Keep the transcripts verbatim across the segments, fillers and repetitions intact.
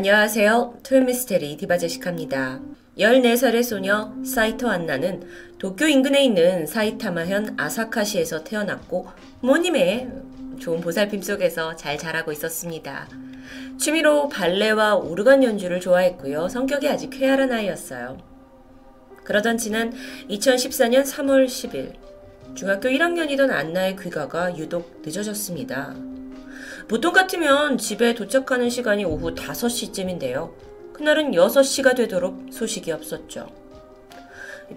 안녕하세요. 토요미스테리 디바제시카입니다. 열네 살의 소녀 사이토 안나는 도쿄 인근에 있는 사이타마현 아사카시에서 태어났고 부모님의 좋은 보살핌 속에서 잘 자라고 있었습니다. 취미로 발레와 오르간 연주를 좋아했고요. 성격이 아직 쾌활한 아이였어요. 그러던 지난 이천십사년 삼월 십일 중학교 일학년이던 안나의 귀가가 유독 늦어졌습니다. 보통 같으면 집에 도착하는 시간이 오후 다섯시쯤인데요. 그날은 여섯시가 되도록 소식이 없었죠.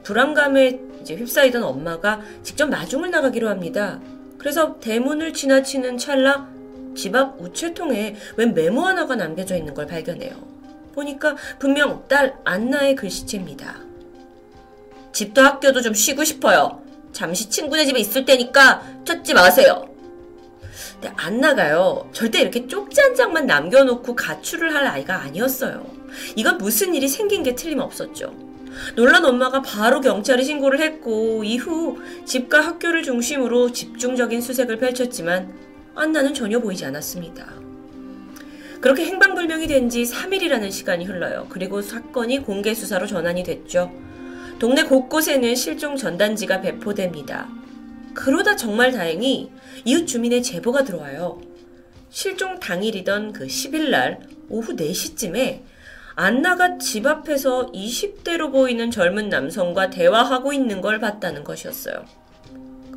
불안감에 이제 휩싸이던 엄마가 직접 마중을 나가기로 합니다. 그래서 대문을 지나치는 찰나 집 앞 우체통에 웬 메모 하나가 남겨져 있는 걸 발견해요. 보니까 분명 딸 안나의 글씨체입니다. 집도 학교도 좀 쉬고 싶어요. 잠시 친구네 집에 있을 테니까 찾지 마세요. 근데 안나가요, 절대 이렇게 쪽지 한 장만 남겨놓고 가출을 할 아이가 아니었어요. 이건 무슨 일이 생긴 게 틀림없었죠. 놀란 엄마가 바로 경찰에 신고를 했고 이후 집과 학교를 중심으로 집중적인 수색을 펼쳤지만 안나는 전혀 보이지 않았습니다. 그렇게 행방불명이 된 지 삼일이라는 시간이 흘러요. 그리고 사건이 공개 수사로 전환이 됐죠. 동네 곳곳에는 실종 전단지가 배포됩니다. 그러다 정말 다행히 이웃 주민의 제보가 들어와요. 실종 당일이던 그 십일날 오후 네시쯤에 안나가 집 앞에서 이십대로 보이는 젊은 남성과 대화하고 있는 걸 봤다는 것이었어요.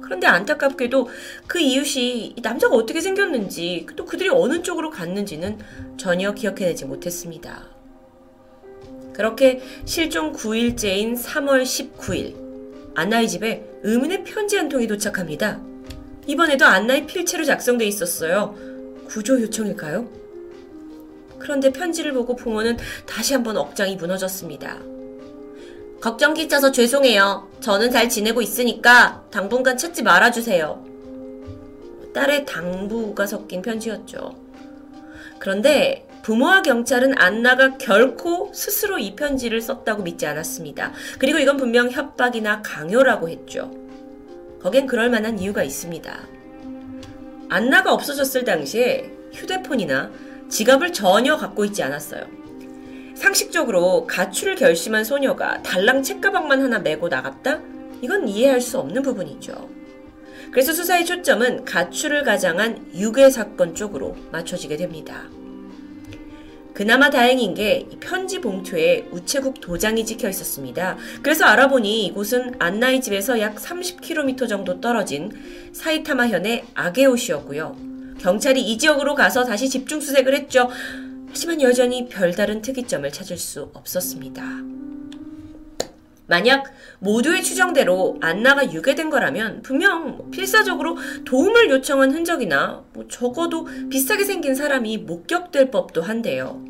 그런데 안타깝게도 그 이웃이 이 남자가 어떻게 생겼는지 또 그들이 어느 쪽으로 갔는지는 전혀 기억해내지 못했습니다. 그렇게 실종 구일째인 삼월 십구일 안나의 집에 의문의 편지 한 통이 도착합니다. 이번에도 안나의 필체로 작성돼 있었어요. 구조 요청일까요? 그런데 편지를 보고 부모는 다시 한번 억장이 무너졌습니다. 걱정 끼쳐서 죄송해요. 저는 잘 지내고 있으니까 당분간 찾지 말아주세요. 딸의 당부가 섞인 편지였죠. 그런데 부모와 경찰은 안나가 결코 스스로 이 편지를 썼다고 믿지 않았습니다. 그리고 이건 분명 협박이나 강요라고 했죠. 거긴 그럴 만한 이유가 있습니다. 안나가 없어졌을 당시에 휴대폰이나 지갑을 전혀 갖고 있지 않았어요. 상식적으로 가출을 결심한 소녀가 달랑 책가방만 하나 메고 나갔다? 이건 이해할 수 없는 부분이죠. 그래서 수사의 초점은 가출을 가장한 유괴 사건 쪽으로 맞춰지게 됩니다. 그나마 다행인 게 편지 봉투에 우체국 도장이 찍혀 있었습니다. 그래서 알아보니 이곳은 안나의 집에서 약 삼십 킬로미터 정도 떨어진 사이타마현의 아게오시였고요. 경찰이 이 지역으로 가서 다시 집중 수색을 했죠. 하지만 여전히 별다른 특이점을 찾을 수 없었습니다. 만약 모두의 추정대로 안나가 유괴된 거라면 분명 필사적으로 도움을 요청한 흔적이나 뭐 적어도 비슷하게 생긴 사람이 목격될 법도 한데요.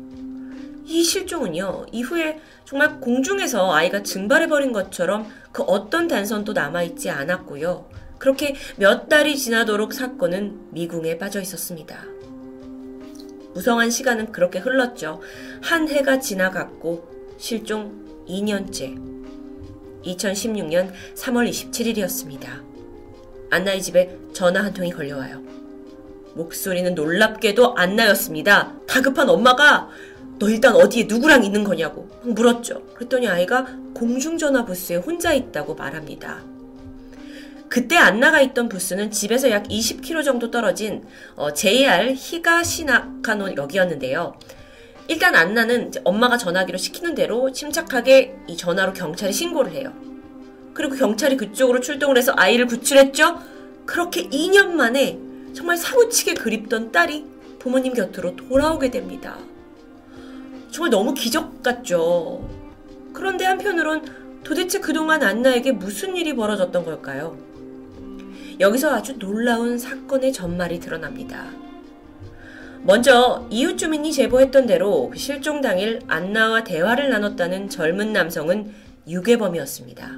이 실종은요, 이후에 정말 공중에서 아이가 증발해버린 것처럼 그 어떤 단선도 남아있지 않았고요. 그렇게 몇 달이 지나도록 사건은 미궁에 빠져 있었습니다. 무성한 시간은 그렇게 흘렀죠. 한 해가 지나갔고 실종 이년째. 이천십육년 삼월 이십칠일이었습니다. 안나의 집에 전화 한 통이 걸려와요. 목소리는 놀랍게도 안나였습니다. 다급한 엄마가 너 일단 어디에 누구랑 있는 거냐고 물었죠. 그랬더니 아이가 공중전화 부스에 혼자 있다고 말합니다. 그때 안나가 있던 부스는 집에서 약 이십 킬로미터 정도 떨어진 제이알 히가시나카노역이었는데요. 일단 안나는 이제 엄마가 전화기로 시키는 대로 침착하게 이 전화로 경찰에 신고를 해요. 그리고 경찰이 그쪽으로 출동을 해서 아이를 구출했죠. 그렇게 이년 만에 정말 사무치게 그립던 딸이 부모님 곁으로 돌아오게 됩니다. 정말 너무 기적 같죠. 그런데 한편으론 도대체 그동안 안나에게 무슨 일이 벌어졌던 걸까요? 여기서 아주 놀라운 사건의 전말이 드러납니다. 먼저 이웃 주민이 제보했던 대로 실종 당일 안나와 대화를 나눴다는 젊은 남성은 유괴범이었습니다.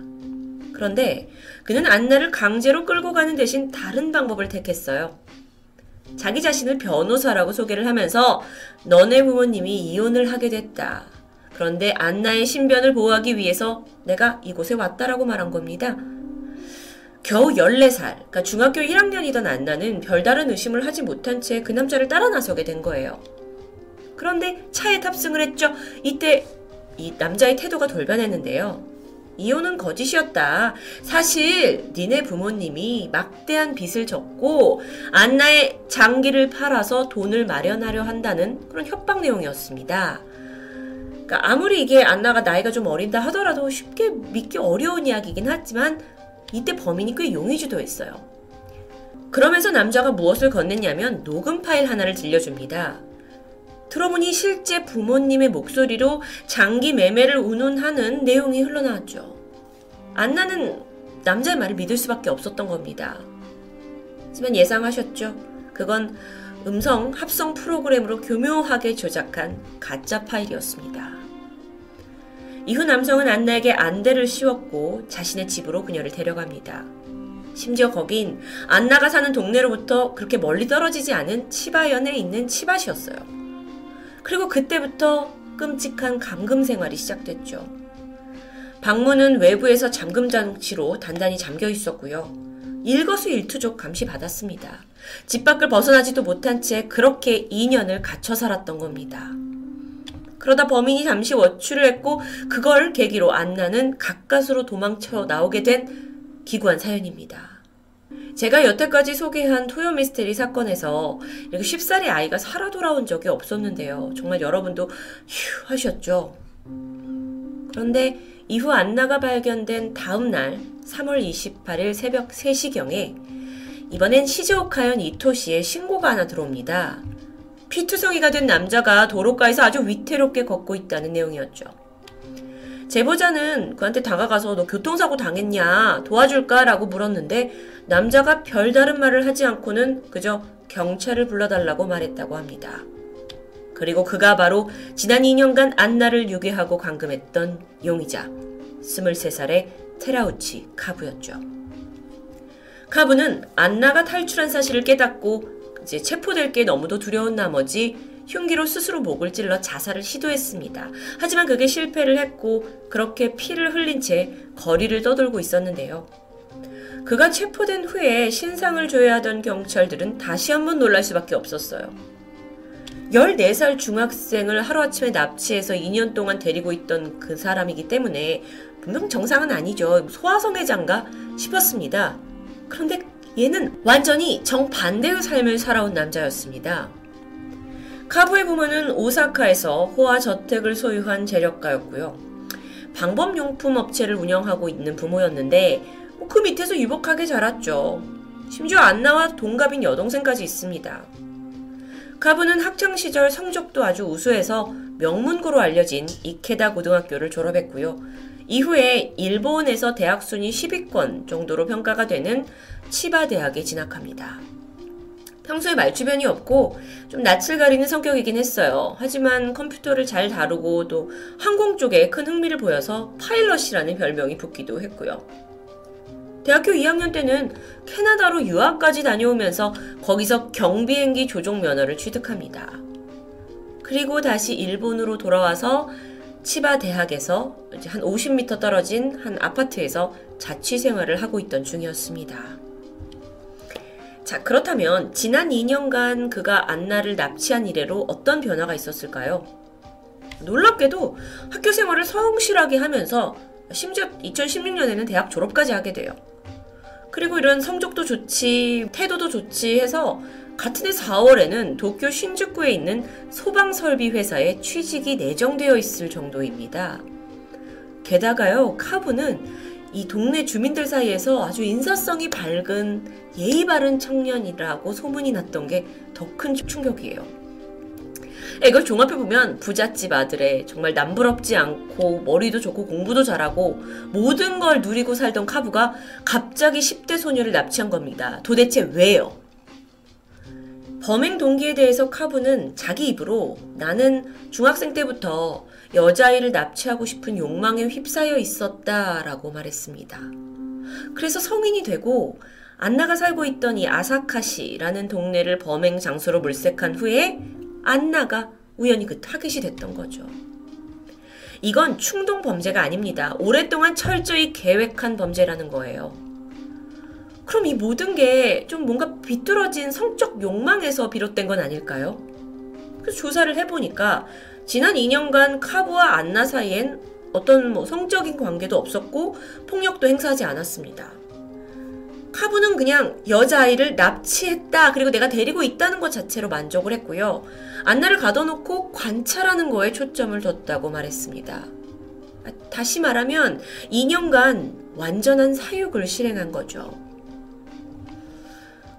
그런데 그는 안나를 강제로 끌고 가는 대신 다른 방법을 택했어요. 자기 자신을 변호사라고 소개를 하면서 너네 부모님이 이혼을 하게 됐다. 그런데 안나의 신변을 보호하기 위해서 내가 이곳에 왔다라고 말한 겁니다. 겨우 열네 살, 그러니까 중학교 일학년이던 안나는 별다른 의심을 하지 못한 채 그 남자를 따라 나서게 된 거예요. 그런데 차에 탑승을 했죠. 이때 이 남자의 태도가 돌변했는데요. 이혼은 거짓이었다. 사실 니네 부모님이 막대한 빚을 졌고 안나의 장기를 팔아서 돈을 마련하려 한다는 그런 협박 내용이었습니다. 그러니까 아무리 이게 안나가 나이가 좀 어린다 하더라도 쉽게 믿기 어려운 이야기이긴 하지만 이때 범인이 꽤 용의주도했어요. 그러면서 남자가 무엇을 건넸냐면 녹음 파일 하나를 들려줍니다. 들어보니 실제 부모님의 목소리로 장기 매매를 운운하는 내용이 흘러나왔죠. 안나는 남자의 말을 믿을 수밖에 없었던 겁니다. 하지만 예상하셨죠? 그건 음성 합성 프로그램으로 교묘하게 조작한 가짜 파일이었습니다. 이후 남성은 안나에게 안대를 씌웠고 자신의 집으로 그녀를 데려갑니다. 심지어 거긴 안나가 사는 동네로부터 그렇게 멀리 떨어지지 않은 치바현에 있는 치바시였어요. 그리고 그때부터 끔찍한 감금 생활이 시작됐죠. 방문은 외부에서 잠금 장치로 단단히 잠겨 있었고요. 일거수일투족 감시받았습니다. 집 밖을 벗어나지도 못한 채 그렇게 이 년을 갇혀 살았던 겁니다. 그러다 범인이 잠시 워출을 했고 그걸 계기로 안나는 가까스로 도망쳐 나오게 된 기구한 사연입니다. 제가 여태까지 소개한 토요미스테리 사건에서 이렇게 열 살의 아이가 살아 돌아온 적이 없었는데요. 정말 여러분도 휴 하셨죠. 그런데 이후 안나가 발견된 다음 날 삼월 이십팔일 새벽 세 시경에 이번엔 시즈오카현 이토시에 신고가 하나 들어옵니다. 피투성이가 된 남자가 도로가에서 아주 위태롭게 걷고 있다는 내용이었죠. 제보자는 그한테 다가가서 너 교통사고 당했냐 도와줄까? 라고 물었는데 남자가 별다른 말을 하지 않고는 그저 경찰을 불러달라고 말했다고 합니다. 그리고 그가 바로 지난 이 년간 안나를 유괴하고 감금했던 용의자 스물세 살의 테라우치 카부였죠. 카부는 안나가 탈출한 사실을 깨닫고 이제 체포될 게 너무도 두려운 나머지 흉기로 스스로 목을 찔러 자살을 시도했습니다. 하지만 그게 실패를 했고 그렇게 피를 흘린 채 거리를 떠돌고 있었는데요. 그가 체포된 후에 신상을 조회하던 경찰들은 다시 한번 놀랄 수밖에 없었어요. 열네 살 중학생을 하루아침에 납치해서 이 년 동안 데리고 있던 그 사람이기 때문에 분명 정상은 아니죠. 소아성애자인가 싶었습니다. 그런데 얘는 완전히 정반대의 삶을 살아온 남자였습니다. 카부의 부모는 오사카에서 호화 저택을 소유한 재력가였고요. 방범용품 업체를 운영하고 있는 부모였는데 그 밑에서 유복하게 자랐죠. 심지어 안나와 동갑인 여동생까지 있습니다. 카부는 학창시절 성적도 아주 우수해서 명문고로 알려진 이케다 고등학교를 졸업했고요. 이후에 일본에서 대학 순위 십 위권 정도로 평가가 되는 치바 대학에 진학합니다. 평소에 말주변이 없고 좀 낯을 가리는 성격이긴 했어요. 하지만 컴퓨터를 잘 다루고 또 항공 쪽에 큰 흥미를 보여서 파일럿이라는 별명이 붙기도 했고요. 대학교 이 학년 때는 캐나다로 유학까지 다녀오면서 거기서 경비행기 조종 면허를 취득합니다. 그리고 다시 일본으로 돌아와서 치바 대학에서 이제 한 오십 미터 떨어진 한 아파트에서 자취 생활을 하고 있던 중이었습니다. 자, 그렇다면 지난 이 년간 그가 안나를 납치한 이래로 어떤 변화가 있었을까요? 놀랍게도 학교 생활을 성실하게 하면서 심지어 이천십육 년에는 대학 졸업까지 하게 돼요. 그리고 이런 성적도 좋지, 태도도 좋지 해서 같은 해 사월에는 도쿄 신주쿠에 있는 소방설비 회사에 취직이 내정되어 있을 정도입니다. 게다가요, 카부는 이 동네 주민들 사이에서 아주 인사성이 밝은 예의 바른 청년이라고 소문이 났던 게 더 큰 충격이에요. 이걸 종합해보면 부잣집 아들의 정말 남부럽지 않고 머리도 좋고 공부도 잘하고 모든 걸 누리고 살던 카부가 갑자기 십 대 소녀를 납치한 겁니다. 도대체 왜요? 범행 동기에 대해서 카부는 자기 입으로 나는 중학생 때부터 여자아이를 납치하고 싶은 욕망에 휩싸여 있었다라고 말했습니다. 그래서 성인이 되고 안나가 살고 있던 이 아사카시라는 동네를 범행 장소로 물색한 후에 안나가 우연히 그 타겟이 됐던 거죠. 이건 충동 범죄가 아닙니다. 오랫동안 철저히 계획한 범죄라는 거예요. 그럼 이 모든 게 좀 뭔가 비뚤어진 성적 욕망에서 비롯된 건 아닐까요? 그래서 조사를 해보니까 지난 이 년간 카부와 안나 사이엔 어떤 뭐 성적인 관계도 없었고 폭력도 행사하지 않았습니다. 카부는 그냥 여자아이를 납치했다, 그리고 내가 데리고 있다는 것 자체로 만족을 했고요. 안나를 가둬놓고 관찰하는 거에 초점을 뒀다고 말했습니다. 다시 말하면 이 년간 완전한 사육을 실행한 거죠.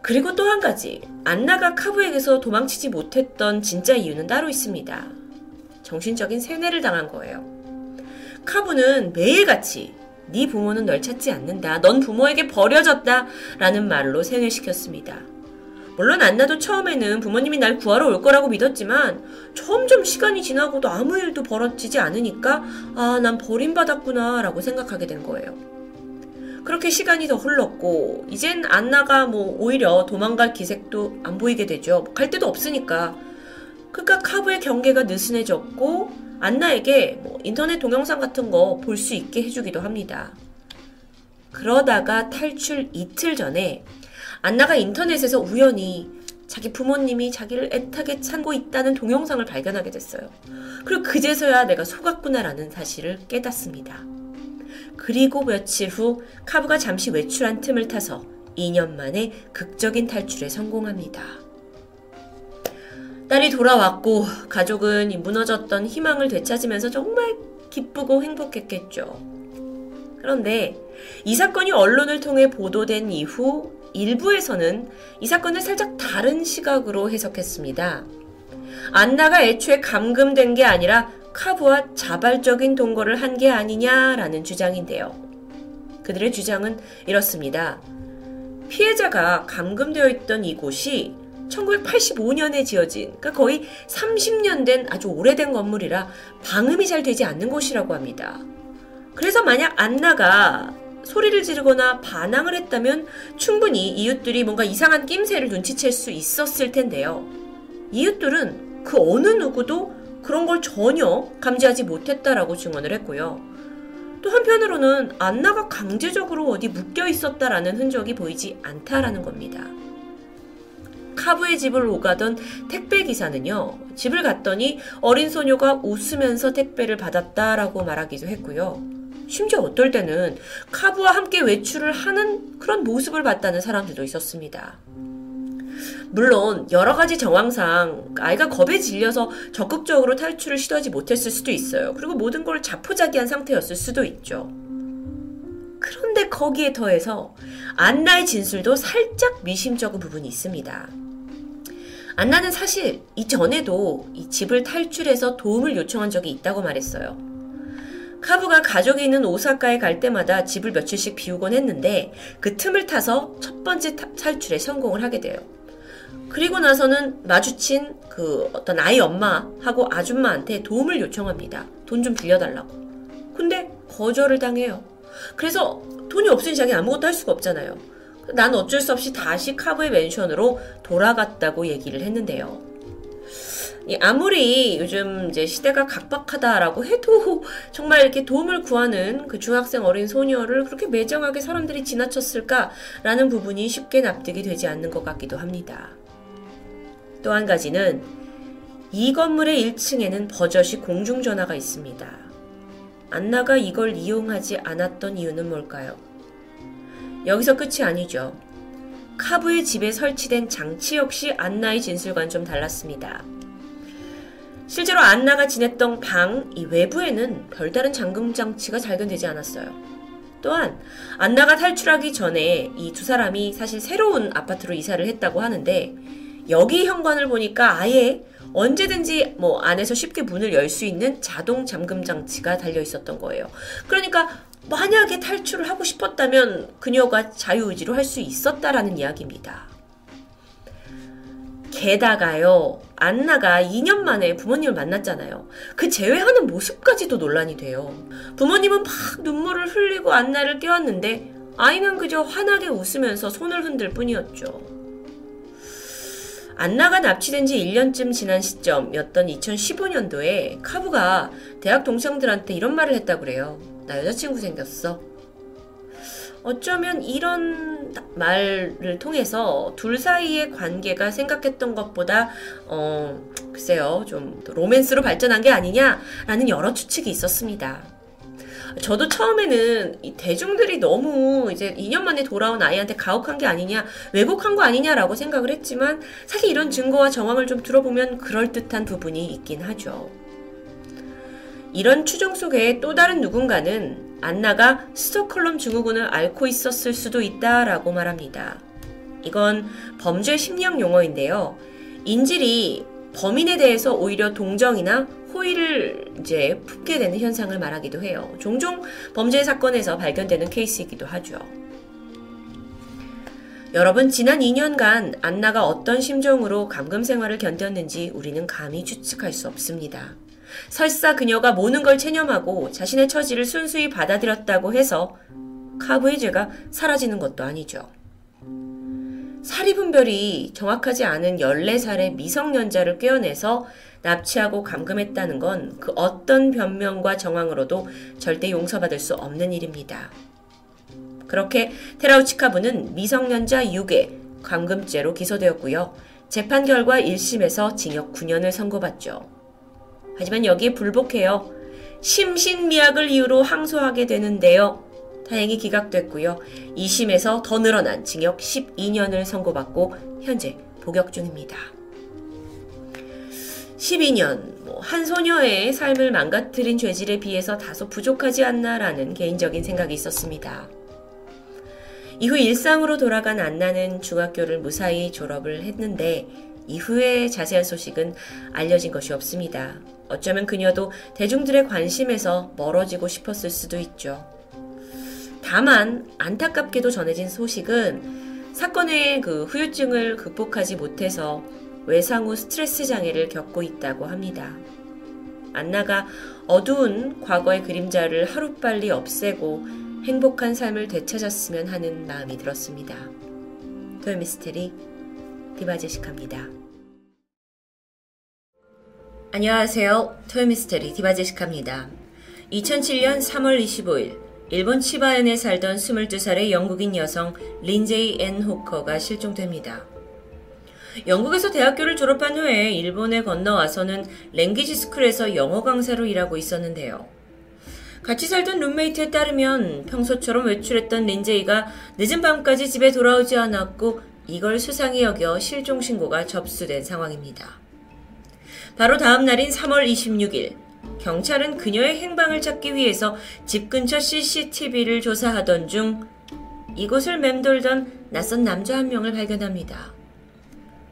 그리고 또 한 가지, 안나가 카부에게서 도망치지 못했던 진짜 이유는 따로 있습니다. 정신적인 세뇌를 당한 거예요. 카부는 매일같이 네 부모는 널 찾지 않는다, 넌 부모에게 버려졌다 라는 말로 세뇌시켰습니다. 물론 안나도 처음에는 부모님이 날 구하러 올 거라고 믿었지만 점점 시간이 지나고도 아무 일도 벌어지지 않으니까 아, 난 버림받았구나 라고 생각하게 된 거예요. 그렇게 시간이 더 흘렀고 이젠 안나가 뭐 오히려 도망갈 기색도 안 보이게 되죠. 갈 데도 없으니까. 그러니까 카부의 경계가 느슨해졌고 안나에게 뭐 인터넷 동영상 같은 거 볼 수 있게 해주기도 합니다. 그러다가 탈출 이틀 전에 안나가 인터넷에서 우연히 자기 부모님이 자기를 애타게 찾고 있다는 동영상을 발견하게 됐어요. 그리고 그제서야 내가 속았구나라는 사실을 깨닫습니다. 그리고 며칠 후 카부가 잠시 외출한 틈을 타서 이 년 만에 극적인 탈출에 성공합니다. 딸이 돌아왔고 가족은 무너졌던 희망을 되찾으면서 정말 기쁘고 행복했겠죠. 그런데 이 사건이 언론을 통해 보도된 이후 일부에서는 이 사건을 살짝 다른 시각으로 해석했습니다. 안나가 애초에 감금된 게 아니라 카부와 자발적인 동거를 한 게 아니냐라는 주장인데요. 그들의 주장은 이렇습니다. 피해자가 감금되어 있던 이곳이 천구백팔십오 년에 지어진, 그러니까 거의 삼십 년 된 아주 오래된 건물이라 방음이 잘 되지 않는 곳이라고 합니다. 그래서 만약 안나가 소리를 지르거나 반항을 했다면 충분히 이웃들이 뭔가 이상한 낌새를 눈치챌 수 있었을 텐데요. 이웃들은 그 어느 누구도 그런 걸 전혀 감지하지 못했다라고 증언을 했고요. 또 한편으로는 안나가 강제적으로 어디 묶여 있었다라는 흔적이 보이지 않다라는 겁니다. 카부의 집을 오가던 택배기사는요, 집을 갔더니 어린 소녀가 웃으면서 택배를 받았다라고 말하기도 했고요. 심지어 어떨 때는 카부와 함께 외출을 하는 그런 모습을 봤다는 사람들도 있었습니다. 물론 여러 가지 정황상 아이가 겁에 질려서 적극적으로 탈출을 시도하지 못했을 수도 있어요. 그리고 모든 걸 자포자기한 상태였을 수도 있죠. 그런데 거기에 더해서 안나의 진술도 살짝 미심쩍은 부분이 있습니다. 안나는 사실 이전에도 이 집을 탈출해서 도움을 요청한 적이 있다고 말했어요. 카부가 가족이 있는 오사카에 갈 때마다 집을 며칠씩 비우곤 했는데 그 틈을 타서 첫 번째 타, 탈출에 성공을 하게 돼요. 그리고 나서는 마주친 그 어떤 아이 엄마하고 아줌마한테 도움을 요청합니다. 돈 좀 빌려달라고. 근데 거절을 당해요. 그래서 돈이 없으니 자기 아무것도 할 수가 없잖아요. 난 어쩔 수 없이 다시 카부의 맨션으로 돌아갔다고 얘기를 했는데요. 아무리 요즘 이제 시대가 각박하다라고 해도 정말 이렇게 도움을 구하는 그 중학생 어린 소녀를 그렇게 매정하게 사람들이 지나쳤을까라는 부분이 쉽게 납득이 되지 않는 것 같기도 합니다. 또 한 가지는 이 건물의 일 층에는 버젓이 공중전화가 있습니다. 안나가 이걸 이용하지 않았던 이유는 뭘까요? 여기서 끝이 아니죠. 카부의 집에 설치된 장치 역시 안나의 진술과는 좀 달랐습니다. 실제로 안나가 지냈던 방 이 외부에는 별다른 잠금 장치가 발견되지 않았어요. 또한 안나가 탈출하기 전에 이 두 사람이 사실 새로운 아파트로 이사를 했다고 하는데 여기 현관을 보니까 아예 언제든지 뭐 안에서 쉽게 문을 열 수 있는 자동 잠금 장치가 달려 있었던 거예요. 그러니까 만약에 탈출을 하고 싶었다면 그녀가 자유의지로 할 수 있었다라는 이야기입니다. 게다가요, 안나가 이 년 만에 부모님을 만났잖아요. 그 재회하는 모습까지도 논란이 돼요. 부모님은 막 눈물을 흘리고 안나를 깨웠는데 아이는 그저 환하게 웃으면서 손을 흔들 뿐이었죠. 안나가 납치된 지 일 년쯤 지난 시점이었던 이천십오 년도에 카부가 대학 동창들한테 이런 말을 했다고 그래요. 나 여자친구 생겼어. 어쩌면 이런 말을 통해서 둘 사이의 관계가 생각했던 것보다 어, 글쎄요, 좀 로맨스로 발전한 게 아니냐라는 여러 추측이 있었습니다. 저도 처음에는 이 대중들이 너무 이제 이 년 만에 돌아온 아이한테 가혹한 게 아니냐, 왜곡한 거 아니냐라고 생각을 했지만 사실 이런 증거와 정황을 좀 들어보면 그럴듯한 부분이 있긴 하죠. 이런 추정 속에 또 다른 누군가는 안나가 스톡홀름 증후군을 앓고 있었을 수도 있다라고 말합니다. 이건 범죄 심리학 용어인데요. 인질이 범인에 대해서 오히려 동정이나 호의를 이제 품게 되는 현상을 말하기도 해요. 종종 범죄 사건에서 발견되는 케이스이기도 하죠. 여러분, 지난 이 년간 안나가 어떤 심정으로 감금 생활을 견뎠는지 우리는 감히 추측할 수 없습니다. 설사 그녀가 모든 걸 체념하고 자신의 처지를 순수히 받아들였다고 해서 카부의 죄가 사라지는 것도 아니죠. 사리 분별이 정확하지 않은 열네 살의 미성년자를 꿰어내서 납치하고 감금했다는 건 그 어떤 변명과 정황으로도 절대 용서받을 수 없는 일입니다. 그렇게 테라우치카부는 미성년자 유괴, 감금죄로 기소되었고요. 재판 결과 일 심에서 징역 구 년을 선고받죠. 하지만 여기에 불복해요. 심신미약을 이유로 항소하게 되는데요. 다행히 기각됐고요. 이 심에서 더 늘어난 징역 십이 년을 선고받고 현재 복역 중입니다. 십이 년, 뭐 한 소녀의 삶을 망가뜨린 죄질에 비해서 다소 부족하지 않나라는 개인적인 생각이 있었습니다. 이후 일상으로 돌아간 안나는 중학교를 무사히 졸업을 했는데 이후에 자세한 소식은 알려진 것이 없습니다. 어쩌면 그녀도 대중들의 관심에서 멀어지고 싶었을 수도 있죠. 다만 안타깝게도 전해진 소식은 사건의 그 후유증을 극복하지 못해서 외상 후 스트레스 장애를 겪고 있다고 합니다. 안나가 어두운 과거의 그림자를 하루빨리 없애고 행복한 삶을 되찾았으면 하는 마음이 들었습니다. 토요미스테리 디바제시카입니다. 안녕하세요. 토요미스테리 디바제시카입니다. 이천칠 년 삼 월 이십오 일 일본 치바현에 살던 스물두 살의 영국인 여성 린제이 앤 호커가 실종됩니다. 영국에서 대학교를 졸업한 후에 일본에 건너와서는 랭귀지 스쿨에서 영어 강사로 일하고 있었는데요. 같이 살던 룸메이트에 따르면 평소처럼 외출했던 린제이가 늦은 밤까지 집에 돌아오지 않았고 이걸 수상히 여겨 실종신고가 접수된 상황입니다. 바로 다음 날인 삼 월 이십육 일 경찰은 그녀의 행방을 찾기 위해서 집 근처 씨씨티비를 조사하던 중 이곳을 맴돌던 낯선 남자 한 명을 발견합니다.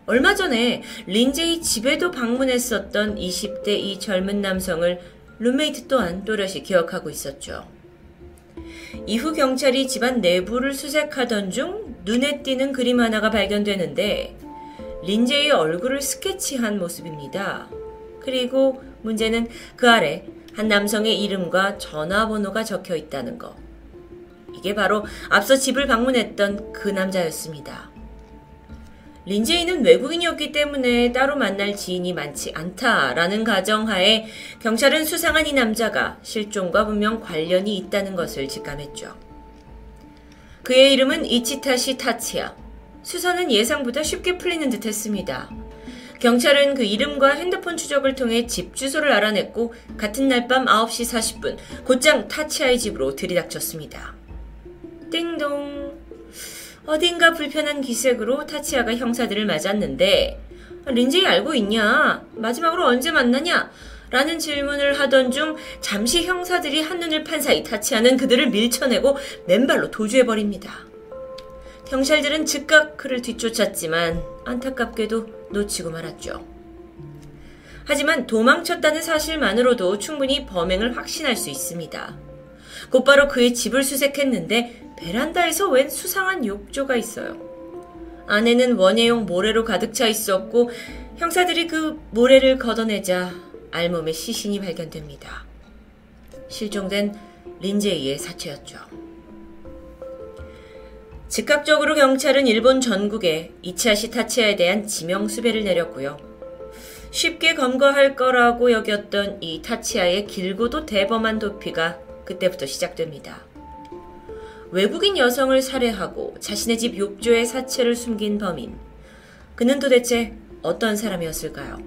얼마 전에 린제이 집에도 방문했었던 이십 대 이 젊은 남성을 룸메이트 또한 또렷이 기억하고 있었죠. 이후 경찰이 집안 내부를 수색하던 중 눈에 띄는 그림 하나가 발견되는데 린제이의 얼굴을 스케치한 모습입니다. 그리고 문제는 그 아래 한 남성의 이름과 전화번호가 적혀 있다는 것. 이게 바로 앞서 집을 방문했던 그 남자였습니다. 린제이는 외국인이었기 때문에 따로 만날 지인이 많지 않다라는 가정하에 경찰은 수상한 이 남자가 실종과 분명 관련이 있다는 것을 직감했죠. 그의 이름은 이치타시 타치야. 수사는 예상보다 쉽게 풀리는 듯 했습니다. 경찰은 그 이름과 핸드폰 추적을 통해 집 주소를 알아냈고 같은 날 밤 아홉 시 사십 분 곧장 타치아의 집으로 들이닥쳤습니다. 띵동. 어딘가 불편한 기색으로 타치아가 형사들을 맞았는데 린제이 알고 있냐? 마지막으로 언제 만나냐? 라는 질문을 하던 중 잠시 형사들이 한눈을 판 사이 타치아는 그들을 밀쳐내고 맨발로 도주해버립니다. 경찰들은 즉각 그를 뒤쫓았지만 안타깝게도 놓치고 말았죠. 하지만 도망쳤다는 사실만으로도 충분히 범행을 확신할 수 있습니다. 곧바로 그의 집을 수색했는데 베란다에서 웬 수상한 욕조가 있어요. 안에는 원예용 모래로 가득 차 있었고 형사들이 그 모래를 걷어내자 알몸에 시신이 발견됩니다. 실종된 린제이의 사체였죠. 즉각적으로 경찰은 일본 전국에 이치타시 타치야에 대한 지명 수배를 내렸고요. 쉽게 검거할 거라고 여겼던 이 타치야의 길고도 대범한 도피가 그때부터 시작됩니다. 외국인 여성을 살해하고 자신의 집 욕조에 사체를 숨긴 범인. 그는 도대체 어떤 사람이었을까요?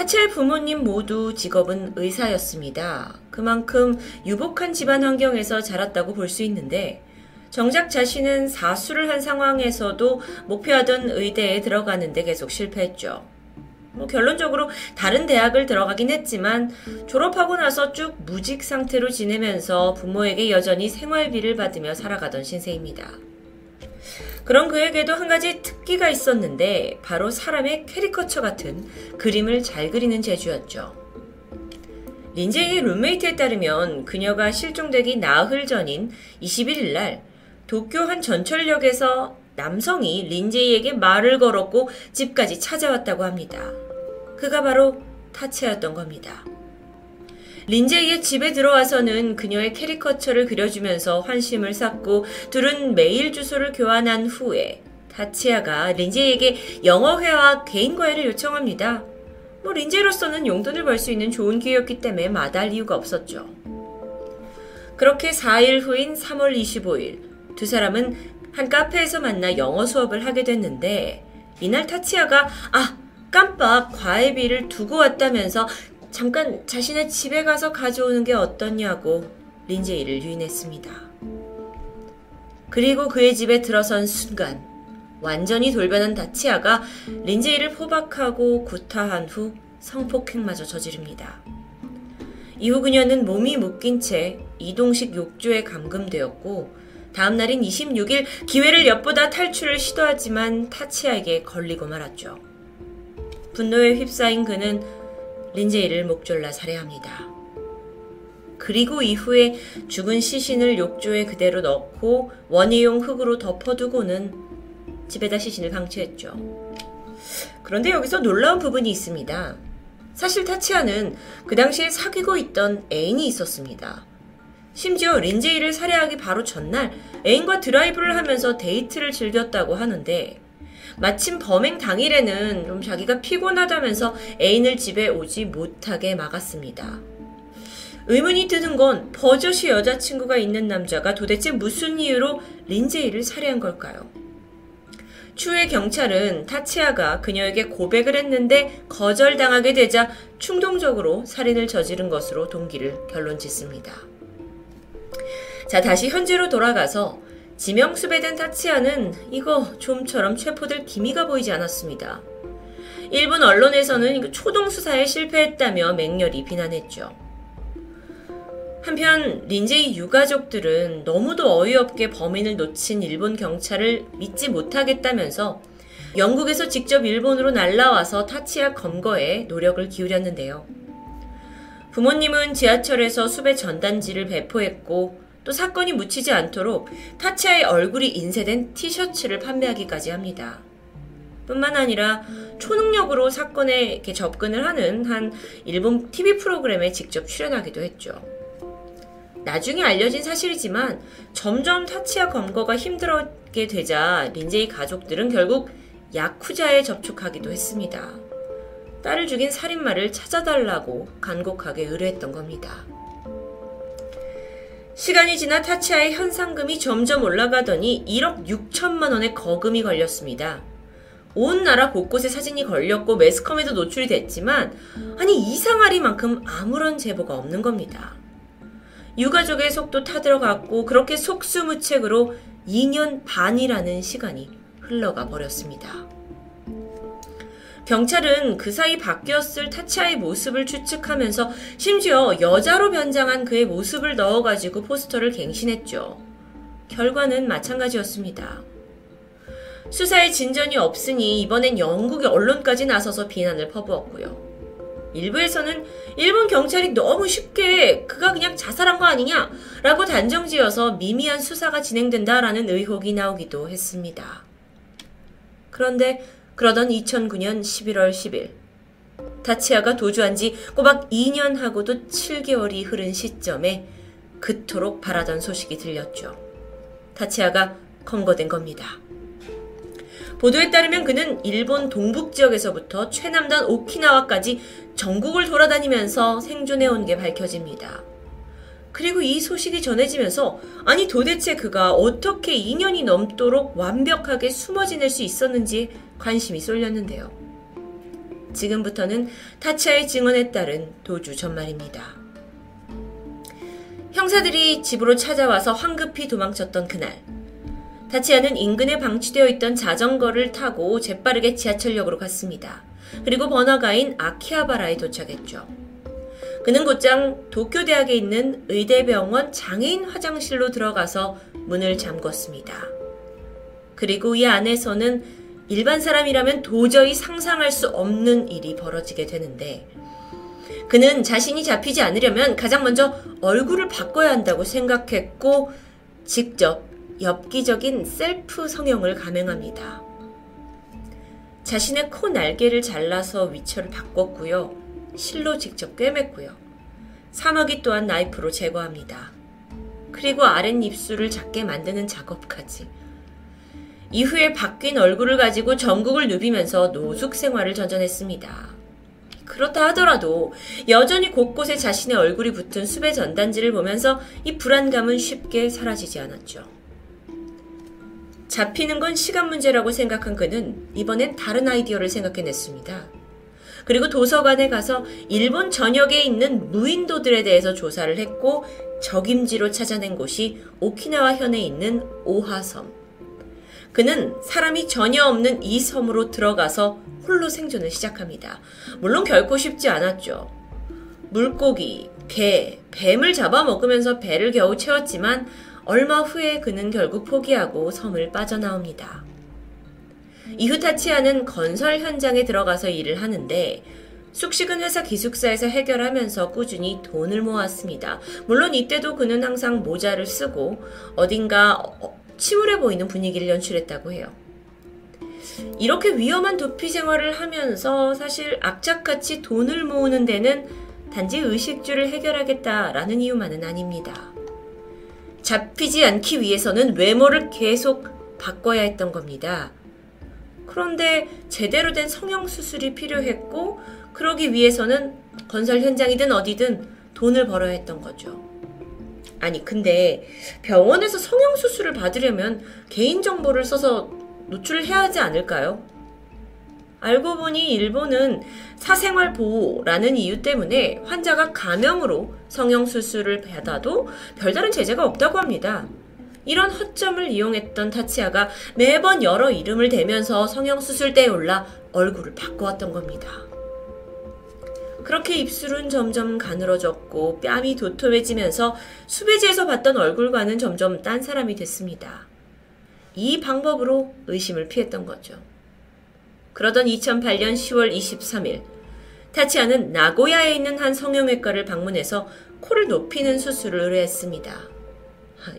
타치야 부모님 모두 직업은 의사였습니다. 그만큼 유복한 집안 환경에서 자랐다고 볼 수 있는데 정작 자신은 사수를 한 상황에서도 목표하던 의대에 들어가는데 계속 실패했죠. 뭐 결론적으로 다른 대학을 들어가긴 했지만 졸업하고 나서 쭉 무직 상태로 지내면서 부모에게 여전히 생활비를 받으며 살아가던 신세입니다. 그런 그에게도 한 가지 특기가 있었는데 바로 사람의 캐리커처 같은 그림을 잘 그리는 재주였죠. 린제이의 룸메이트에 따르면 그녀가 실종되기 나흘 전인 이십일일날 도쿄 한 전철역에서 남성이 린제이에게 말을 걸었고 집까지 찾아왔다고 합니다. 그가 바로 타치야였던 겁니다. 린제이의 집에 들어와서는 그녀의 캐리커처를 그려주면서 환심을 샀고 둘은 메일 주소를 교환한 후에 타치야가 린제이에게 영어회화 개인과외를 요청합니다. 뭐 린제이로서는 용돈을 벌 수 있는 좋은 기회였기 때문에 마다할 이유가 없었죠. 그렇게 사일 후인 삼월 이십오일 두 사람은 한 카페에서 만나 영어 수업을 하게 됐는데 이날 타치야가 아 깜빡 과외비를 두고 왔다면서 잠깐 자신의 집에 가서 가져오는 게 어떠냐고 린제이를 유인했습니다. 그리고 그의 집에 들어선 순간 완전히 돌변한 타치야가 린제이를 포박하고 구타한 후 성폭행마저 저지릅니다. 이후 그녀는 몸이 묶인 채 이동식 욕조에 감금되었고 다음 날인 이십육일 기회를 엿보다 탈출을 시도하지만 타치야에게 걸리고 말았죠. 분노에 휩싸인 그는 린제이를 목졸라 살해합니다. 그리고 이후에 죽은 시신을 욕조에 그대로 넣고 원예용 흙으로 덮어두고는 집에다 시신을 방치했죠. 그런데 여기서 놀라운 부분이 있습니다. 사실 타치야는 그 당시에 사귀고 있던 애인이 있었습니다. 심지어 린제이를 살해하기 바로 전날 애인과 드라이브를 하면서 데이트를 즐겼다고 하는데 마침 범행 당일에는 좀 자기가 피곤하다면서 애인을 집에 오지 못하게 막았습니다. 의문이 드는 건 버젓이 여자친구가 있는 남자가 도대체 무슨 이유로 린제이를 살해한 걸까요? 추후에 경찰은 타치야가 그녀에게 고백을 했는데 거절당하게 되자 충동적으로 살인을 저지른 것으로 동기를 결론 짓습니다. 자, 다시 현재로 돌아가서 지명수배된 타치야는 이거 좀처럼 체포될 기미가 보이지 않았습니다. 일본 언론에서는 초동수사에 실패했다며 맹렬히 비난했죠. 한편 린제이 유가족들은 너무도 어이없게 범인을 놓친 일본 경찰을 믿지 못하겠다면서 영국에서 직접 일본으로 날아와서 타치야 검거에 노력을 기울였는데요. 부모님은 지하철에서 수배 전단지를 배포했고 또 사건이 묻히지 않도록 타치야의 얼굴이 인쇄된 티셔츠를 판매하기까지 합니다. 뿐만 아니라 초능력으로 사건에 이렇게 접근을 하는 한 일본 티비 프로그램에 직접 출연하기도 했죠. 나중에 알려진 사실이지만 점점 타치야 검거가 힘들게 되자 린제이 가족들은 결국 야쿠자에 접촉하기도 했습니다. 딸을 죽인 살인마를 찾아달라고 간곡하게 의뢰했던 겁니다. 시간이 지나 타치야의 현상금이 점점 올라가더니 일억 육천만 원의 거금이 걸렸습니다. 온 나라 곳곳에 사진이 걸렸고 매스컴에도 노출이 됐지만 아니 이상하리만큼 아무런 제보가 없는 겁니다. 유가족의 속도 타들어갔고 그렇게 속수무책으로 이 년 반이라는 시간이 흘러가 버렸습니다. 경찰은 그 사이 바뀌었을 타치야의 모습을 추측하면서 심지어 여자로 변장한 그의 모습을 넣어가지고 포스터를 갱신했죠. 결과는 마찬가지였습니다. 수사에 진전이 없으니 이번엔 영국의 언론까지 나서서 비난을 퍼부었고요. 일부에서는 일본 경찰이 너무 쉽게 그가 그냥 자살한 거 아니냐라고 단정지어서 미미한 수사가 진행된다라는 의혹이 나오기도 했습니다. 그런데 그러던 이천구년 십일월 십일 타치야가 도주한 지 꼬박 이 년하고도 칠 개월이 흐른 시점에 그토록 바라던 소식이 들렸죠. 타치야가 검거된 겁니다. 보도에 따르면 그는 일본 동북지역에서부터 최남단 오키나와까지 전국을 돌아다니면서 생존해온 게 밝혀집니다. 그리고 이 소식이 전해지면서 아니 도대체 그가 어떻게 이 년이 넘도록 완벽하게 숨어 지낼 수 있었는지 관심이 쏠렸는데요. 지금부터는 타치야의 증언에 따른 도주 전말입니다. 형사들이 집으로 찾아와서 황급히 도망쳤던 그날, 타치야는 인근에 방치되어 있던 자전거를 타고 재빠르게 지하철역으로 갔습니다. 그리고 번화가인 아키하바라에 도착했죠. 그는 곧장 도쿄대학에 있는 의대병원 장애인 화장실로 들어가서 문을 잠궜습니다. 그리고 이 안에서는 일반 사람이라면 도저히 상상할 수 없는 일이 벌어지게 되는데, 그는 자신이 잡히지 않으려면 가장 먼저 얼굴을 바꿔야 한다고 생각했고 직접 엽기적인 셀프 성형을 감행합니다. 자신의 코 날개를 잘라서 위쳐를 바꿨고요. 실로 직접 꿰맸고요. 사마귀 또한 나이프로 제거합니다. 그리고 아랫입술을 작게 만드는 작업까지. 이후에 바뀐 얼굴을 가지고 전국을 누비면서 노숙 생활을 전전했습니다. 그렇다 하더라도 여전히 곳곳에 자신의 얼굴이 붙은 수배 전단지를 보면서 이 불안감은 쉽게 사라지지 않았죠. 잡히는 건 시간 문제라고 생각한 그는 이번엔 다른 아이디어를 생각해냈습니다. 그리고 도서관에 가서 일본 전역에 있는 무인도들에 대해서 조사를 했고 적임지로 찾아낸 곳이 오키나와 현에 있는 오하섬. 그는 사람이 전혀 없는 이 섬으로 들어가서 홀로 생존을 시작합니다. 물론 결코 쉽지 않았죠. 물고기, 개, 뱀을 잡아먹으면서 배를 겨우 채웠지만 얼마 후에 그는 결국 포기하고 섬을 빠져나옵니다. 이후 타치야는 건설 현장에 들어가서 일을 하는데 숙식은 회사 기숙사에서 해결하면서 꾸준히 돈을 모았습니다. 물론 이때도 그는 항상 모자를 쓰고 어딘가 침울해 보이는 분위기를 연출했다고 해요. 이렇게 위험한 도피 생활을 하면서 사실 악착같이 돈을 모으는 데는 단지 의식주를 해결하겠다라는 이유만은 아닙니다. 잡히지 않기 위해서는 외모를 계속 바꿔야 했던 겁니다. 그런데 제대로 된 성형수술이 필요했고 그러기 위해서는 건설 현장이든 어디든 돈을 벌어야 했던 거죠. 아니 근데 병원에서 성형수술을 받으려면 개인정보를 써서 노출해야 하지 않을까요? 알고 보니 일본은 사생활 보호라는 이유 때문에 환자가 가명으로 성형수술을 받아도 별다른 제재가 없다고 합니다. 이런 허점을 이용했던 타치야가 매번 여러 이름을 대면서 성형수술대에 올라 얼굴을 바꿔왔던 겁니다. 그렇게 입술은 점점 가늘어졌고 뺨이 도톰해지면서 수배지에서 봤던 얼굴과는 점점 딴 사람이 됐습니다. 이 방법으로 의심을 피했던 거죠. 그러던 이천팔년 시월 이십삼일, 타치야는 나고야에 있는 한 성형외과를 방문해서 코를 높이는 수술을 의뢰했습니다.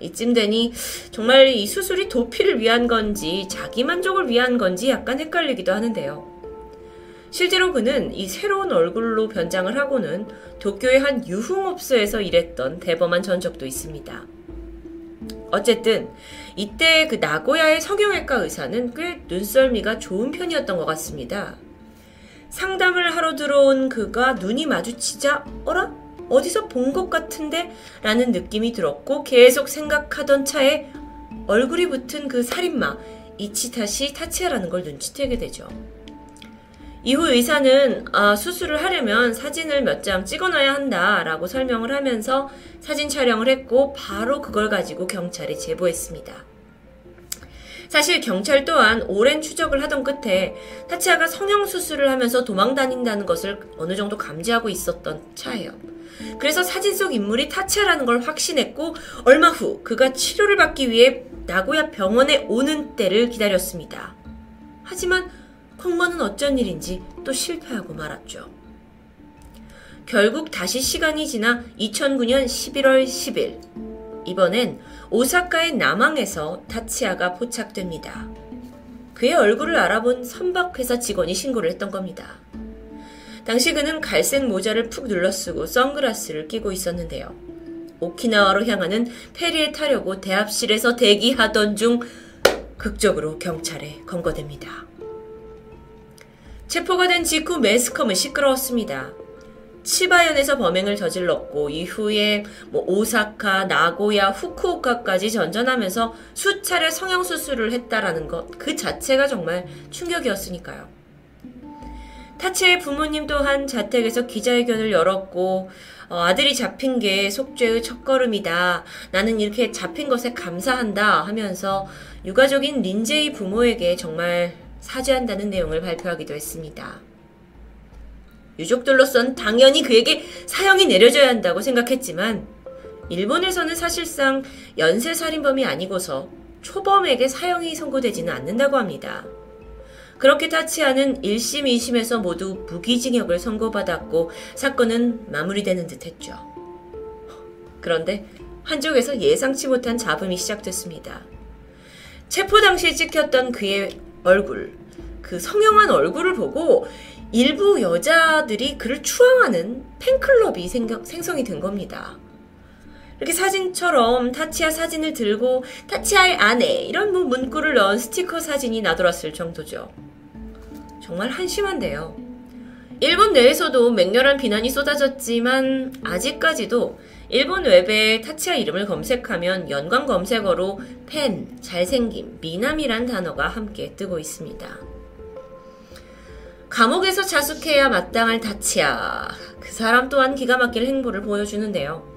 이쯤 되니 정말 이 수술이 도피를 위한 건지 자기 만족을 위한 건지 약간 헷갈리기도 하는데요. 실제로 그는 이 새로운 얼굴로 변장을 하고는 도쿄의 한 유흥업소에서 일했던 대범한 전적도 있습니다. 어쨌든 이때 그 나고야의 성형외과 의사는 꽤 눈썰미가 좋은 편이었던 것 같습니다. 상담을 하러 들어온 그가 눈이 마주치자 어라? 어디서 본 것 같은데? 라는 느낌이 들었고 계속 생각하던 차에 얼굴이 붙은 그 살인마 이치타시 타치야라는 걸 눈치채게 되죠. 이후 의사는 아, 수술을 하려면 사진을 몇 장 찍어놔야 한다라고 설명을 하면서 사진 촬영을 했고 바로 그걸 가지고 경찰에 제보했습니다. 사실 경찰 또한 오랜 추적을 하던 끝에 타치야가 성형수술을 하면서 도망다닌다는 것을 어느 정도 감지하고 있었던 차예요. 그래서 사진 속 인물이 타치야라는 걸 확신했고 얼마 후 그가 치료를 받기 위해 나고야 병원에 오는 때를 기다렸습니다. 하지만 콩모는 어쩐 일인지 또 실패하고 말았죠. 결국 다시 시간이 지나 이천구년 십일월 십일, 이번엔 오사카의 남항에서 타치야가 포착됩니다. 그의 얼굴을 알아본 선박회사 직원이 신고를 했던 겁니다. 당시 그는 갈색 모자를 푹 눌러쓰고 선글라스를 끼고 있었는데요. 오키나와로 향하는 페리에 타려고 대합실에서 대기하던 중 극적으로 경찰에 검거됩니다. 체포가 된 직후 매스컴은 시끄러웠습니다. 치바현에서 범행을 저질렀고 이후에 뭐 오사카, 나고야, 후쿠오카까지 전전하면서 수차례 성형수술을 했다라는 것 그 자체가 정말 충격이었으니까요. 타치의 부모님 또한 자택에서 기자회견을 열었고 어, 아들이 잡힌 게 속죄의 첫걸음이다. 나는 이렇게 잡힌 것에 감사한다 하면서 유가족인 린제이 부모에게 정말 사죄한다는 내용을 발표하기도 했습니다. 유족들로선 당연히 그에게 사형이 내려져야 한다고 생각했지만 일본에서는 사실상 연쇄살인범이 아니고서 초범에게 사형이 선고되지는 않는다고 합니다. 그렇게 타치야는 일 심, 이 심에서 모두 무기징역을 선고받았고 사건은 마무리되는 듯했죠. 그런데 한쪽에서 예상치 못한 잡음이 시작됐습니다. 체포 당시 찍혔던 그의 얼굴, 그 성형한 얼굴을 보고 일부 여자들이 그를 추앙하는 팬클럽이 생겨, 생성이 된 겁니다. 이렇게 사진처럼 타치야 사진을 들고 타치야의 아내 이런 뭐 문구를 넣은 스티커 사진이 나돌았을 정도죠. 정말 한심한데요. 일본 내에서도 맹렬한 비난이 쏟아졌지만 아직까지도 일본 웹에 타치야 이름을 검색하면 연관 검색어로 팬, 잘생김, 미남이란 단어가 함께 뜨고 있습니다. 감옥에서 자숙해야 마땅할 타치야. 그 사람 또한 기가 막힐 행보를 보여주는데요.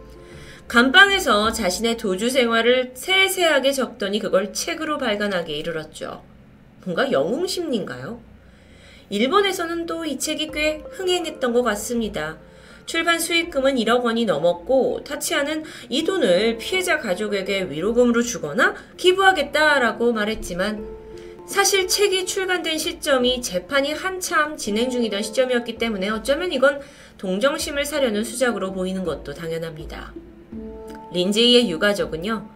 감방에서 자신의 도주 생활을 세세하게 적더니 그걸 책으로 발간하기에 이르렀죠. 뭔가 영웅심리인가요? 일본에서는 또 이 책이 꽤 흥행했던 것 같습니다. 출판 수익금은 일억 원이 넘었고 타치야는 이 돈을 피해자 가족에게 위로금으로 주거나 기부하겠다라고 말했지만 사실 책이 출간된 시점이 재판이 한참 진행 중이던 시점이었기 때문에 어쩌면 이건 동정심을 사려는 수작으로 보이는 것도 당연합니다. 린제이의 유가족은요,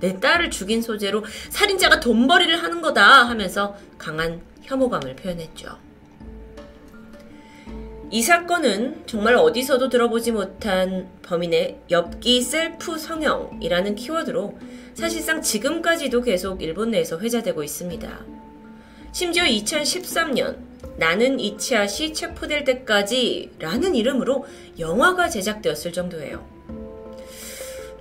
내 딸을 죽인 소재로 살인자가 돈벌이를 하는 거다 하면서 강한 혐오감을 표현했죠. 이 사건은 정말 어디서도 들어보지 못한 범인의 엽기 셀프 성형이라는 키워드로 사실상 지금까지도 계속 일본 내에서 회자되고 있습니다. 심지어 이천십삼 년 나는 이치아시 체포될 때까지 라는 이름으로 영화가 제작되었을 정도예요.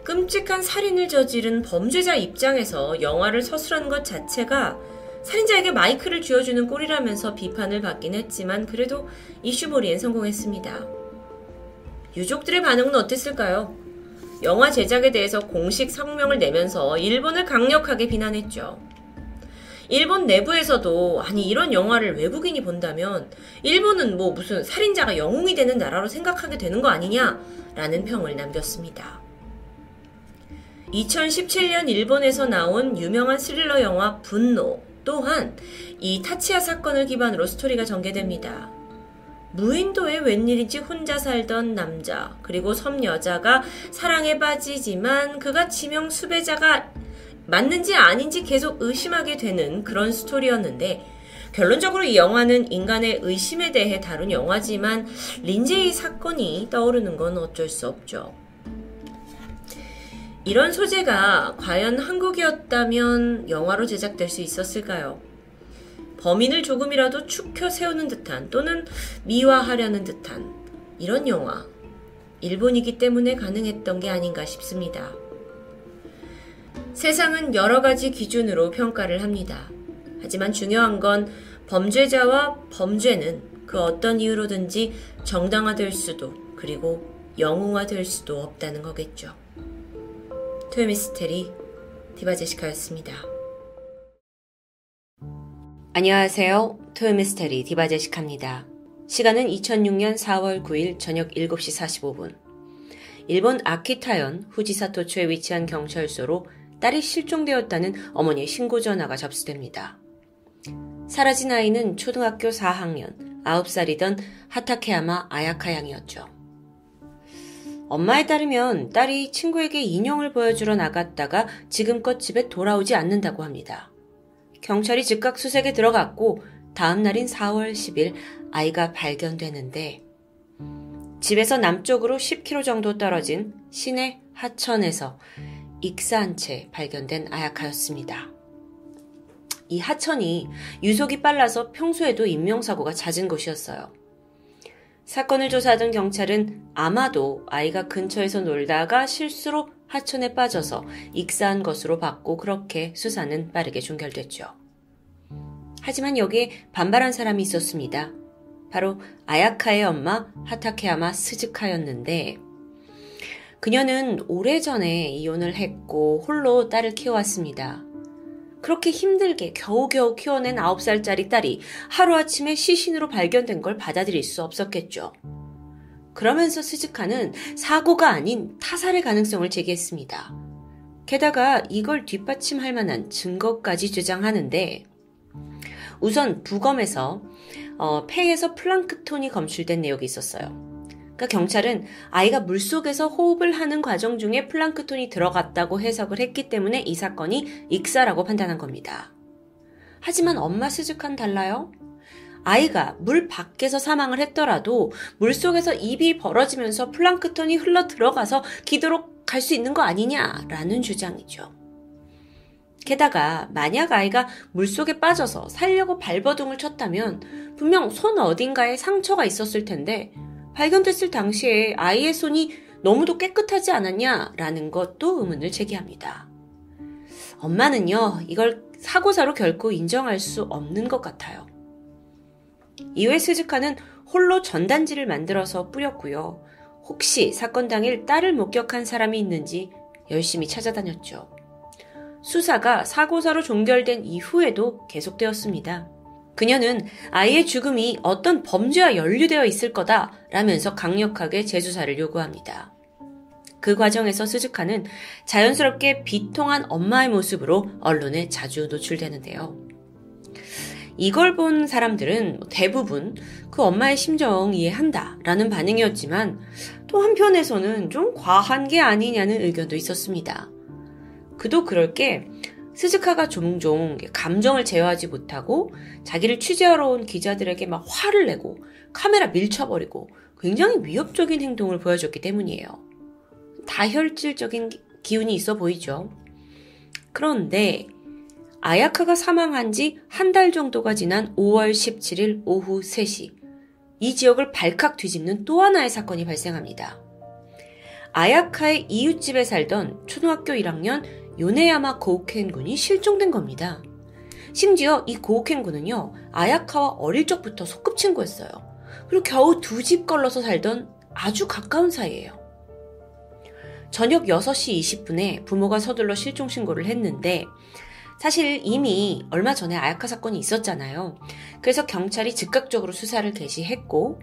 끔찍한 살인을 저지른 범죄자 입장에서 영화를 서술한 것 자체가 살인자에게 마이크를 쥐어주는 꼴이라면서 비판을 받긴 했지만 그래도 이슈몰이엔 성공했습니다. 유족들의 반응은 어땠을까요? 영화 제작에 대해서 공식 성명을 내면서 일본을 강력하게 비난했죠. 일본 내부에서도 아니 이런 영화를 외국인이 본다면 일본은 뭐 무슨 살인자가 영웅이 되는 나라로 생각하게 되는 거 아니냐라는 평을 남겼습니다. 이천십칠 년 일본에서 나온 유명한 스릴러 영화 분노 또한 이 타치야 사건을 기반으로 스토리가 전개됩니다. 무인도에 웬일인지 혼자 살던 남자 그리고 섬 여자가 사랑에 빠지지만 그가 지명 수배자가 맞는지 아닌지 계속 의심하게 되는 그런 스토리였는데 결론적으로 이 영화는 인간의 의심에 대해 다룬 영화지만 린제이 사건이 떠오르는 건 어쩔 수 없죠. 이런 소재가 과연 한국이었다면 영화로 제작될 수 있었을까요? 범인을 조금이라도 추켜 세우는 듯한 또는 미화하려는 듯한 이런 영화, 일본이기 때문에 가능했던 게 아닌가 싶습니다. 세상은 여러 가지 기준으로 평가를 합니다. 하지만 중요한 건 범죄자와 범죄는 그 어떤 이유로든지 정당화될 수도 그리고 영웅화될 수도 없다는 거겠죠. 토요미스테리 디바제시카였습니다. 안녕하세요. 토요미스테리 디바제시카입니다. 시간은 이천육 년 사 월 구 일 저녁 일곱 시 사십오 분. 일본 아키타현 후지사토초에 위치한 경찰서로 딸이 실종되었다는 어머니의 신고 전화가 접수됩니다. 사라진 아이는 초등학교 사 학년, 아홉 살이던 하타케야마 아야카 양이었죠. 엄마에 따르면 딸이 친구에게 인형을 보여주러 나갔다가 지금껏 집에 돌아오지 않는다고 합니다. 경찰이 즉각 수색에 들어갔고 다음 날인 사 월 십 일 아이가 발견되는데 집에서 남쪽으로 십 킬로미터 정도 떨어진 시내 하천에서 익사한 채 발견된 아야카였습니다. 이 하천이 유속이 빨라서 평소에도 인명사고가 잦은 곳이었어요. 사건을 조사하던 경찰은 아마도 아이가 근처에서 놀다가 실수로 하천에 빠져서 익사한 것으로 봤고 그렇게 수사는 빠르게 종결됐죠. 하지만 여기에 반발한 사람이 있었습니다. 바로 아야카의 엄마 하타케야마 스즈카였는데, 그녀는 오래전에 이혼을 했고 홀로 딸을 키워왔습니다. 그렇게 힘들게 겨우겨우 키워낸 아홉 살짜리 딸이 하루아침에 시신으로 발견된 걸 받아들일 수 없었겠죠. 그러면서 스즈카는 사고가 아닌 타살의 가능성을 제기했습니다. 게다가 이걸 뒷받침할 만한 증거까지 주장하는데, 우선 부검에서 어, 폐에서 플랑크톤이 검출된 내역이 있었어요. 그러니까 경찰은 아이가 물속에서 호흡을 하는 과정 중에 플랑크톤이 들어갔다고 해석을 했기 때문에 이 사건이 익사라고 판단한 겁니다. 하지만 엄마 스즈카는 달라요. 아이가 물 밖에서 사망을 했더라도 물속에서 입이 벌어지면서 플랑크톤이 흘러 들어가서 기도로 갈 수 있는 거 아니냐라는 주장이죠. 게다가 만약 아이가 물속에 빠져서 살려고 발버둥을 쳤다면 분명 손 어딘가에 상처가 있었을 텐데 발견됐을 당시에 아이의 손이 너무도 깨끗하지 않았냐라는 것도 의문을 제기합니다. 엄마는요, 이걸 사고사로 결코 인정할 수 없는 것 같아요. 이외 스즈카는 홀로 전단지를 만들어서 뿌렸고요. 혹시 사건 당일 딸을 목격한 사람이 있는지 열심히 찾아다녔죠. 수사가 사고사로 종결된 이후에도 계속되었습니다. 그녀는 아이의 죽음이 어떤 범죄와 연루되어 있을 거다라면서 강력하게 재수사를 요구합니다. 그 과정에서 스즈카는 자연스럽게 비통한 엄마의 모습으로 언론에 자주 노출되는데요. 이걸 본 사람들은 대부분 그 엄마의 심정 이해한다라는 반응이었지만, 또 한편에서는 좀 과한 게 아니냐는 의견도 있었습니다. 그도 그럴 게 스즈카가 종종 감정을 제어하지 못하고 자기를 취재하러 온 기자들에게 막 화를 내고 카메라 밀쳐버리고 굉장히 위협적인 행동을 보여줬기 때문이에요. 다혈질적인 기운이 있어 보이죠. 그런데 아야카가 사망한 지 한 달 정도가 지난 오월 십칠일 오후 세 시, 이 지역을 발칵 뒤집는 또 하나의 사건이 발생합니다. 아야카의 이웃집에 살던 초등학교 일 학년 요네야마 고우켄 군이 실종된 겁니다. 심지어 이 고우켄 군은요, 아야카와 어릴 적부터 소꿉친구였어요. 그리고 겨우 두 집 걸러서 살던 아주 가까운 사이예요. 저녁 여섯 시 이십 분에 부모가 서둘러 실종신고를 했는데, 사실 이미 얼마 전에 아야카 사건이 있었잖아요. 그래서 경찰이 즉각적으로 수사를 개시했고,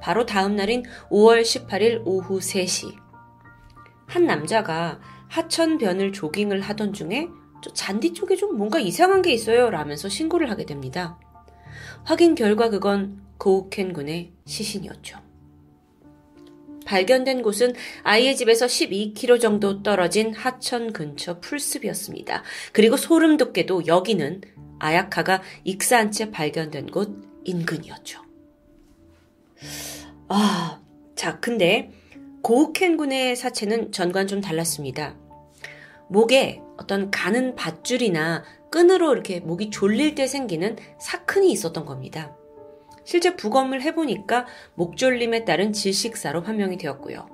바로 다음 날인 오월 십팔일 오후 세 시, 한 남자가 하천변을 조깅을 하던 중에 저 잔디 쪽에 좀 뭔가 이상한 게 있어요 라면서 신고를 하게 됩니다. 확인 결과 그건 고우켄 군의 시신이었죠. 발견된 곳은 아이의 집에서 십이 킬로미터 정도 떨어진 하천 근처 풀숲이었습니다. 그리고 소름 돋게도 여기는 아야카가 익사한 채 발견된 곳 인근이었죠. 아, 자, 근데 고우켄 군의 사체는 전과는 좀 달랐습니다. 목에 어떤 가는 밧줄이나 끈으로 이렇게 목이 졸릴 때 생기는 사큰이 있었던 겁니다. 실제 부검을 해보니까 목졸림에 따른 질식사로 판명이 되었고요.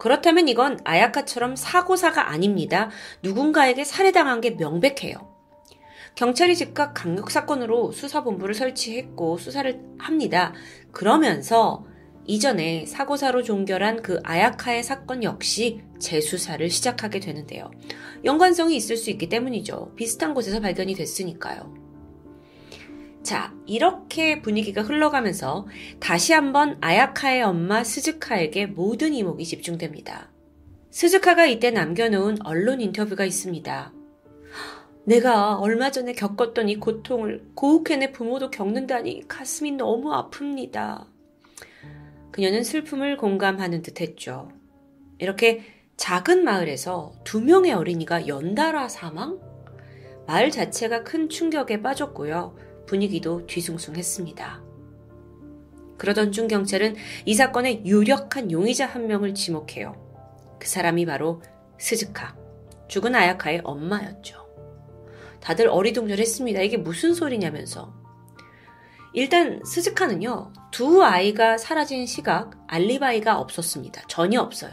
그렇다면 이건 아야카처럼 사고사가 아닙니다. 누군가에게 살해당한 게 명백해요. 경찰이 즉각 강력사건으로 수사본부를 설치했고 수사를 합니다. 그러면서 이전에 사고사로 종결한 그 아야카의 사건 역시 재수사를 시작하게 되는데요. 연관성이 있을 수 있기 때문이죠. 비슷한 곳에서 발견이 됐으니까요. 자, 이렇게 분위기가 흘러가면서 다시 한번 아야카의 엄마 스즈카에게 모든 이목이 집중됩니다. 스즈카가 이때 남겨놓은 언론 인터뷰가 있습니다. 내가 얼마 전에 겪었던 이 고통을 고우켄의 부모도 겪는다니 가슴이 너무 아픕니다. 그녀는 슬픔을 공감하는 듯 했죠. 이렇게 작은 마을에서 두 명의 어린이가 연달아 사망? 마을 자체가 큰 충격에 빠졌고요. 분위기도 뒤숭숭했습니다. 그러던 중 경찰은 이 사건의 유력한 용의자 한 명을 지목해요. 그 사람이 바로 스즈카, 죽은 아야카의 엄마였죠. 다들 어리둥절했습니다. 이게 무슨 소리냐면서. 일단 스즈카는요, 두 아이가 사라진 시각 알리바이가 없었습니다. 전혀 없어요.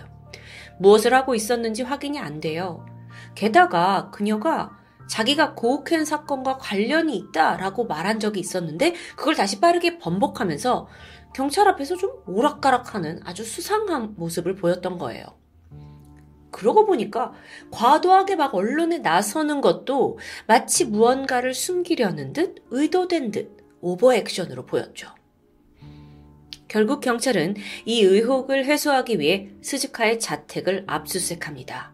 무엇을 하고 있었는지 확인이 안 돼요. 게다가 그녀가 자기가 고우켄 사건과 관련이 있다라고 말한 적이 있었는데 그걸 다시 빠르게 번복하면서 경찰 앞에서 좀 오락가락하는 아주 수상한 모습을 보였던 거예요. 그러고 보니까 과도하게 막 언론에 나서는 것도 마치 무언가를 숨기려는 듯 의도된 듯 오버액션으로 보였죠. 결국 경찰은 이 의혹을 해소하기 위해 스즈카의 자택을 압수수색합니다.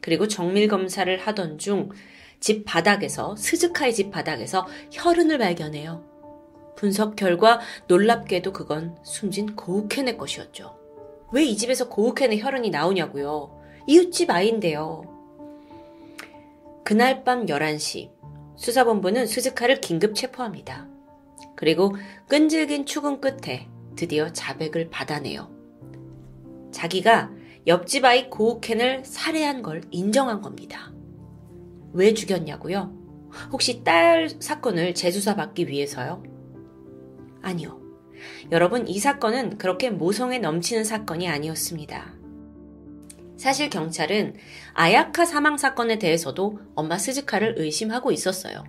그리고 정밀검사를 하던 중 집 바닥에서 스즈카의 집 바닥에서 혈흔을 발견해요. 분석 결과 놀랍게도 그건 숨진 고우켄의 것이었죠. 왜 이 집에서 고우켄의 혈흔이 나오냐고요. 이웃집 아이인데요. 그날 밤 열한 시 수사본부는 스즈카를 긴급 체포합니다. 그리고 끈질긴 추궁 끝에 드디어 자백을 받아내요. 자기가 옆집 아이 고우켄을 살해한 걸 인정한 겁니다. 왜 죽였냐고요? 혹시 딸 사건을 재수사받기 위해서요? 아니요. 여러분, 이 사건은 그렇게 모성에 넘치는 사건이 아니었습니다. 사실 경찰은 아야카 사망 사건에 대해서도 엄마 스즈카를 의심하고 있었어요.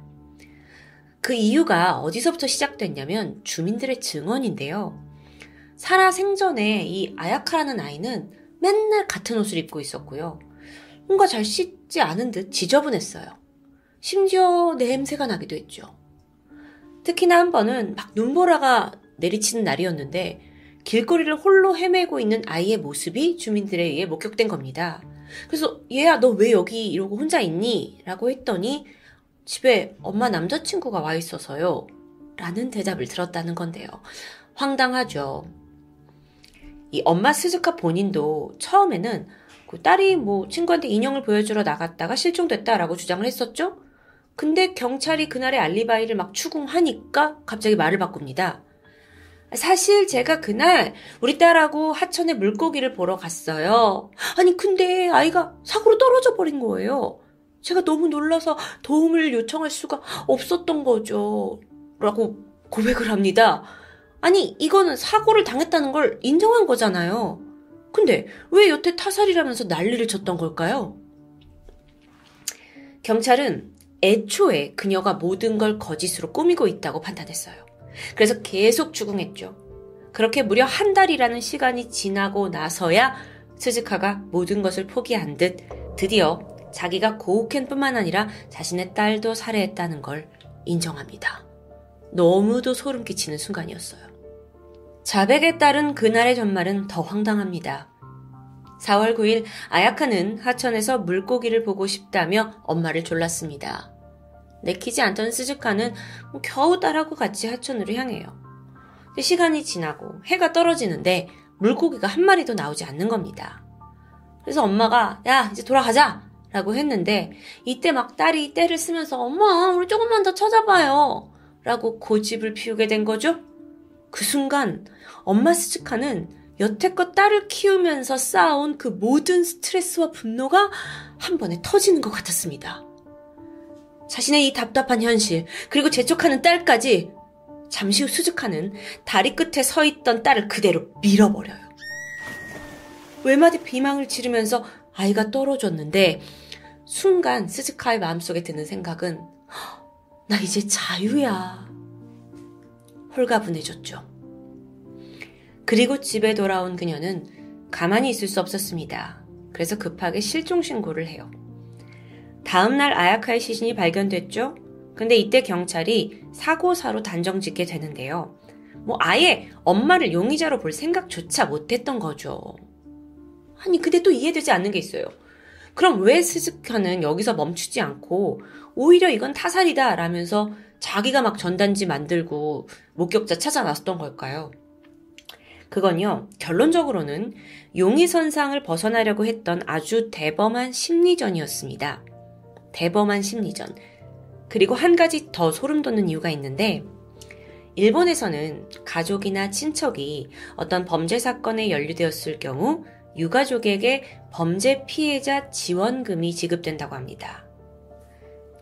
그 이유가 어디서부터 시작됐냐면 주민들의 증언인데요. 살아 생전에 이 아야카라는 아이는 맨날 같은 옷을 입고 있었고요. 뭔가 잘 씻지 않은 듯 지저분했어요. 심지어 냄새가 나기도 했죠. 특히나 한 번은 막 눈보라가 내리치는 날이었는데 길거리를 홀로 헤매고 있는 아이의 모습이 주민들에 의해 목격된 겁니다. 그래서 얘야 너 왜 여기 이러고 혼자 있니? 라고 했더니 집에 엄마 남자친구가 와 있어서요 라는 대답을 들었다는 건데요. 황당하죠. 이 엄마 스즈카 본인도 처음에는 그 딸이 뭐 친구한테 인형을 보여주러 나갔다가 실종됐다라고 주장을 했었죠. 근데 경찰이 그날의 알리바이를 막 추궁하니까 갑자기 말을 바꿉니다. 사실 제가 그날 우리 딸하고 하천에 물고기를 보러 갔어요. 아니 근데 아이가 사고로 떨어져 버린 거예요. 제가 너무 놀라서 도움을 요청할 수가 없었던 거죠. 라고 고백을 합니다. 아니 이거는 사고를 당했다는 걸 인정한 거잖아요. 근데 왜 여태 타살이라면서 난리를 쳤던 걸까요? 경찰은 애초에 그녀가 모든 걸 거짓으로 꾸미고 있다고 판단했어요. 그래서 계속 추궁했죠. 그렇게 무려 한 달이라는 시간이 지나고 나서야 스즈카가 모든 것을 포기한 듯 드디어 자기가 고우켄뿐만 아니라 자신의 딸도 살해했다는 걸 인정합니다. 너무도 소름 끼치는 순간이었어요. 자백에 따른 그날의 전말은 더 황당합니다. 사월 구일 아야카는 하천에서 물고기를 보고 싶다며 엄마를 졸랐습니다. 내키지 않던 스즈카는 겨우 딸하고 같이 하천으로 향해요. 시간이 지나고 해가 떨어지는데 물고기가 한 마리도 나오지 않는 겁니다. 그래서 엄마가 야 이제 돌아가자 라고 했는데 이때 막 딸이 떼를 쓰면서 엄마 우리 조금만 더 찾아봐요 라고 고집을 피우게 된 거죠. 그 순간 엄마 스즈카는 여태껏 딸을 키우면서 쌓아온 그 모든 스트레스와 분노가 한 번에 터지는 것 같았습니다. 자신의 이 답답한 현실, 그리고 재촉하는 딸까지 잠시 후 스즈카는 다리 끝에 서 있던 딸을 그대로 밀어버려요. 외마디 비명을 지르면서 아이가 떨어졌는데 순간 스즈카의 마음속에 드는 생각은 나 이제 자유야. 홀가분해졌죠. 그리고 집에 돌아온 그녀는 가만히 있을 수 없었습니다. 그래서 급하게 실종신고를 해요. 다음날 아야카의 시신이 발견됐죠. 근데 이때 경찰이 사고사로 단정짓게 되는데요. 뭐 아예 엄마를 용의자로 볼 생각조차 못했던 거죠. 아니 근데 또 이해되지 않는 게 있어요. 그럼 왜 스즈카는 여기서 멈추지 않고 오히려 이건 타살이다 라면서 자기가 막 전단지 만들고 목격자 찾아 나섰던 걸까요? 그건요, 결론적으로는 용의선상을 벗어나려고 했던 아주 대범한 심리전이었습니다. 대범한 심리전. 그리고 한 가지 더 소름 돋는 이유가 있는데 일본에서는 가족이나 친척이 어떤 범죄 사건에 연루되었을 경우 유가족에게 범죄 피해자 지원금이 지급된다고 합니다.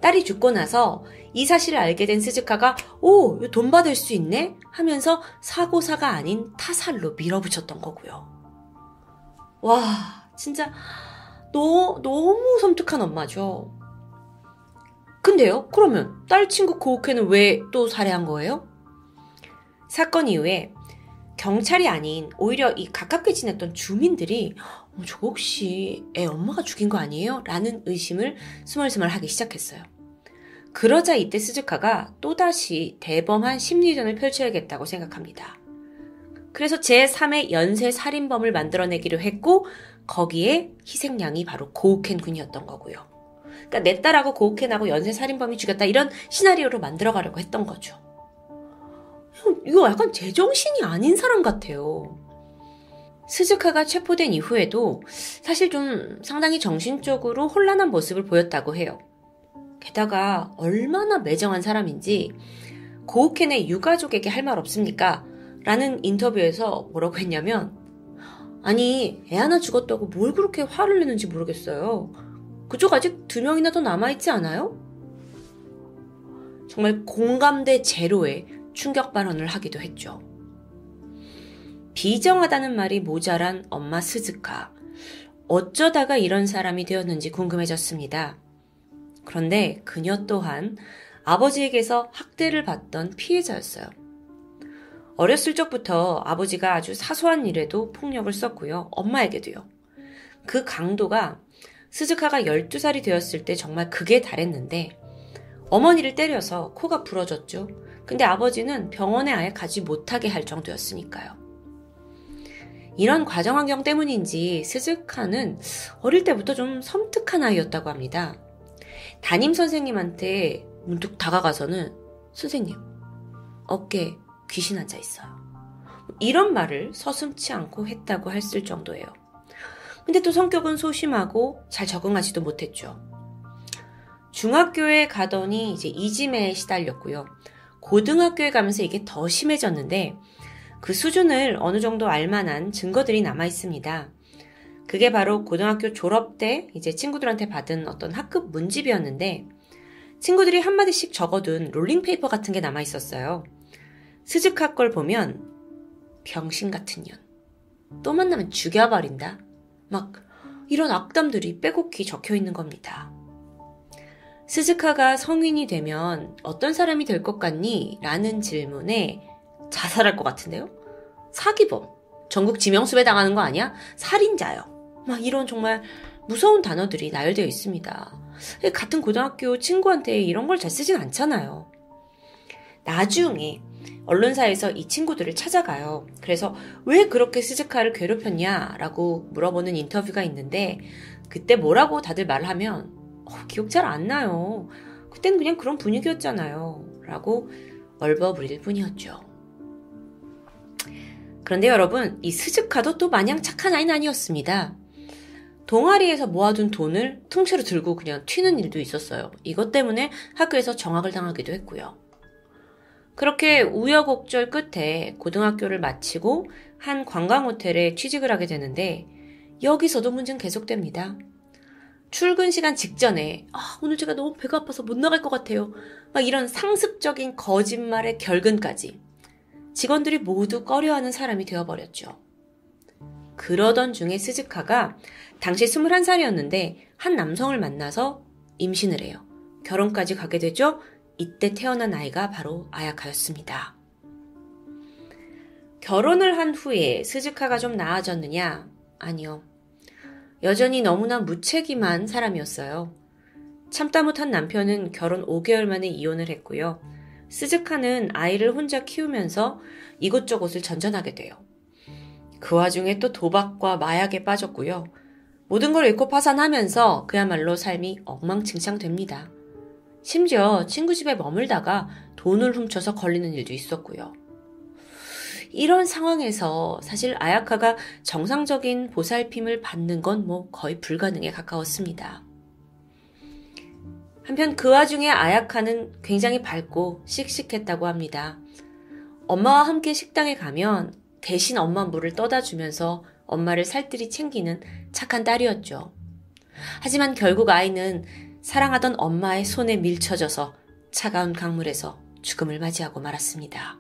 딸이 죽고 나서 이 사실을 알게 된 스즈카가 오, 이거 돈 받을 수 있네? 하면서 사고사가 아닌 타살로 밀어붙였던 거고요. 와, 진짜 너, 너무 섬뜩한 엄마죠. 근데요? 그러면 딸 친구 고우켄은 왜 또 살해한 거예요? 사건 이후에 경찰이 아닌 오히려 이 가깝게 지냈던 주민들이 어, 저거 혹시 애 엄마가 죽인 거 아니에요? 라는 의심을 스멀스멀 하기 시작했어요. 그러자 이때 스즈카가 또다시 대범한 심리전을 펼쳐야겠다고 생각합니다. 그래서 제삼의 연쇄 살인범을 만들어내기로 했고 거기에 희생양이 바로 고우켄 군이었던 거고요. 그러니까 내 딸하고 고우켄하고 연쇄 살인범이 죽였다 이런 시나리오로 만들어가려고 했던 거죠. 이거 약간 제정신이 아닌 사람 같아요. 스즈카가 체포된 이후에도 사실 좀 상당히 정신적으로 혼란한 모습을 보였다고 해요. 게다가 얼마나 매정한 사람인지 고우켄의 유가족에게 할 말 없습니까? 라는 인터뷰에서 뭐라고 했냐면 아니 애 하나 죽었다고 뭘 그렇게 화를 내는지 모르겠어요. 그쪽 아직 두 명이나 더 남아있지 않아요? 정말 공감대 제로의 충격 발언을 하기도 했죠. 비정하다는 말이 모자란 엄마 스즈카. 어쩌다가 이런 사람이 되었는지 궁금해졌습니다. 그런데 그녀 또한 아버지에게서 학대를 받던 피해자였어요. 어렸을 적부터 아버지가 아주 사소한 일에도 폭력을 썼고요. 엄마에게도요. 그 강도가 스즈카가 열두 살이 되었을 때 정말 극에 달했는데 어머니를 때려서 코가 부러졌죠. 근데 아버지는 병원에 아예 가지 못하게 할 정도였으니까요. 이런 과정 환경 때문인지 스즈카는 어릴 때부터 좀 섬뜩한 아이였다고 합니다. 담임 선생님한테 문득 다가가서는 선생님, 어깨에 귀신 앉아있어요. 이런 말을 서슴지 않고 했다고 했을 정도예요. 근데 또 성격은 소심하고 잘 적응하지도 못했죠. 중학교에 가더니 이제 이지매에 시달렸고요. 고등학교에 가면서 이게 더 심해졌는데 그 수준을 어느 정도 알만한 증거들이 남아있습니다. 그게 바로 고등학교 졸업 때 이제 친구들한테 받은 어떤 학급 문집이었는데 친구들이 한마디씩 적어둔 롤링페이퍼 같은 게 남아있었어요. 스즈카 걸 보면 병신 같은 년, 또 만나면 죽여버린다, 막 이런 악담들이 빼곡히 적혀있는 겁니다. 스즈카가 성인이 되면 어떤 사람이 될 것 같니? 라는 질문에 자살할 것 같은데요? 사기범, 전국 지명수배 당하는 거 아니야? 살인자요. 막 이런 정말 무서운 단어들이 나열되어 있습니다. 같은 고등학교 친구한테 이런 걸 잘 쓰진 않잖아요. 나중에 언론사에서 이 친구들을 찾아가요. 그래서 왜 그렇게 스즈카를 괴롭혔냐라고 물어보는 인터뷰가 있는데 그때 뭐라고 다들 말하면 기억 잘 안 나요. 그땐 그냥 그런 분위기였잖아요. 라고 얼버무릴 뿐이었죠. 그런데 여러분, 이 스즈카도 또 마냥 착한 아이는 아니었습니다. 동아리에서 모아둔 돈을 통째로 들고 그냥 튀는 일도 있었어요. 이것 때문에 학교에서 정학을 당하기도 했고요. 그렇게 우여곡절 끝에 고등학교를 마치고 한 관광호텔에 취직을 하게 되는데 여기서도 문제는 계속됩니다. 출근 시간 직전에 아, 오늘 제가 너무 배가 아파서 못 나갈 것 같아요. 막 이런 상습적인 거짓말의 결근까지 직원들이 모두 꺼려하는 사람이 되어버렸죠. 그러던 중에 스즈카가 당시 스물한 살이었는데 한 남성을 만나서 임신을 해요. 결혼까지 가게 되죠. 이때 태어난 아이가 바로 아야카였습니다. 결혼을 한 후에 스즈카가 좀 나아졌느냐? 아니요. 여전히 너무나 무책임한 사람이었어요. 참다 못한 남편은 결혼 오 개월 만에 이혼을 했고요. 스즈카는 아이를 혼자 키우면서 이곳저곳을 전전하게 돼요. 그 와중에 또 도박과 마약에 빠졌고요. 모든 걸 잃고 파산하면서 그야말로 삶이 엉망진창됩니다. 심지어 친구 집에 머물다가 돈을 훔쳐서 걸리는 일도 있었고요. 이런 상황에서 사실 아야카가 정상적인 보살핌을 받는 건 뭐 거의 불가능에 가까웠습니다. 한편 그 와중에 아야카는 굉장히 밝고 씩씩했다고 합니다. 엄마와 함께 식당에 가면 대신 엄마 물을 떠다 주면서 엄마를 살뜰히 챙기는 착한 딸이었죠. 하지만 결국 아이는 사랑하던 엄마의 손에 밀쳐져서 차가운 강물에서 죽음을 맞이하고 말았습니다.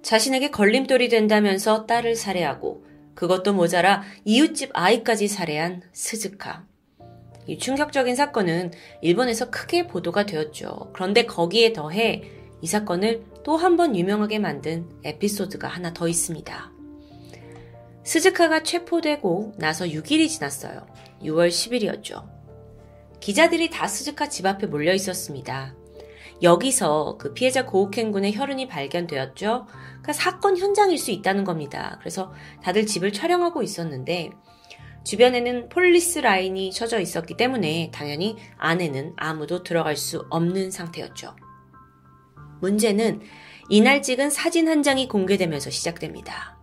자신에게 걸림돌이 된다면서 딸을 살해하고 그것도 모자라 이웃집 아이까지 살해한 스즈카. 이 충격적인 사건은 일본에서 크게 보도가 되었죠. 그런데 거기에 더해 이 사건을 또 한 번 유명하게 만든 에피소드가 하나 더 있습니다. 스즈카가 체포되고 나서 육 일이 지났어요. 유월 십일이었죠. 기자들이 다 스즈카 집 앞에 몰려 있었습니다. 여기서 그 피해자 고우켄 군의 혈흔이 발견되었죠. 그러니까 사건 현장일 수 있다는 겁니다. 그래서 다들 집을 촬영하고 있었는데 주변에는 폴리스 라인이 쳐져 있었기 때문에 당연히 안에는 아무도 들어갈 수 없는 상태였죠. 문제는 이날 찍은 사진 한 장이 공개되면서 시작됩니다.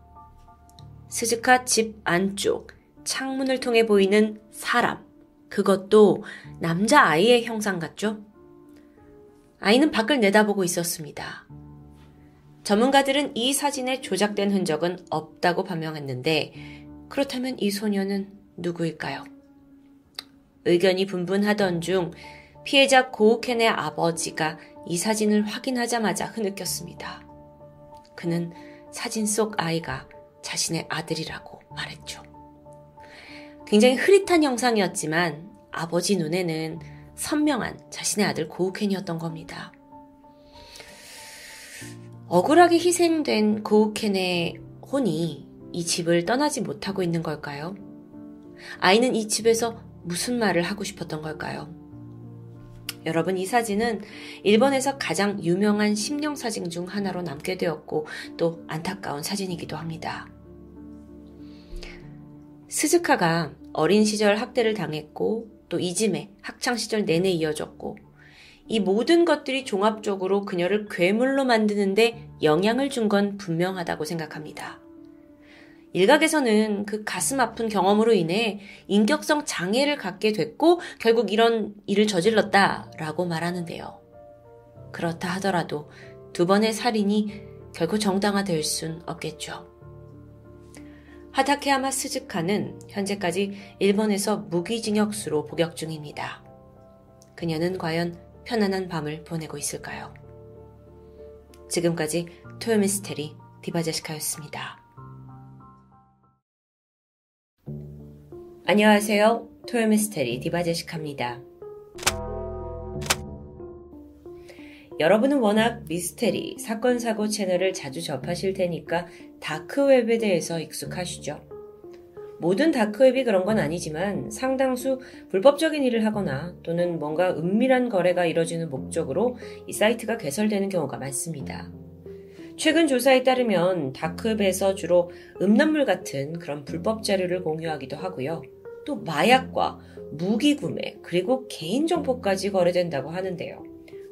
스즈카 집 안쪽 창문을 통해 보이는 사람, 그것도 남자아이의 형상 같죠? 아이는 밖을 내다보고 있었습니다. 전문가들은 이 사진에 조작된 흔적은 없다고 반명했는데 그렇다면 이 소녀는 누구일까요? 의견이 분분하던 중 피해자 고우켄의 아버지가 이 사진을 확인하자마자 흐느꼈습니다. 그는 사진 속 아이가 자신의 아들이라고 말했죠. 굉장히 흐릿한 형상이었지만 아버지 눈에는 선명한 자신의 아들 고우켄이었던 겁니다. 억울하게 희생된 고우켄의 혼이 이 집을 떠나지 못하고 있는 걸까요? 아이는 이 집에서 무슨 말을 하고 싶었던 걸까요? 여러분, 이 사진은 일본에서 가장 유명한 심령 사진 중 하나로 남게 되었고 또 안타까운 사진이기도 합니다. 스즈카가 어린 시절 학대를 당했고 또 이지메 학창시절 내내 이어졌고 이 모든 것들이 종합적으로 그녀를 괴물로 만드는데 영향을 준 건 분명하다고 생각합니다. 일각에서는 그 가슴 아픈 경험으로 인해 인격성 장애를 갖게 됐고 결국 이런 일을 저질렀다라고 말하는데요. 그렇다 하더라도 두 번의 살인이 결코 정당화될 순 없겠죠. 하타케야마 스즈카는 현재까지 일본에서 무기징역수로 복역 중입니다. 그녀는 과연 편안한 밤을 보내고 있을까요? 지금까지 토요미스테리 디바제시카였습니다. 안녕하세요. 토요미스테리 디바제시카입니다. 여러분은 워낙 미스테리, 사건, 사고 채널을 자주 접하실 테니까 다크웹에 대해서 익숙하시죠? 모든 다크웹이 그런 건 아니지만 상당수 불법적인 일을 하거나 또는 뭔가 은밀한 거래가 이뤄지는 목적으로 이 사이트가 개설되는 경우가 많습니다. 최근 조사에 따르면 다크웹에서 주로 음란물 같은 그런 불법 자료를 공유하기도 하고요. 또 마약과 무기 구매, 그리고 개인정보까지 거래된다고 하는데요.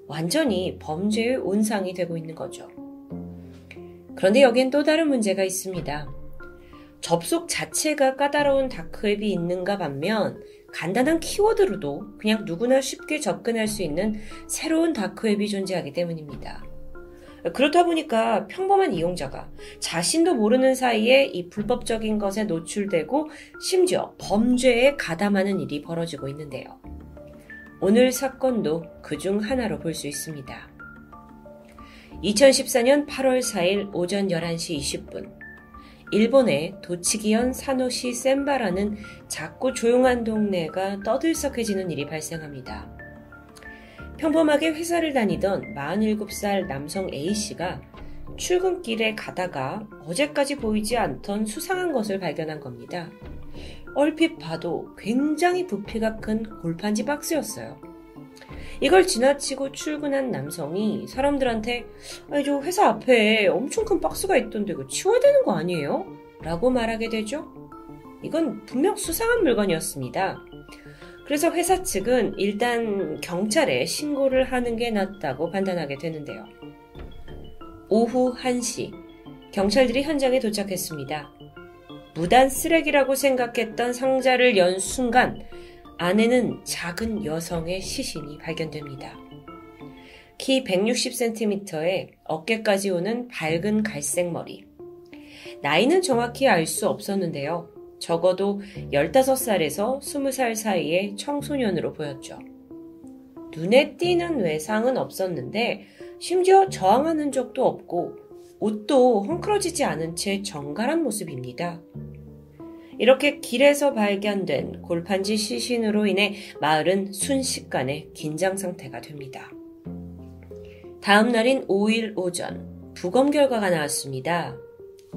완전히 범죄의 온상이 되고 있는 거죠. 그런데 여긴 또 다른 문제가 있습니다. 접속 자체가 까다로운 다크웹이 있는가 반면 간단한 키워드로도 그냥 누구나 쉽게 접근할 수 있는 새로운 다크웹이 존재하기 때문입니다. 그렇다 보니까 평범한 이용자가 자신도 모르는 사이에 이 불법적인 것에 노출되고 심지어 범죄에 가담하는 일이 벌어지고 있는데요. 오늘 사건도 그중 하나로 볼 수 있습니다. 이천십사년 팔월 사일 오전 열한 시 이십 분 일본의 도치기현 사노시 센바라는 작고 조용한 동네가 떠들썩해지는 일이 발생합니다. 평범하게 회사를 다니던 마흔일곱 살 남성 A씨가 출근길에 가다가 어제까지 보이지 않던 수상한 것을 발견한 겁니다. 얼핏 봐도 굉장히 부피가 큰 골판지 박스였어요. 이걸 지나치고 출근한 남성이 사람들한테 아니 저 회사 앞에 엄청 큰 박스가 있던데 이거 치워야 되는 거 아니에요? 라고 말하게 되죠. 이건 분명 수상한 물건이었습니다. 그래서 회사 측은 일단 경찰에 신고를 하는 게 낫다고 판단하게 되는데요. 오후 한 시 경찰들이 현장에 도착했습니다. 무단 쓰레기라고 생각했던 상자를 연 순간 안에는 작은 여성의 시신이 발견됩니다. 키 백육십 센티미터에 어깨까지 오는 밝은 갈색 머리. 나이는 정확히 알 수 없었는데요. 적어도 열다섯 살에서 스무 살 사이의 청소년으로 보였죠. 눈에 띄는 외상은 없었는데 심지어 저항하는 적도 없고 옷도 헝클어지지 않은 채 정갈한 모습입니다. 이렇게 길에서 발견된 골판지 시신으로 인해 마을은 순식간에 긴장 상태가 됩니다. 다음 날인 오일 오전, 부검 결과가 나왔습니다.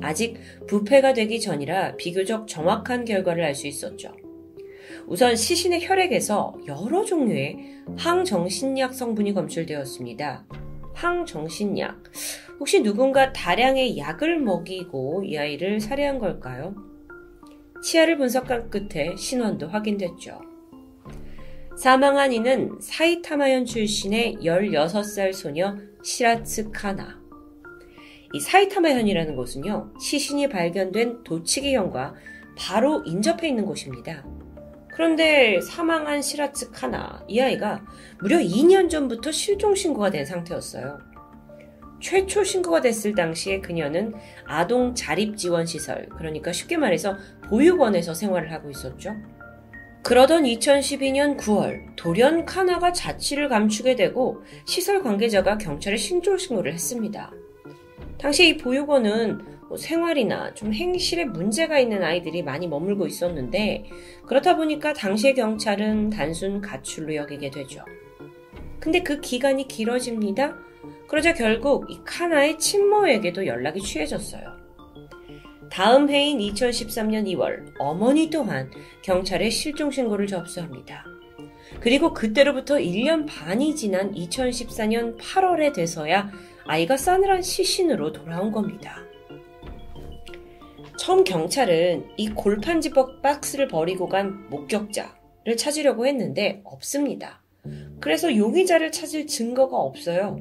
아직 부패가 되기 전이라 비교적 정확한 결과를 알 수 있었죠. 우선 시신의 혈액에서 여러 종류의 항정신약 성분이 검출되었습니다. 항정신약, 혹시 누군가 다량의 약을 먹이고 이 아이를 살해한 걸까요? 치아를 분석한 끝에 신원도 확인됐죠. 사망한 이는 사이타마현 출신의 열여섯 살 소녀 시라츠카나. 이 사이타마현이라는 곳은요, 시신이 발견된 도치기현과 바로 인접해 있는 곳입니다. 그런데 사망한 시라츠카나, 이 아이가 무려 이 년 전부터 실종신고가 된 상태였어요. 최초 신고가 됐을 당시에 그녀는 아동 자립지원시설, 그러니까 쉽게 말해서 보육원에서 생활을 하고 있었죠. 그러던 이천십이 년 구월, 돌연 카나가 자취를 감추게 되고 시설 관계자가 경찰에 실종신고를 했습니다. 당시 이 보육원은 뭐 생활이나 좀 행실에 문제가 있는 아이들이 많이 머물고 있었는데, 그렇다 보니까 당시의 경찰은 단순 가출로 여기게 되죠. 근데 그 기간이 길어집니다. 그러자 결국 이 카나의 친모에게도 연락이 취해졌어요. 다음 해인 이천십삼 년 이월, 어머니 또한 경찰에 실종신고를 접수합니다. 그리고 그때로부터 일 년 반이 지난 이천십사 년 팔월에 돼서야 아이가 싸늘한 시신으로 돌아온 겁니다. 처음 경찰은 이 골판지 박스를 버리고 간 목격자를 찾으려고 했는데 없습니다. 그래서 용의자를 찾을 증거가 없어요.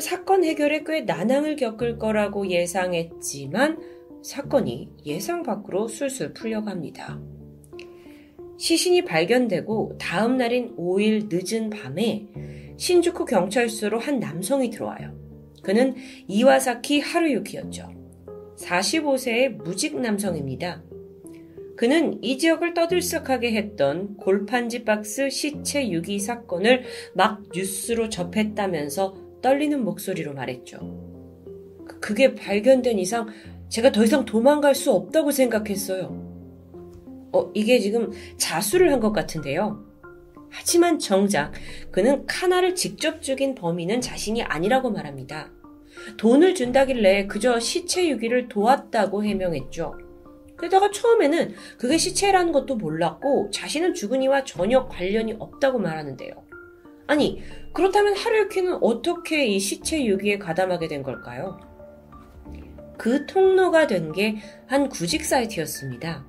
사건 해결에 꽤 난항을 겪을 거라고 예상했지만 사건이 예상 밖으로 술술 풀려갑니다. 시신이 발견되고 다음 날인 오일 늦은 밤에 신주쿠 경찰서로 한 남성이 들어와요. 그는 이와사키 하루유키였죠. 사십오 세의 무직 남성입니다. 그는 이 지역을 떠들썩하게 했던 골판지 박스 시체 유기 사건을 막 뉴스로 접했다면서 떨리는 목소리로 말했죠. 그게 발견된 이상 제가 더 이상 도망갈 수 없다고 생각했어요. 어, 이게 지금 자수를 한 것 같은데요. 하지만 정작 그는 카나를 직접 죽인 범인은 자신이 아니라고 말합니다. 돈을 준다길래 그저 시체 유기를 도왔다고 해명했죠. 게다가 처음에는 그게 시체라는 것도 몰랐고 자신은 죽은 이와 전혀 관련이 없다고 말하는데요. 아니, 그렇다면 하루유키는 어떻게 이 시체 유기에 가담하게 된 걸까요? 그 통로가 된 게 한 구직 사이트였습니다.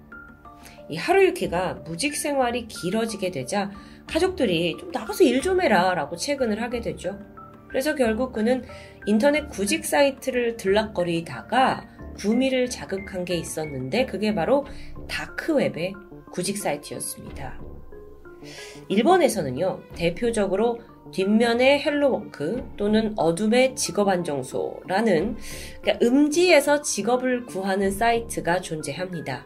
이 하루유키가 무직 생활이 길어지게 되자 가족들이 좀 나가서 일 좀 해라 라고 채근을 하게 되죠. 그래서 결국 그는 인터넷 구직 사이트를 들락거리다가 구미를 자극한 게 있었는데 그게 바로 다크웹의 구직 사이트였습니다. 일본에서는요, 대표적으로 뒷면의 헬로워크 또는 어둠의 직업안정소라는, 그러니까 음지에서 직업을 구하는 사이트가 존재합니다.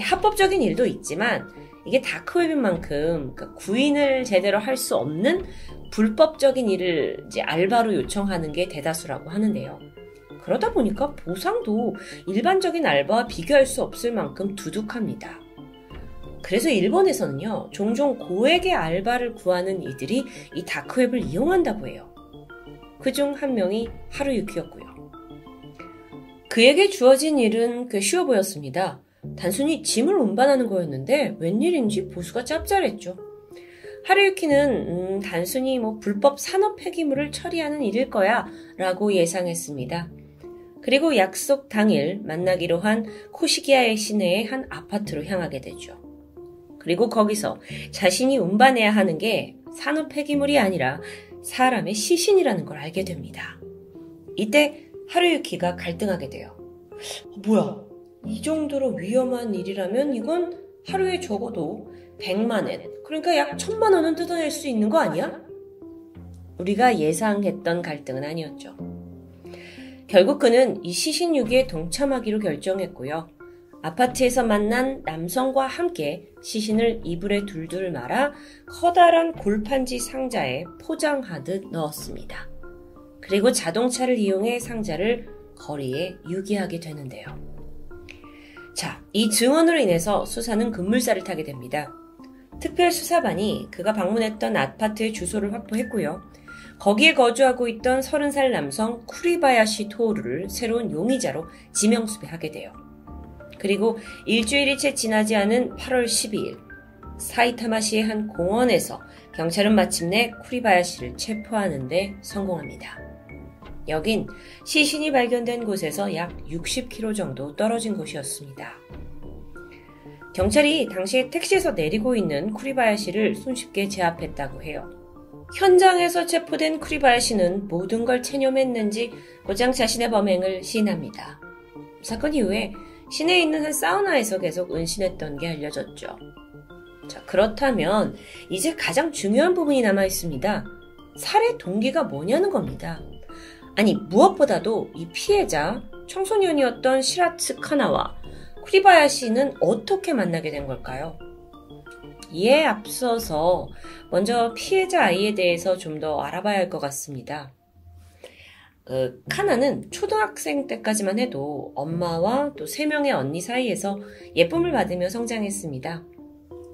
합법적인 일도 있지만 이게 다크웹인 만큼 구인을 제대로 할 수 없는 불법적인 일을 이제 알바로 요청하는 게 대다수라고 하는데요. 그러다 보니까 보상도 일반적인 알바와 비교할 수 없을 만큼 두둑합니다. 그래서 일본에서는요, 종종 고액의 알바를 구하는 이들이 이 다크웹을 이용한다고 해요. 그중 한 명이 하루유키였고요. 그에게 주어진 일은 꽤 쉬워 보였습니다. 단순히 짐을 운반하는 거였는데 웬일인지 보수가 짭짤했죠. 하루유키는 음, 단순히 뭐 불법 산업 폐기물을 처리하는 일일 거야 라고 예상했습니다. 그리고 약속 당일 만나기로 한 코시기야의 시내의 한 아파트로 향하게 되죠. 그리고 거기서 자신이 운반해야 하는 게 산업 폐기물이 아니라 사람의 시신이라는 걸 알게 됩니다. 이때 하루유키가 갈등하게 돼요. 어, 뭐야? 이 정도로 위험한 일이라면 이건 하루에 적어도 백만 엔, 그러니까 약 천만 원은 뜯어낼 수 있는 거 아니야? 우리가 예상했던 갈등은 아니었죠. 결국 그는 이 시신 유기에 동참하기로 결정했고요. 아파트에서 만난 남성과 함께 시신을 이불에 둘둘 말아 커다란 골판지 상자에 포장하듯 넣었습니다. 그리고 자동차를 이용해 상자를 거리에 유기하게 되는데요. 자, 이 증언으로 인해서 수사는 급물살을 타게 됩니다. 특별수사반이 그가 방문했던 아파트의 주소를 확보했고요. 거기에 거주하고 있던 서른 살 남성 쿠리바야시 토오루를 새로운 용의자로 지명수배하게 돼요. 그리고 일주일이 채 지나지 않은 팔월 십이일 사이타마시의 한 공원에서 경찰은 마침내 쿠리바야시를 체포하는 데 성공합니다. 여긴 시신이 발견된 곳에서 약 육십 킬로미터 정도 떨어진 곳이었습니다. 경찰이 당시 택시에서 내리고 있는 쿠리바야시를 손쉽게 제압했다고 해요. 현장에서 체포된 쿠리바야시는 모든 걸 체념했는지 곧장 자신의 범행을 시인합니다. 사건 이후에 시내에 있는 한 사우나에서 계속 은신했던 게 알려졌죠. 자, 그렇다면 이제 가장 중요한 부분이 남아있습니다. 살해 동기가 뭐냐는 겁니다. 아니, 무엇보다도 이 피해자, 청소년이었던 시라츠카나와 쿠리바야시는 어떻게 만나게 된 걸까요? 이에 앞서서 먼저 피해자 아이에 대해서 좀 더 알아봐야 할 것 같습니다. 어, 카나는 초등학생 때까지만 해도 엄마와 또 세 명의 언니 사이에서 예쁨을 받으며 성장했습니다.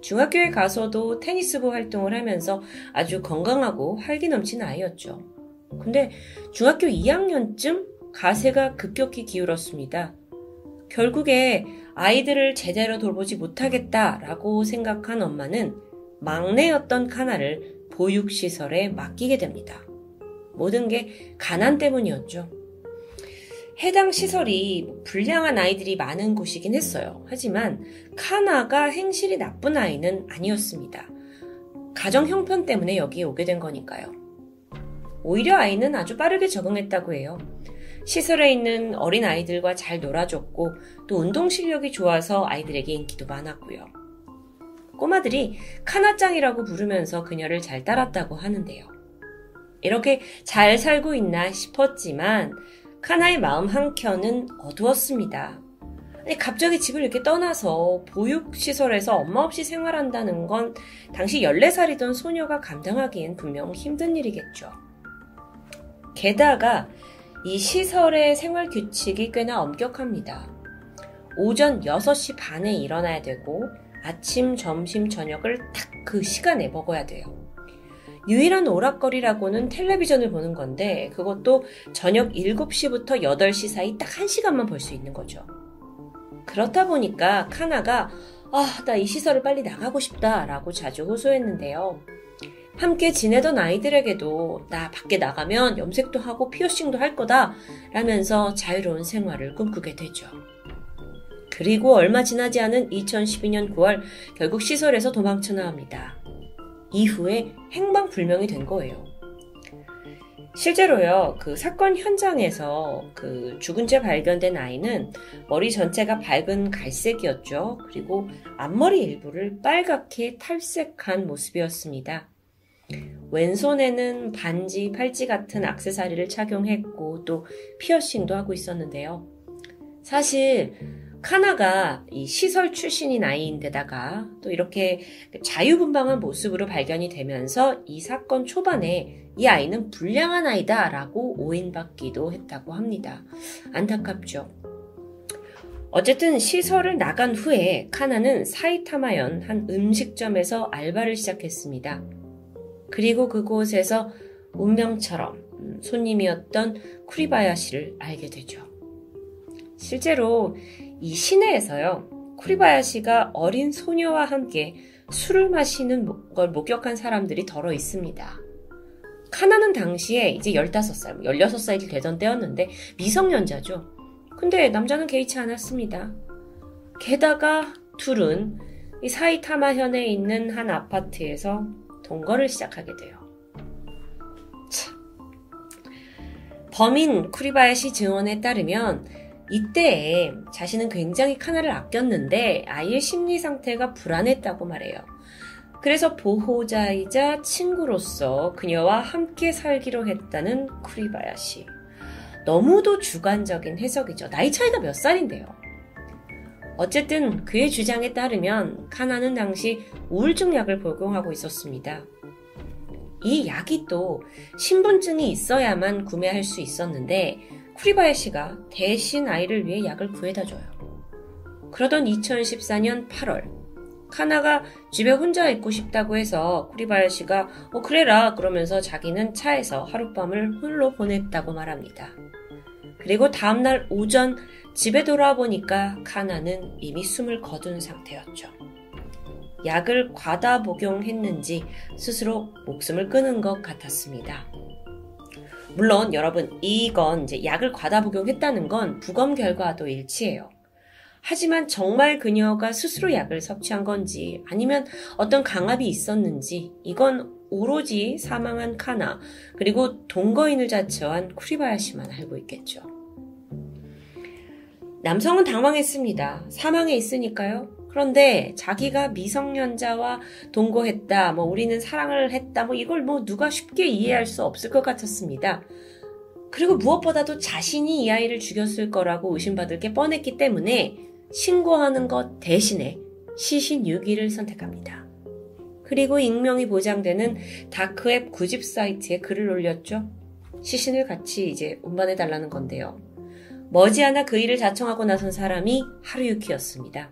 중학교에 가서도 테니스부 활동을 하면서 아주 건강하고 활기 넘치는 아이였죠. 근데 중학교 이 학년쯤 가세가 급격히 기울었습니다. 결국에 아이들을 제대로 돌보지 못하겠다라고 생각한 엄마는 막내였던 카나를 보육시설에 맡기게 됩니다. 모든 게 가난 때문이었죠. 해당 시설이 불량한 아이들이 많은 곳이긴 했어요. 하지만 카나가 행실이 나쁜 아이는 아니었습니다. 가정 형편 때문에 여기에 오게 된 거니까요. 오히려 아이는 아주 빠르게 적응했다고 해요. 시설에 있는 어린 아이들과 잘 놀아줬고 또 운동 실력이 좋아서 아이들에게 인기도 많았고요. 꼬마들이 카나짱이라고 부르면서 그녀를 잘 따랐다고 하는데요. 이렇게 잘 살고 있나 싶었지만 카나의 마음 한켠은 어두웠습니다. 아니, 갑자기 집을 이렇게 떠나서 보육시설에서 엄마 없이 생활한다는 건 당시 열네 살이던 소녀가 감당하기엔 분명 힘든 일이겠죠. 게다가 이 시설의 생활 규칙이 꽤나 엄격합니다. 오전 여섯 시 반에 일어나야 되고 아침, 점심, 저녁을 딱 그 시간에 먹어야 돼요. 유일한 오락거리라고는 텔레비전을 보는 건데 그것도 저녁 일곱 시부터 여덟 시 사이 딱 한 시간만 볼 수 있는 거죠. 그렇다 보니까 카나가 아, 나 이 시설을 빨리 나가고 싶다 라고 자주 호소했는데요. 함께 지내던 아이들에게도 나 밖에 나가면 염색도 하고 피어싱도 할 거다 라면서 자유로운 생활을 꿈꾸게 되죠. 그리고 얼마 지나지 않은 이천십이년 구월 결국 시설에서 도망쳐 나옵니다. 이후에 행방불명이 된 거예요. 실제로요, 그 사건 현장에서 그 죽은 채 발견된 아이는 머리 전체가 밝은 갈색이었죠. 그리고 앞머리 일부를 빨갛게 탈색한 모습이었습니다. 왼손에는 반지, 팔찌 같은 액세서리를 착용했고 또 피어싱도 하고 있었는데요. 사실 카나가 이 시설 출신인 아이인데다가 또 이렇게 자유분방한 모습으로 발견이 되면서 이 사건 초반에 이 아이는 불량한 아이다 라고 오인받기도 했다고 합니다. 안타깝죠. 어쨌든 시설을 나간 후에 카나는 사이타마현 한 음식점에서 알바를 시작했습니다. 그리고 그곳에서 운명처럼 손님이었던 쿠리바야시를 알게 되죠. 실제로 이 시내에서요, 쿠리바야시가 어린 소녀와 함께 술을 마시는 걸 목격한 사람들이 덜어 있습니다. 카나는 당시에 이제 열다섯 살, 열여섯 살이 되던 때였는데 미성년자죠. 근데 남자는 개의치 않았습니다. 게다가 둘은 이 사이타마현에 있는 한 아파트에서 동거를 시작하게 돼요. 참. 범인 쿠리바야시 증언에 따르면 이때에 자신은 굉장히 카나를 아꼈는데 아이의 심리 상태가 불안했다고 말해요. 그래서 보호자이자 친구로서 그녀와 함께 살기로 했다는 쿠리바야시. 너무도 주관적인 해석이죠. 나이 차이가 몇 살인데요. 어쨌든 그의 주장에 따르면 카나는 당시 우울증 약을 복용하고 있었습니다. 이 약이 또 신분증이 있어야만 구매할 수 있었는데 쿠리바야시가 대신 아이를 위해 약을 구해다줘요. 그러던 이천십사년 팔월 카나가 집에 혼자 있고 싶다고 해서 쿠리바야시가 어 그래라 그러면서 자기는 차에서 하룻밤을 홀로 보냈다고 말합니다. 그리고 다음날 오전 집에 돌아보니까 카나는 이미 숨을 거둔 상태였죠. 약을 과다 복용했는지 스스로 목숨을 끊은 것 같았습니다. 물론 여러분 이건 이제 약을 과다 복용했다는 건 부검 결과도 일치해요. 하지만 정말 그녀가 스스로 약을 섭취한 건지 아니면 어떤 강압이 있었는지 이건 오로지 사망한 카나 그리고 동거인을 자처한 쿠리바야시만 알고 있겠죠. 남성은 당황했습니다. 사망해 있으니까요. 그런데 자기가 미성년자와 동거했다, 뭐 우리는 사랑을 했다, 뭐 이걸 뭐 누가 쉽게 이해할 수 없을 것 같았습니다. 그리고 무엇보다도 자신이 이 아이를 죽였을 거라고 의심받을 게 뻔했기 때문에 신고하는 것 대신에 시신 유기를 선택합니다. 그리고 익명이 보장되는 다크웹 구집 사이트에 글을 올렸죠. 시신을 같이 이제 운반해달라는 건데요. 머지않아 그 일을 자청하고 나선 사람이 하루유키였습니다.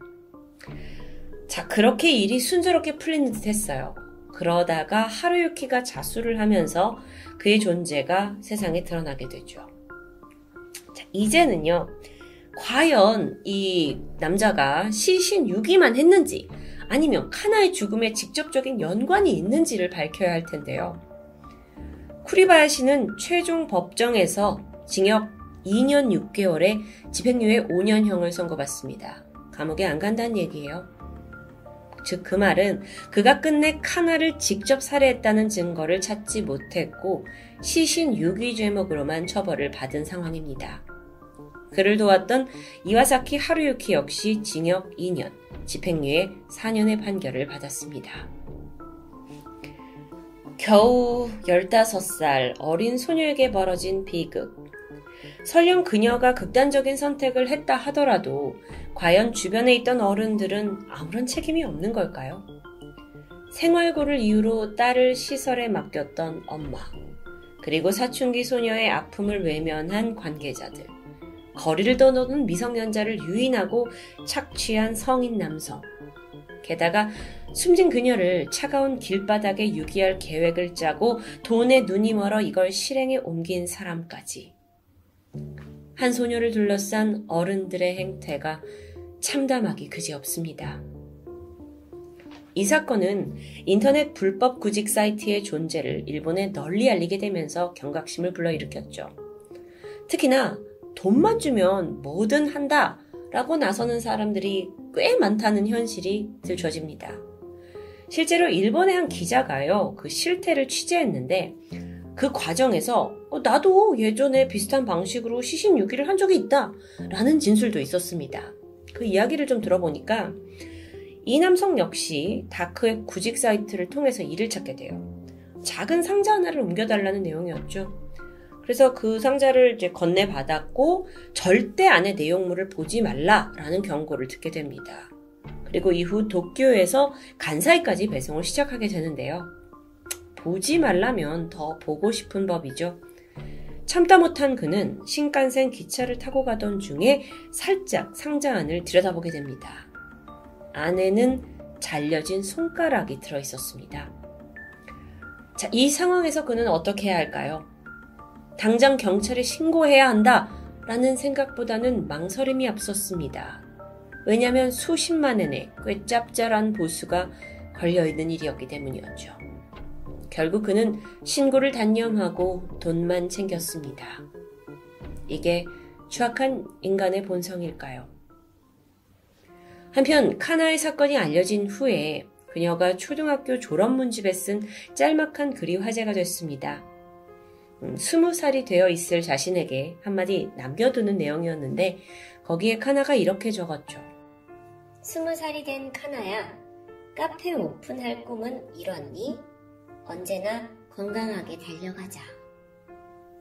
자, 그렇게 일이 순조롭게 풀리는 듯 했어요. 그러다가 하루유키가 자수를 하면서 그의 존재가 세상에 드러나게 되죠. 자, 이제는요. 과연 이 남자가 시신 유기만 했는지 아니면 카나의 죽음에 직접적인 연관이 있는지를 밝혀야 할 텐데요. 쿠리바야시는 최종 법정에서 징역 이년 육개월에 집행유예 오년형을 선고받습니다. 감옥에 안 간다는 얘기예요. 즉 그 말은 그가 끝내 카나를 직접 살해했다는 증거를 찾지 못했고 시신 유기 죄목으로만 처벌을 받은 상황입니다. 그를 도왔던 이와사키 하루유키 역시 징역 이년, 집행유예 사년의 판결을 받았습니다. 겨우 열다섯살 어린 소녀에게 벌어진 비극. 설령 그녀가 극단적인 선택을 했다 하더라도 과연 주변에 있던 어른들은 아무런 책임이 없는 걸까요? 생활고를 이유로 딸을 시설에 맡겼던 엄마, 그리고 사춘기 소녀의 아픔을 외면한 관계자들, 거리를 떠도는 미성년자를 유인하고 착취한 성인 남성, 게다가 숨진 그녀를 차가운 길바닥에 유기할 계획을 짜고 돈에 눈이 멀어 이걸 실행에 옮긴 사람까지. 한 소녀를 둘러싼 어른들의 행태가 참담하기 그지없습니다. 이 사건은 인터넷 불법 구직 사이트의 존재를 일본에 널리 알리게 되면서 경각심을 불러일으켰죠. 특히나 돈만 주면 뭐든 한다 라고 나서는 사람들이 꽤 많다는 현실이 들춰집니다. 실제로 일본의 한 기자가요, 그 실태를 취재했는데 그 과정에서 어, 나도 예전에 비슷한 방식으로 시신 유기를 한 적이 있다 라는 진술도 있었습니다. 그 이야기를 좀 들어보니까 이 남성 역시 다크웹 구직 사이트를 통해서 일을 찾게 돼요. 작은 상자 하나를 옮겨달라는 내용이었죠. 그래서 그 상자를 이제 건네받았고 절대 안에 내용물을 보지 말라라는 경고를 듣게 됩니다. 그리고 이후 도쿄에서 간사이까지 배송을 시작하게 되는데요. 보지 말라면 더 보고 싶은 법이죠. 참다 못한 그는 신칸센 기차를 타고 가던 중에 살짝 상자 안을 들여다보게 됩니다. 안에는 잘려진 손가락이 들어있었습니다. 자, 이 상황에서 그는 어떻게 해야 할까요? 당장 경찰에 신고해야 한다라는 생각보다는 망설임이 앞섰습니다. 왜냐하면 수십만 엔의 꽤 짭짤한 보수가 걸려있는 일이었기 때문이었죠. 결국 그는 신고를 단념하고 돈만 챙겼습니다. 이게 추악한 인간의 본성일까요? 한편 카나의 사건이 알려진 후에 그녀가 초등학교 졸업문집에 쓴 짤막한 글이 화제가 됐습니다. 스무 살이 되어 있을 자신에게 한마디 남겨두는 내용이었는데 거기에 카나가 이렇게 적었죠. 스무 살이 된 카나야, 카페 오픈할 꿈은 이뤘니? 언제나 건강하게 달려가자.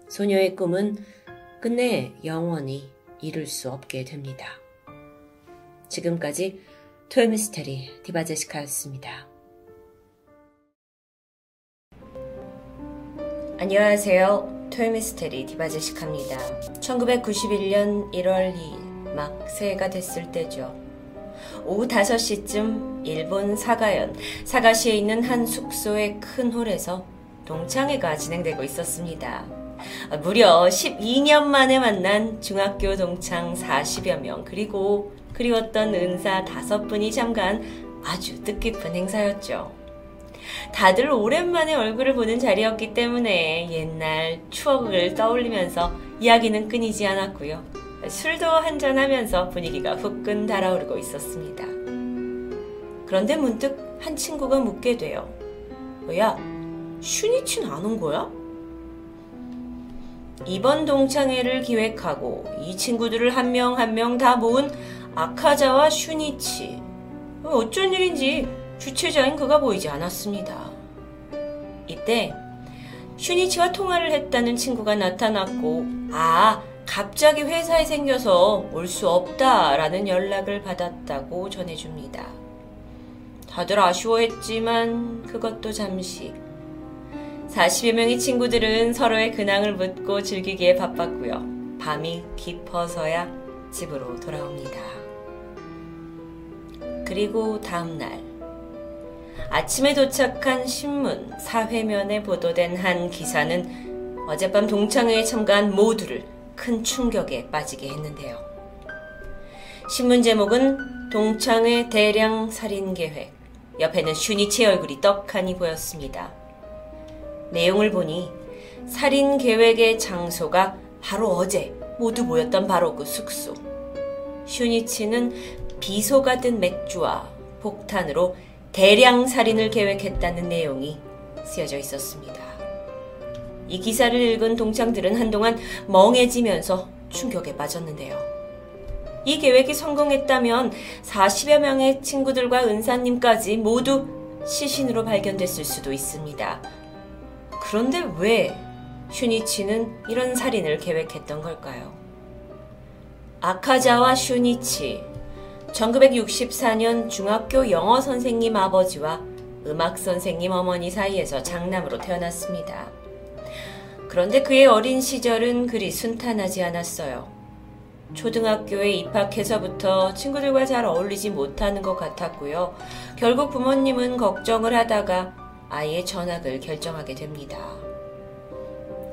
소녀의 꿈은 끝내 영원히 이룰 수 없게 됩니다. 지금까지 토요미스테리 디바제시카였습니다. 안녕하세요. 토요미스테리 디바제시카입니다. 천구백구십일년 일월 이일 막 새해가 됐을 때죠. 오후 다섯 시쯤 일본 사가현, 사가시에 있는 한 숙소의 큰 홀에서 동창회가 진행되고 있었습니다. 무려 십이 년 만에 만난 중학교 동창 사십여 명, 그리고 그리웠던 은사 다섯 분이 참가한 아주 뜻깊은 행사였죠. 다들 오랜만에 얼굴을 보는 자리였기 때문에 옛날 추억을 떠올리면서 이야기는 끊이지 않았고요. 술도 한잔하면서 분위기가 후끈 달아오르고 있었습니다. 그런데 문득 한 친구가 묻게 돼요. 야, 슈니치는 안 온 거야? 이번 동창회를 기획하고 이 친구들을 한 명 한 명 다 모은 아카자와 슈니치, 어쩐 일인지 주최자인 그가 보이지 않았습니다. 이때 슈니치와 통화를 했다는 친구가 나타났고, 아, 갑자기 회사에 생겨서 올 수 없다라는 연락을 받았다고 전해줍니다. 다들 아쉬워했지만 그것도 잠시. 사십여 명의 친구들은 서로의 근황을 묻고 즐기기에 바빴고요. 밤이 깊어서야 집으로 돌아옵니다. 그리고 다음날 아침에 도착한 신문 사회면에 보도된 한 기사는 어젯밤 동창회에 참가한 모두를 큰 충격에 빠지게 했는데요. 신문 제목은 동창회 대량 살인 계획, 옆에는 슈니치의 얼굴이 떡하니 보였습니다. 내용을 보니 살인 계획의 장소가 바로 어제 모두 모였던 바로 그 숙소. 슈니치는 비소 같은 맥주와 폭탄으로 대량 살인을 계획했다는 내용이 쓰여져 있었습니다. 이 기사를 읽은 동창들은 한동안 멍해지면서 충격에 빠졌는데요. 이 계획이 성공했다면 사십여 명의 친구들과 은사님까지 모두 시신으로 발견됐을 수도 있습니다. 그런데 왜 슈니치는 이런 살인을 계획했던 걸까요? 아카자와 슈니치, 천구백육십사 년 중학교 영어 선생님 아버지와 음악 선생님 어머니 사이에서 장남으로 태어났습니다. 그런데 그의 어린 시절은 그리 순탄하지 않았어요. 초등학교에 입학해서부터 친구들과 잘 어울리지 못하는 것 같았고요. 결국 부모님은 걱정을 하다가 아이의 전학을 결정하게 됩니다.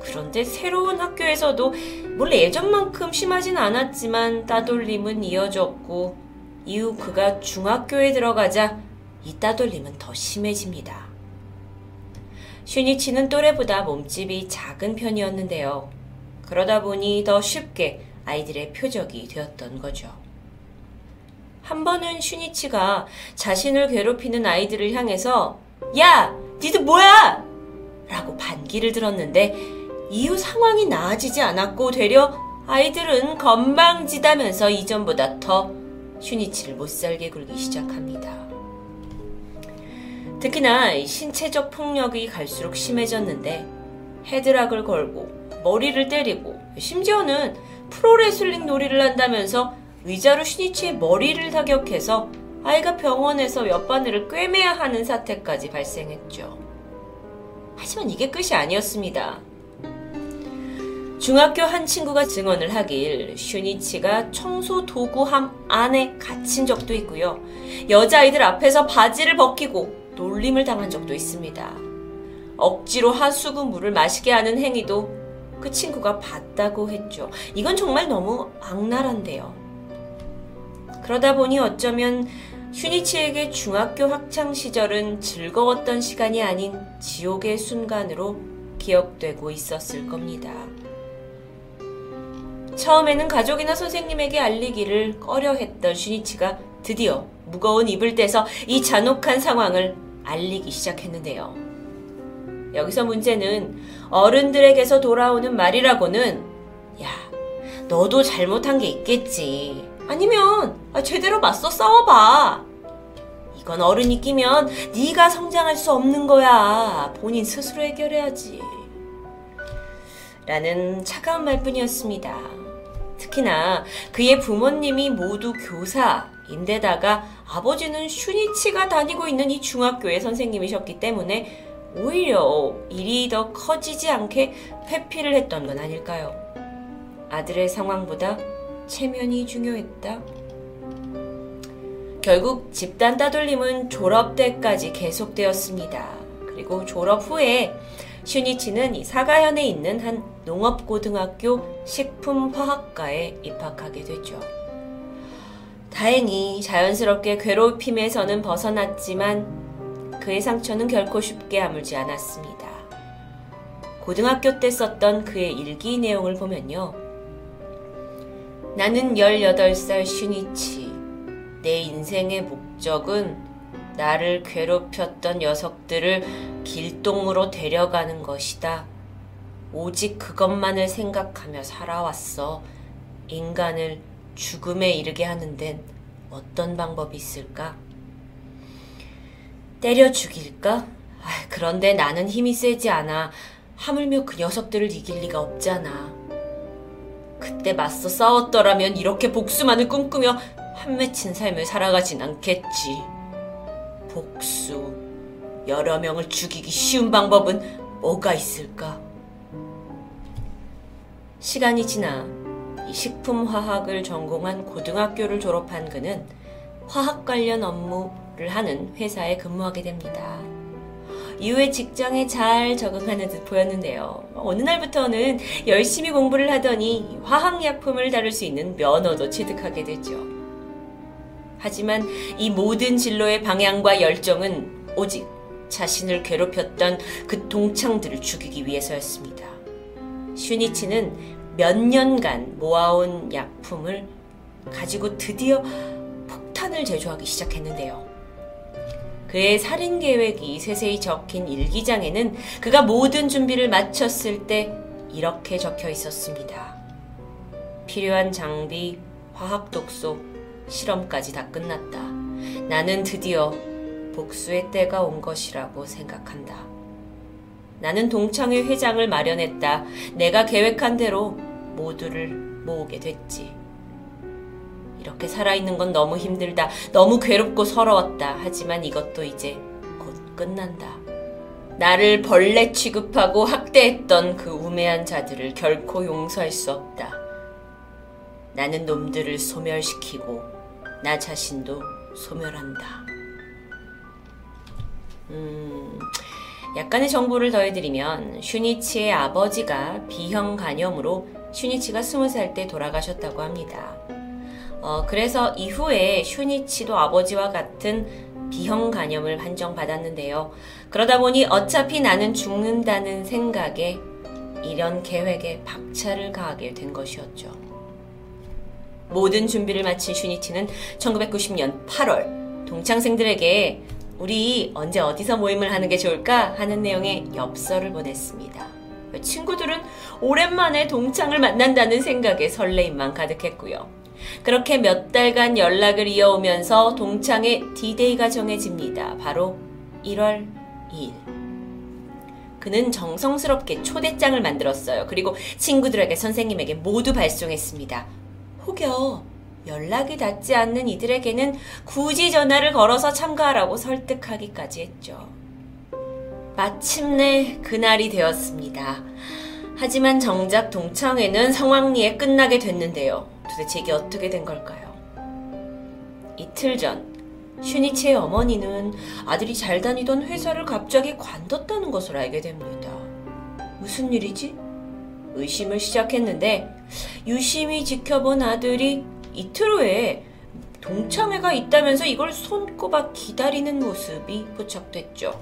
그런데 새로운 학교에서도 물론 예전만큼 심하진 않았지만 따돌림은 이어졌고, 이후 그가 중학교에 들어가자 이 따돌림은 더 심해집니다. 슈니치는 또래보다 몸집이 작은 편이었는데요. 그러다 보니 더 쉽게 아이들의 표적이 되었던 거죠. 한 번은 슈니치가 자신을 괴롭히는 아이들을 향해서 야! 니들 뭐야! 라고 반기를 들었는데 이후 상황이 나아지지 않았고, 되려 아이들은 건방지다면서 이전보다 더 슈니치를 못살게 굴기 시작합니다. 특히나 신체적 폭력이 갈수록 심해졌는데 헤드락을 걸고 머리를 때리고, 심지어는 프로레슬링 놀이를 한다면서 의자로 슈니치의 머리를 타격해서 아이가 병원에서 몇 바늘을 꿰매야 하는 사태까지 발생했죠. 하지만 이게 끝이 아니었습니다. 중학교 한 친구가 증언을 하길 슈니치가 청소 도구함 안에 갇힌 적도 있고요. 여자아이들 앞에서 바지를 벗기고 놀림을 당한 적도 있습니다. 억지로 하수구 물을 마시게 하는 행위도 그 친구가 봤다고 했죠. 이건 정말 너무 악랄한데요. 그러다 보니 어쩌면 슈니치에게 중학교 학창 시절은 즐거웠던 시간이 아닌 지옥의 순간으로 기억되고 있었을 겁니다. 처음에는 가족이나 선생님에게 알리기를 꺼려했던 슈니치가 드디어 무거운 입을 떼서 이 잔혹한 상황을 알리기 시작했는데요. 여기서 문제는 어른들에게서 돌아오는 말이라고는 야, 너도 잘못한 게 있겠지, 아니면 제대로 맞서 싸워봐, 이건 어른이 끼면 네가 성장할 수 없는 거야, 본인 스스로 해결해야지 라는 차가운 말뿐이었습니다. 특히나 그의 부모님이 모두 교사인데다가 아버지는 슈니치가 다니고 있는 이 중학교의 선생님이셨기 때문에 오히려 일이 더 커지지 않게 회피를 했던 건 아닐까요? 아들의 상황보다 체면이 중요했다? 결국 집단 따돌림은 졸업 때까지 계속되었습니다. 그리고 졸업 후에 슈니치는 사가현에 있는 한 농업고등학교 식품화학과에 입학하게 되죠. 다행히 자연스럽게 괴롭힘에서는 벗어났지만 그의 상처는 결코 쉽게 아물지 않았습니다. 고등학교 때 썼던 그의 일기 내용을 보면요. 나는 열여덟 살 슈니치. 내 인생의 목적은 나를 괴롭혔던 녀석들을 길동으로 데려가는 것이다. 오직 그것만을 생각하며 살아왔어. 인간을 죽음에 이르게 하는 데는 어떤 방법이 있을까? 때려 죽일까? 아, 그런데 나는 힘이 세지 않아. 하물며 그 녀석들을 이길 리가 없잖아. 그때 맞서 싸웠더라면 이렇게 복수만을 꿈꾸며 한맺힌 삶을 살아가진 않겠지. 복수, 여러 명을 죽이기 쉬운 방법은 뭐가 있을까? 시간이 지나 식품화학을 전공한 고등학교를 졸업한 그는 화학 관련 업무를 하는 회사에 근무하게 됩니다. 이후에 직장에 잘 적응하는 듯 보였는데요. 어느 날부터는 열심히 공부를 하더니 화학약품을 다룰 수 있는 면허도 취득하게 되죠. 하지만 이 모든 진로의 방향과 열정은 오직 자신을 괴롭혔던 그 동창들을 죽이기 위해서였습니다. 슈니치는 몇 년간 모아온 약품을 가지고 드디어 폭탄을 제조하기 시작했는데요. 그의 살인 계획이 세세히 적힌 일기장에는 그가 모든 준비를 마쳤을 때 이렇게 적혀 있었습니다. 필요한 장비, 화학 독소, 실험까지 다 끝났다. 나는 드디어 복수의 때가 온 것이라고 생각한다. 나는 동창회 회장을 마련했다. 내가 계획한 대로 모두를 모으게 됐지. 이렇게 살아있는 건 너무 힘들다. 너무 괴롭고 서러웠다. 하지만 이것도 이제 곧 끝난다. 나를 벌레 취급하고 학대했던 그 우매한 자들을 결코 용서할 수 없다. 나는 놈들을 소멸시키고 나 자신도 소멸한다. 음... 약간의 정보를 더해드리면 슈니치의 아버지가 B형 간염으로 슈니치가 스무 살 때 돌아가셨다고 합니다. 어, 그래서 이후에 슈니치도 아버지와 같은 B형 간염을 판정받았는데요. 그러다 보니 어차피 나는 죽는다는 생각에 이런 계획에 박차를 가하게 된 것이었죠. 모든 준비를 마친 슈니치는 천구백구십 년 팔월 동창생들에게 우리 언제 어디서 모임을 하는 게 좋을까 하는 내용의 엽서를 보냈습니다. 친구들은 오랜만에 동창을 만난다는 생각에 설레임만 가득했고요. 그렇게 몇 달간 연락을 이어오면서 동창의 디데이가 정해집니다. 바로 일월 이일. 그는 정성스럽게 초대장을 만들었어요. 그리고 친구들에게 선생님에게 모두 발송했습니다. 혹여 연락이 닿지 않는 이들에게는 굳이 전화를 걸어서 참가하라고 설득하기까지 했죠. 마침내 그날이 되었습니다. 하지만 정작 동창회는 성황리에 끝나게 됐는데요. 도대체 이게 어떻게 된 걸까요? 이틀 전 슈니치의 어머니는 아들이 잘 다니던 회사를 갑자기 관뒀다는 것을 알게 됩니다. 무슨 일이지? 의심을 시작했는데 유심히 지켜본 아들이 이틀 후에 동창회가 있다면서 이걸 손꼽아 기다리는 모습이 포착됐죠.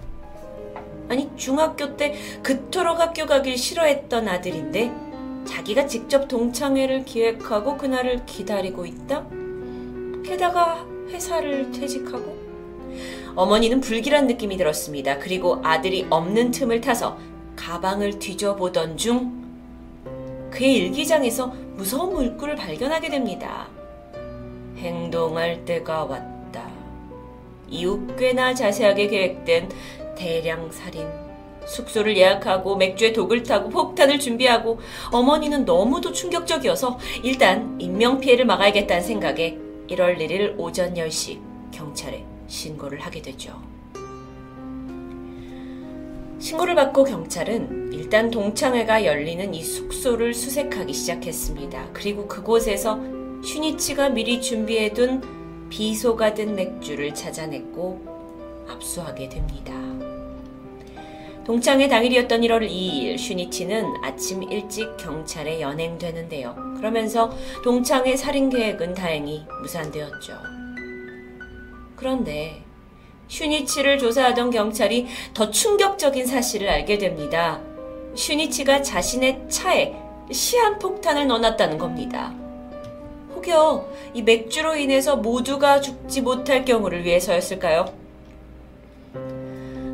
아니, 중학교 때 그토록 학교 가길 싫어했던 아들인데 자기가 직접 동창회를 기획하고 그날을 기다리고 있다? 게다가 회사를 퇴직하고? 어머니는 불길한 느낌이 들었습니다. 그리고 아들이 없는 틈을 타서 가방을 뒤져보던 중 그의 일기장에서 무서운 문구를 발견하게 됩니다. 행동할 때가 왔다. 이후 꽤나 자세하게 계획된 대량 살인. 숙소를 예약하고 맥주에 독을 타고 폭탄을 준비하고 어머니는 너무도 충격적이어서 일단 인명피해를 막아야겠다는 생각에 일월 일일 오전 열 시 경찰에 신고를 하게 되죠. 신고를 받고 경찰은 일단 동창회가 열리는 이 숙소를 수색하기 시작했습니다. 그리고 그곳에서 슈니치가 미리 준비해둔 비소가 든 맥주를 찾아냈고 압수하게 됩니다. 동창회 당일이었던 일월 이일 슈니치는 아침 일찍 경찰에 연행되는데요. 그러면서 동창회 살인 계획은 다행히 무산되었죠. 그런데 슈니치를 조사하던 경찰이 더 충격적인 사실을 알게 됩니다. 슈니치가 자신의 차에 시한폭탄을 넣어놨다는 겁니다. 혹여 이 맥주로 인해서 모두가 죽지 못할 경우를 위해서였을까요?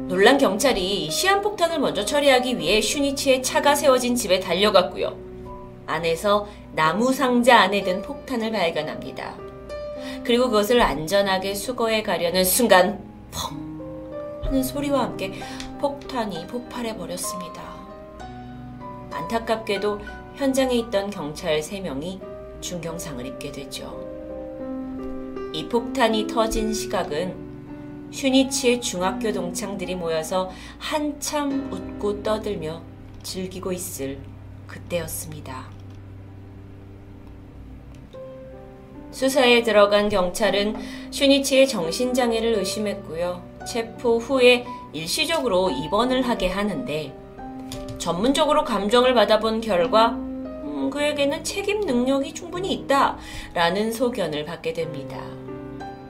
놀란 경찰이 시한폭탄을 먼저 처리하기 위해 슈니치의 차가 세워진 집에 달려갔고요. 안에서 나무 상자 안에 든 폭탄을 발견합니다. 그리고 그것을 안전하게 수거해 가려는 순간 펑 하는 소리와 함께 폭탄이 폭발해버렸습니다. 안타깝게도 현장에 있던 경찰 세 명이 중경상을 입게 되죠. 이 폭탄이 터진 시각은 슈니치의 중학교 동창들이 모여서 한참 웃고 떠들며 즐기고 있을 그때였습니다. 수사에 들어간 경찰은 슈니치의 정신장애를 의심했고요. 체포 후에 일시적으로 입원을 하게 하는데 전문적으로 감정을 받아본 결과 음, 그에게는 책임 능력이 충분히 있다 라는 소견을 받게 됩니다.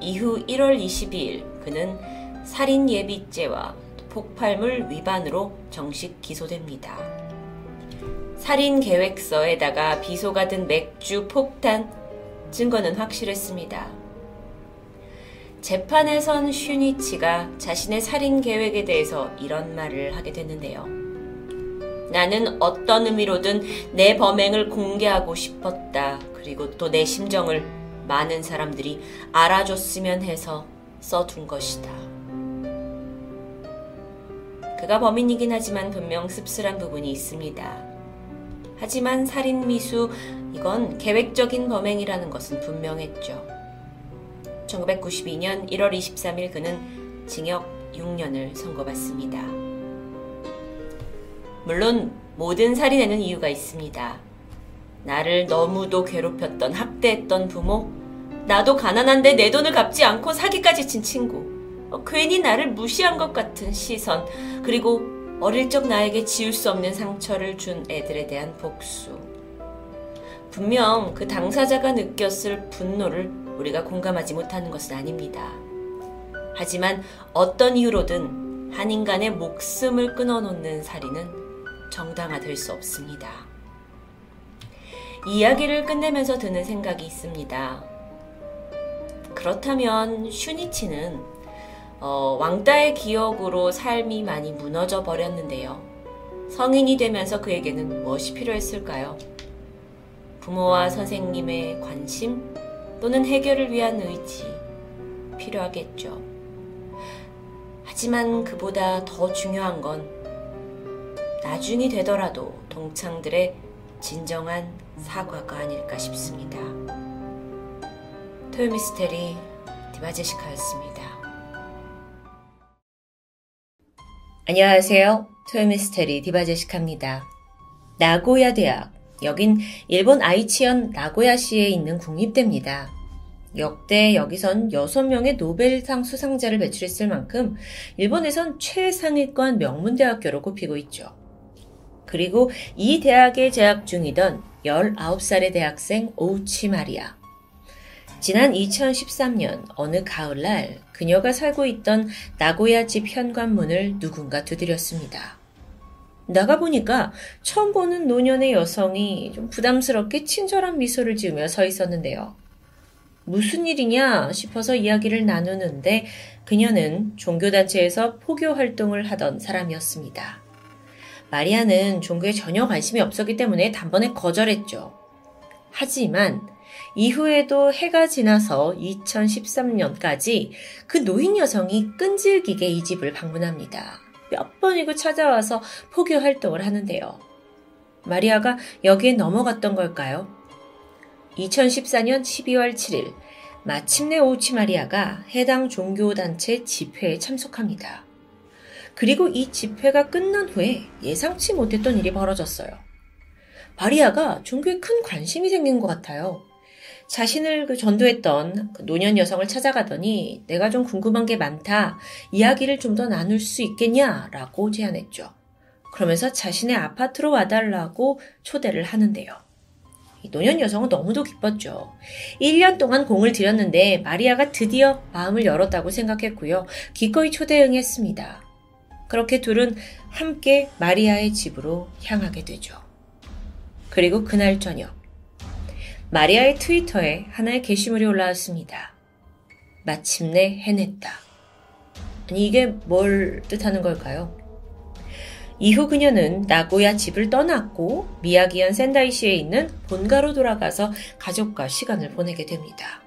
이후 일월 이십이일 그는 살인예비죄와 폭발물 위반으로 정식 기소됩니다. 살인계획서에다가 비소가 든 맥주, 폭탄, 증거는 확실했습니다. 재판에선 슈니치가 자신의 살인계획에 대해서 이런 말을 하게 되는데요. 나는 어떤 의미로든 내 범행을 공개하고 싶었다. 그리고 또 내 심정을 많은 사람들이 알아줬으면 해서 써둔 것이다. 그가 범인이긴 하지만 분명 씁쓸한 부분이 있습니다. 하지만 살인미수, 이건 계획적인 범행이라는 것은 분명했죠. 천구백구십이년 일월 이십삼일 그는 징역 육 년을 선고받습니다. 물론 모든 살인에는 이유가 있습니다. 나를 너무도 괴롭혔던, 학대했던 부모, 나도 가난한데 내 돈을 갚지 않고 사기까지 친 친구, 어, 괜히 나를 무시한 것 같은 시선, 그리고 어릴 적 나에게 지울 수 없는 상처를 준 애들에 대한 복수. 분명 그 당사자가 느꼈을 분노를 우리가 공감하지 못하는 것은 아닙니다. 하지만 어떤 이유로든 한 인간의 목숨을 끊어놓는 살인은 정당화될 수 없습니다. 이야기를 끝내면서 드는 생각이 있습니다. 그렇다면 슈니치는 어, 왕따의 기억으로 삶이 많이 무너져 버렸는데요. 성인이 되면서 그에게는 무엇이 필요했을까요? 부모와 선생님의 관심 또는 해결을 위한 의지 필요하겠죠. 하지만 그보다 더 중요한 건 나중이 되더라도 동창들의 진정한 사과가 아닐까 싶습니다. 토요미스테리 디바제시카였습니다. 안녕하세요. 토요미스테리 디바제시카입니다. 나고야 대학, 여긴 일본 아이치현 나고야시에 있는 국립대입니다. 역대 여기선 여섯 명의 노벨상 수상자를 배출했을 만큼 일본에선 최상위권 명문대학교로 꼽히고 있죠. 그리고 이 대학에 재학 중이던 열아홉 살의 대학생 오우치마리아. 지난 이천십삼년 어느 가을날 그녀가 살고 있던 나고야 집 현관문을 누군가 두드렸습니다. 나가보니까 처음 보는 노년의 여성이 좀 부담스럽게 친절한 미소를 지으며 서 있었는데요. 무슨 일이냐 싶어서 이야기를 나누는데 그녀는 종교단체에서 포교 활동을 하던 사람이었습니다. 마리아는 종교에 전혀 관심이 없었기 때문에 단번에 거절했죠. 하지만 이후에도 해가 지나서 이천십삼년까지 그 노인 여성이 끈질기게 이 집을 방문합니다. 몇 번이고 찾아와서 포교 활동을 하는데요. 마리아가 여기에 넘어갔던 걸까요? 이천십사년 십이월 칠일 마침내 오우치 마리아가 해당 종교단체 집회에 참석합니다. 그리고 이 집회가 끝난 후에 예상치 못했던 일이 벌어졌어요. 마리아가 종교에 큰 관심이 생긴 것 같아요. 자신을 그 전도했던 그 노년 여성을 찾아가더니 내가 좀 궁금한 게 많다. 이야기를 좀 더 나눌 수 있겠냐라고 제안했죠. 그러면서 자신의 아파트로 와달라고 초대를 하는데요. 이 노년 여성은 너무도 기뻤죠. 일 년 동안 공을 들였는데 마리아가 드디어 마음을 열었다고 생각했고요. 기꺼이 초대에 응했습니다. 그렇게 둘은 함께 마리아의 집으로 향하게 되죠. 그리고 그날 저녁, 마리아의 트위터에 하나의 게시물이 올라왔습니다. 마침내 해냈다. 아니, 이게 뭘 뜻하는 걸까요? 이후 그녀는 나고야 집을 떠났고 미야기현 센다이시에 있는 본가로 돌아가서 가족과 시간을 보내게 됩니다.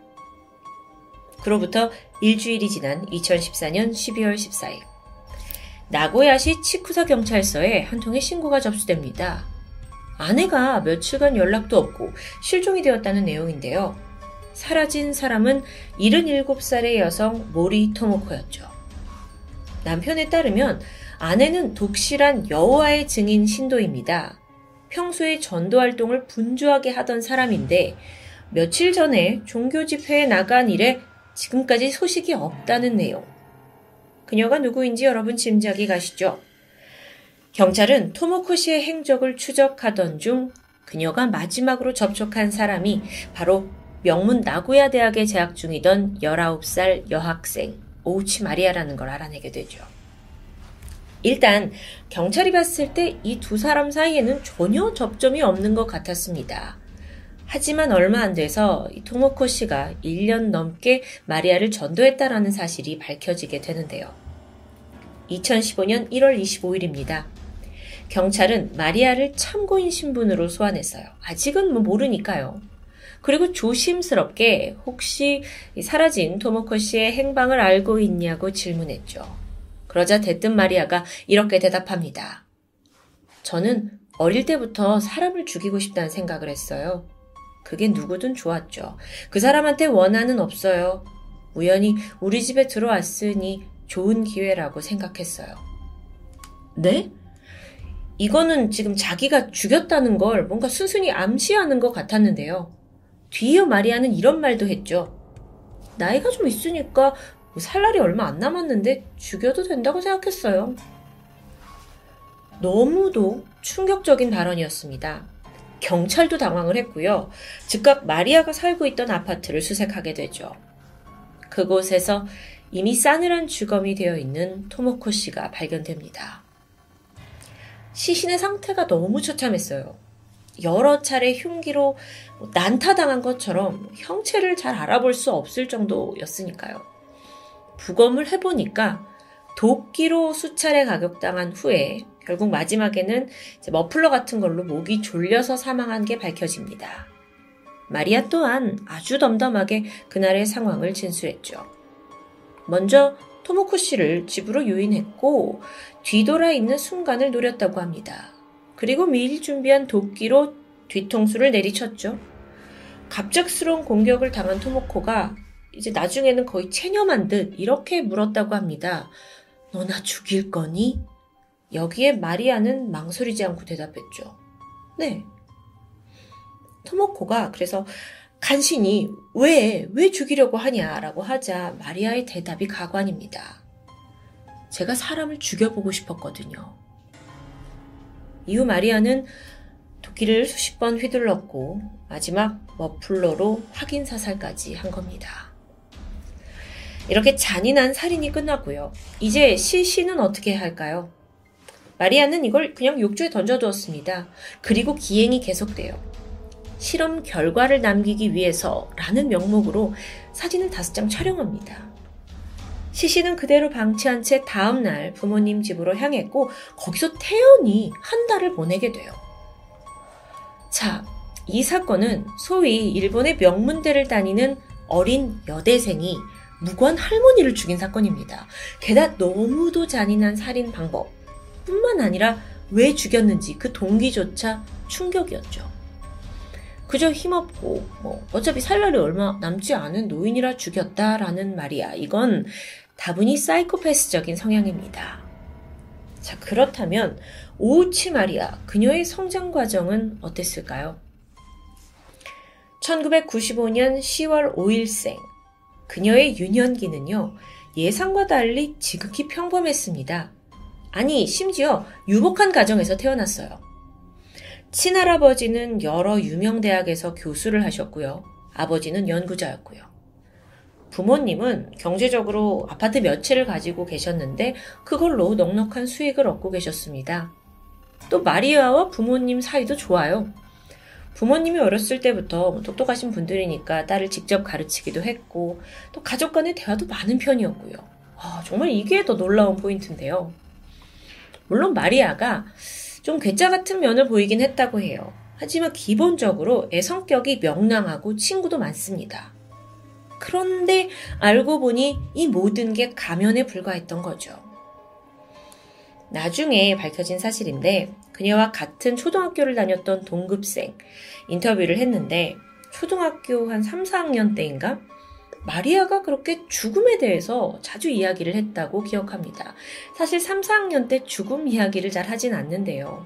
그로부터 일주일이 지난 이천십사년 십이월 십사일, 나고야시 치쿠사 경찰서에 한 통의 신고가 접수됩니다. 아내가 며칠간 연락도 없고 실종이 되었다는 내용인데요. 사라진 사람은 일흔일곱 살의 여성 모리 토모커였죠. 남편에 따르면 아내는 독실한 여호와의 증인 신도입니다. 평소에 전도활동을 분주하게 하던 사람인데 며칠 전에 종교집회에 나간 이래 지금까지 소식이 없다는 내용. 그녀가 누구인지 여러분 짐작이 가시죠? 경찰은 토모코 씨의 행적을 추적하던 중 그녀가 마지막으로 접촉한 사람이 바로 명문 나고야 대학에 재학 중이던 열아홉 살 여학생 오우치마리아라는 걸 알아내게 되죠. 일단 경찰이 봤을 때 이 두 사람 사이에는 전혀 접점이 없는 것 같았습니다. 하지만 얼마 안 돼서 이 토모코 씨가 일 년 넘게 마리아를 전도했다라는 사실이 밝혀지게 되는데요. 이천십오년 일월 이십오일입니다. 경찰은 마리아를 참고인 신분으로 소환했어요. 아직은 뭐 모르니까요. 그리고 조심스럽게 혹시 사라진 토모코 씨의 행방을 알고 있냐고 질문했죠. 그러자 대뜸 마리아가 이렇게 대답합니다. 저는 어릴 때부터 사람을 죽이고 싶다는 생각을 했어요. 그게 누구든 좋았죠. 그 사람한테 원한은 없어요. 우연히 우리 집에 들어왔으니 좋은 기회라고 생각했어요. 네? 이거는 지금 자기가 죽였다는 걸 뭔가 순순히 암시하는 것 같았는데요. 뒤이어 마리아는 이런 말도 했죠. 나이가 좀 있으니까 살 날이 얼마 안 남았는데 죽여도 된다고 생각했어요. 너무도 충격적인 발언이었습니다. 경찰도 당황을 했고요. 즉각 마리아가 살고 있던 아파트를 수색하게 되죠. 그곳에서 이미 싸늘한 주검이 되어 있는 토모코 씨가 발견됩니다. 시신의 상태가 너무 처참했어요. 여러 차례 흉기로 난타당한 것처럼 형체를 잘 알아볼 수 없을 정도였으니까요. 부검을 해보니까 도끼로 수차례 가격당한 후에 결국 마지막에는 이제 머플러 같은 걸로 목이 졸려서 사망한 게 밝혀집니다. 마리아 또한 아주 덤덤하게 그날의 상황을 진술했죠. 먼저 토모코 씨를 집으로 유인했고 뒤돌아 있는 순간을 노렸다고 합니다. 그리고 미리 준비한 도끼로 뒤통수를 내리쳤죠. 갑작스러운 공격을 당한 토모코가 이제 나중에는 거의 체념한 듯 이렇게 물었다고 합니다. 너 나 죽일 거니? 여기에 마리아는 망설이지 않고 대답했죠. 네. 토모코가 그래서 간신히 왜, 왜 죽이려고 하냐라고 하자 마리아의 대답이 가관입니다. 제가 사람을 죽여보고 싶었거든요. 이후 마리아는 도끼를 수십 번 휘둘렀고 마지막 머플러로 확인 사살까지 한 겁니다. 이렇게 잔인한 살인이 끝났고요. 이제 시신은 어떻게 할까요? 마리아는 이걸 그냥 욕조에 던져두었습니다. 그리고 기행이 계속돼요. 실험 결과를 남기기 위해서라는 명목으로 사진을 다섯 장 촬영합니다. 시신은 그대로 방치한 채 다음날 부모님 집으로 향했고 거기서 태연히 한 달을 보내게 돼요. 자, 이 사건은 소위 일본의 명문대를 다니는 어린 여대생이 무고한 할머니를 죽인 사건입니다. 게다가 너무도 잔인한 살인 방법 뿐만 아니라 왜 죽였는지 그 동기조차 충격이었죠. 그저 힘없고 뭐 어차피 살 날이 얼마 남지 않은 노인이라 죽였다라는 말이야. 이건 다분히 사이코패스적인 성향입니다. 자, 그렇다면 오우치마리아, 그녀의 성장 과정은 어땠을까요? 천구백구십오 년 시월 오일생, 그녀의 유년기는요, 예상과 달리 지극히 평범했습니다. 아니, 심지어 유복한 가정에서 태어났어요. 친할아버지는 여러 유명 대학에서 교수를 하셨고요. 아버지는 연구자였고요. 부모님은 경제적으로 아파트 몇 채를 가지고 계셨는데 그걸로 넉넉한 수익을 얻고 계셨습니다. 또 마리아와 부모님 사이도 좋아요. 부모님이 어렸을 때부터 똑똑하신 분들이니까 딸을 직접 가르치기도 했고 또 가족 간의 대화도 많은 편이었고요. 아, 정말 이게 더 놀라운 포인트인데요. 물론 마리아가 좀 괴짜 같은 면을 보이긴 했다고 해요. 하지만 기본적으로 애 성격이 명랑하고 친구도 많습니다. 그런데 알고 보니 이 모든 게 가면에 불과했던 거죠. 나중에 밝혀진 사실인데 그녀와 같은 초등학교를 다녔던 동급생 인터뷰를 했는데 초등학교 한 삼, 사학년 때인가? 마리아가 그렇게 죽음에 대해서 자주 이야기를 했다고 기억합니다. 사실 삼, 사학년 때 죽음 이야기를 잘 하진 않는데요.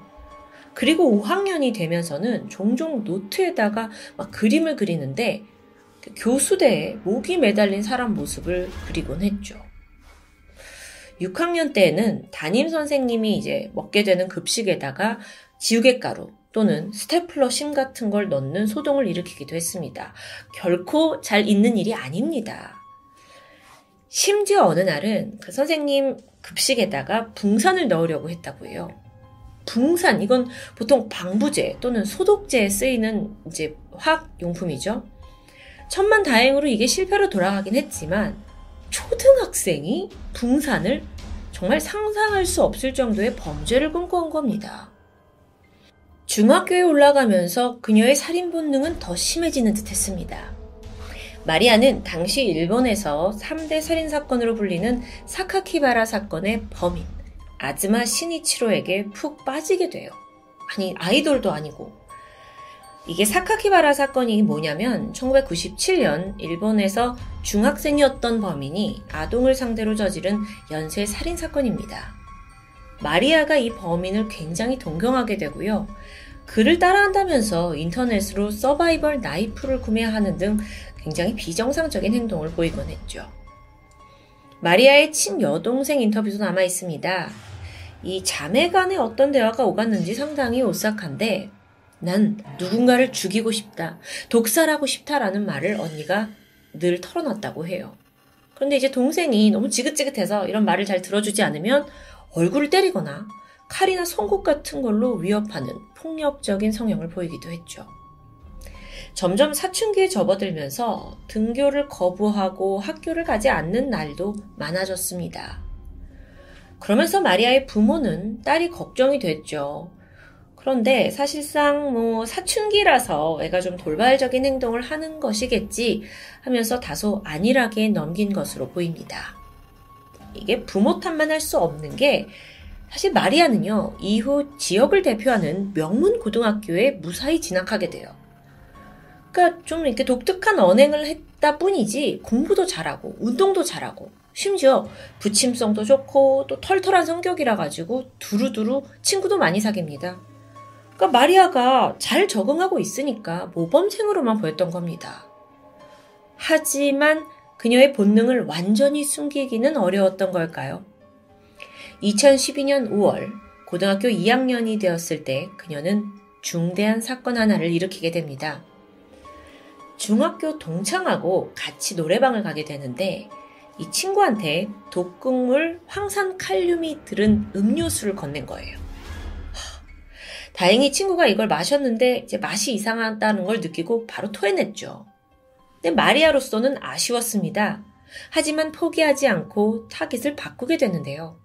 그리고 오학년이 되면서는 종종 노트에다가 막 그림을 그리는데 교수대에 목이 매달린 사람 모습을 그리곤 했죠. 육학년 때에는 담임선생님이 이제 먹게 되는 급식에다가 지우개 가루 또는 스테플러 심 같은 걸 넣는 소동을 일으키기도 했습니다. 결코 잘 있는 일이 아닙니다. 심지어 어느 날은 그 선생님 급식에다가 붕산을 넣으려고 했다고 해요. 붕산, 이건 보통 방부제 또는 소독제에 쓰이는 이제 화학용품이죠. 천만다행으로 이게 실패로 돌아가긴 했지만 초등학생이 붕산을 정말 상상할 수 없을 정도의 범죄를 꿈꿔온 겁니다. 중학교에 올라가면서 그녀의 살인 본능은 더 심해지는 듯 했습니다. 마리아는 당시 일본에서 삼대 살인사건으로 불리는 사카키바라 사건의 범인, 아즈마 신이치로에게 푹 빠지게 돼요. 아니, 아이돌도 아니고. 이게 사카키바라 사건이 뭐냐면 천구백구십칠년 일본에서 중학생이었던 범인이 아동을 상대로 저지른 연쇄 살인사건입니다. 마리아가 이 범인을 굉장히 동경하게 되고요. 그를 따라한다면서 인터넷으로 서바이벌 나이프를 구매하는 등 굉장히 비정상적인 행동을 보이곤 했죠. 마리아의 친여동생 인터뷰도 남아있습니다. 이 자매 간의 어떤 대화가 오갔는지 상당히 오싹한데 난 누군가를 죽이고 싶다, 독살하고 싶다라는 말을 언니가 늘 털어놨다고 해요. 그런데 이제 동생이 너무 지긋지긋해서 이런 말을 잘 들어주지 않으면 얼굴을 때리거나 칼이나 송곳 같은 걸로 위협하는 폭력적인 성향을 보이기도 했죠. 점점 사춘기에 접어들면서 등교를 거부하고 학교를 가지 않는 날도 많아졌습니다. 그러면서 마리아의 부모는 딸이 걱정이 됐죠. 그런데 사실상 뭐 사춘기라서 애가 좀 돌발적인 행동을 하는 것이겠지 하면서 다소 안일하게 넘긴 것으로 보입니다. 이게 부모 탓만 할 수 없는 게 사실 마리아는요, 이후 지역을 대표하는 명문 고등학교에 무사히 진학하게 돼요. 그러니까 좀 이렇게 독특한 언행을 했다 뿐이지 공부도 잘하고 운동도 잘하고 심지어 부침성도 좋고 또 털털한 성격이라 가지고 두루두루 친구도 많이 사귑니다. 그러니까 마리아가 잘 적응하고 있으니까 모범생으로만 보였던 겁니다. 하지만 그녀의 본능을 완전히 숨기기는 어려웠던 걸까요? 이천십이년 오월 고등학교 이학년이 되었을 때 그녀는 중대한 사건 하나를 일으키게 됩니다. 중학교 동창하고 같이 노래방을 가게 되는데 이 친구한테 독극물 황산 칼륨이 들은 음료수를 건넨 거예요. 다행히 친구가 이걸 마셨는데 이제 맛이 이상하다는 걸 느끼고 바로 토해냈죠. 근데 마리아로서는 아쉬웠습니다. 하지만 포기하지 않고 타깃을 바꾸게 되는데요.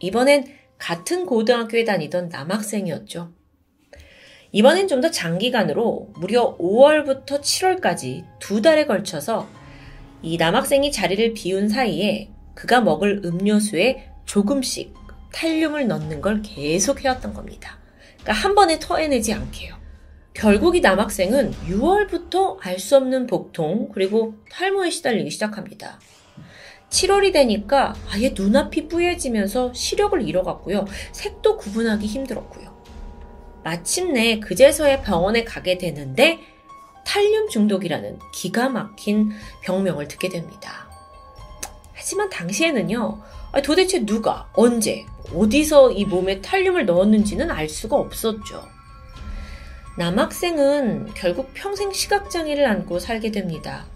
이번엔 같은 고등학교에 다니던 남학생이었죠. 이번엔 좀 더 장기간으로 무려 오월부터 칠월까지 두 달에 걸쳐서 이 남학생이 자리를 비운 사이에 그가 먹을 음료수에 조금씩 탈륨을 넣는 걸 계속 해왔던 겁니다. 한 번에 토해내지 않게요. 결국 이 남학생은 유월부터 알 수 없는 복통 그리고 탈모에 시달리기 시작합니다. 칠월이 되니까 아예 눈앞이 뿌얘지면서 시력을 잃어갔고요. 색도 구분하기 힘들었고요. 마침내 그제서야 병원에 가게 되는데 탈륨 중독이라는 기가 막힌 병명을 듣게 됩니다. 하지만 당시에는요, 도대체 누가, 언제, 어디서 이 몸에 탈륨을 넣었는지는 알 수가 없었죠. 남학생은 결국 평생 시각장애를 안고 살게 됩니다.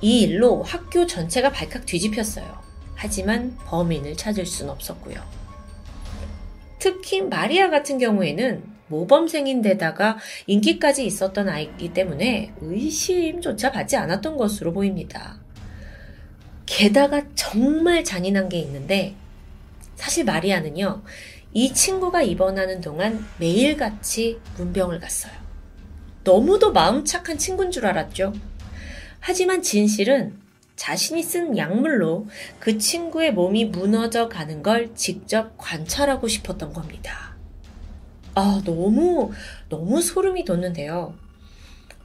이 일로 학교 전체가 발칵 뒤집혔어요. 하지만 범인을 찾을 순 없었고요. 특히 마리아 같은 경우에는 모범생인데다가 인기까지 있었던 아이이기 때문에 의심조차 받지 않았던 것으로 보입니다. 게다가 정말 잔인한 게 있는데, 사실 마리아는요, 이 친구가 입원하는 동안 매일같이 문병을 갔어요. 너무도 마음 착한 친구인 줄 알았죠. 하지만 진실은 자신이 쓴 약물로 그 친구의 몸이 무너져 가는 걸 직접 관찰하고 싶었던 겁니다. 아, 너무 너무 소름이 돋는데요.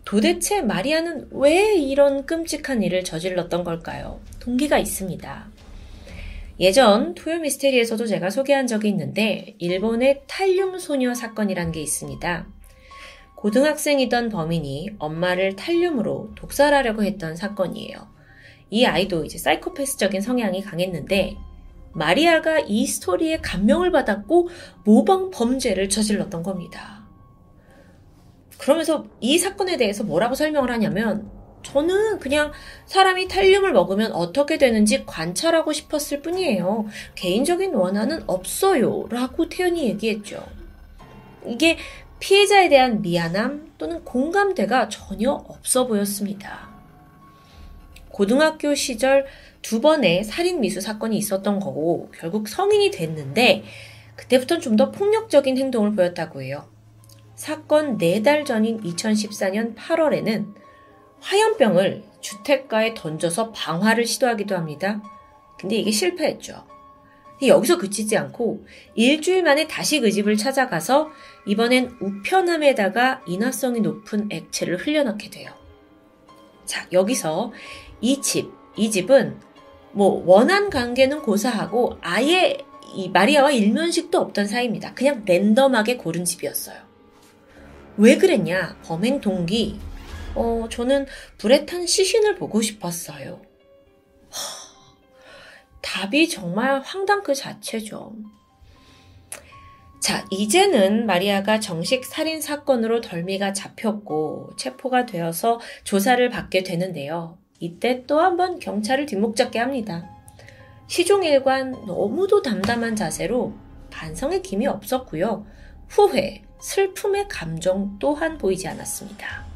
도대체 마리아는 왜 이런 끔찍한 일을 저질렀던 걸까요? 동기가 있습니다. 예전 토요미스테리에서도 제가 소개한 적이 있는데, 일본의 탈륨소녀 사건이라는 게 있습니다. 고등학생이던 범인이 엄마를 탈륨으로 독살하려고 했던 사건이에요. 이 아이도 이제 사이코패스적인 성향이 강했는데, 마리아가 이 스토리에 감명을 받았고 모방 범죄를 저질렀던 겁니다. 그러면서 이 사건에 대해서 뭐라고 설명을 하냐면, 저는 그냥 사람이 탈륨을 먹으면 어떻게 되는지 관찰하고 싶었을 뿐이에요. 개인적인 원한은 없어요. 라고 태연히 얘기했죠. 이게 피해자에 대한 미안함 또는 공감대가 전혀 없어 보였습니다. 고등학교 시절 두 번의 살인미수 사건이 있었던 거고, 결국 성인이 됐는데 그때부터는 좀 더 폭력적인 행동을 보였다고 해요. 사건 네 달 전인 이천십사 년 팔월에는 화염병을 주택가에 던져서 방화를 시도하기도 합니다. 근데 이게 실패했죠. 여기서 그치지 않고 일주일 만에 다시 그 집을 찾아가서 이번엔 우편함에다가 인화성이 높은 액체를 흘려넣게 돼요. 자, 여기서 이 집, 이 집은 뭐 원한 관계는 고사하고 아예 이 마리아와 일면식도 없던 사이입니다. 그냥 랜덤하게 고른 집이었어요. 왜 그랬냐? 범행 동기. 어, 저는 불에 탄 시신을 보고 싶었어요. 하, 답이 정말 황당 그 자체죠. 자, 이제는 마리아가 정식 살인 사건으로 덜미가 잡혔고 체포가 되어서 조사를 받게 되는데요. 이때 또 한 번 경찰을 뒷목잡게 합니다. 시종일관 너무도 담담한 자세로 반성의 김이 없었고요. 후회, 슬픔의 감정 또한 보이지 않았습니다.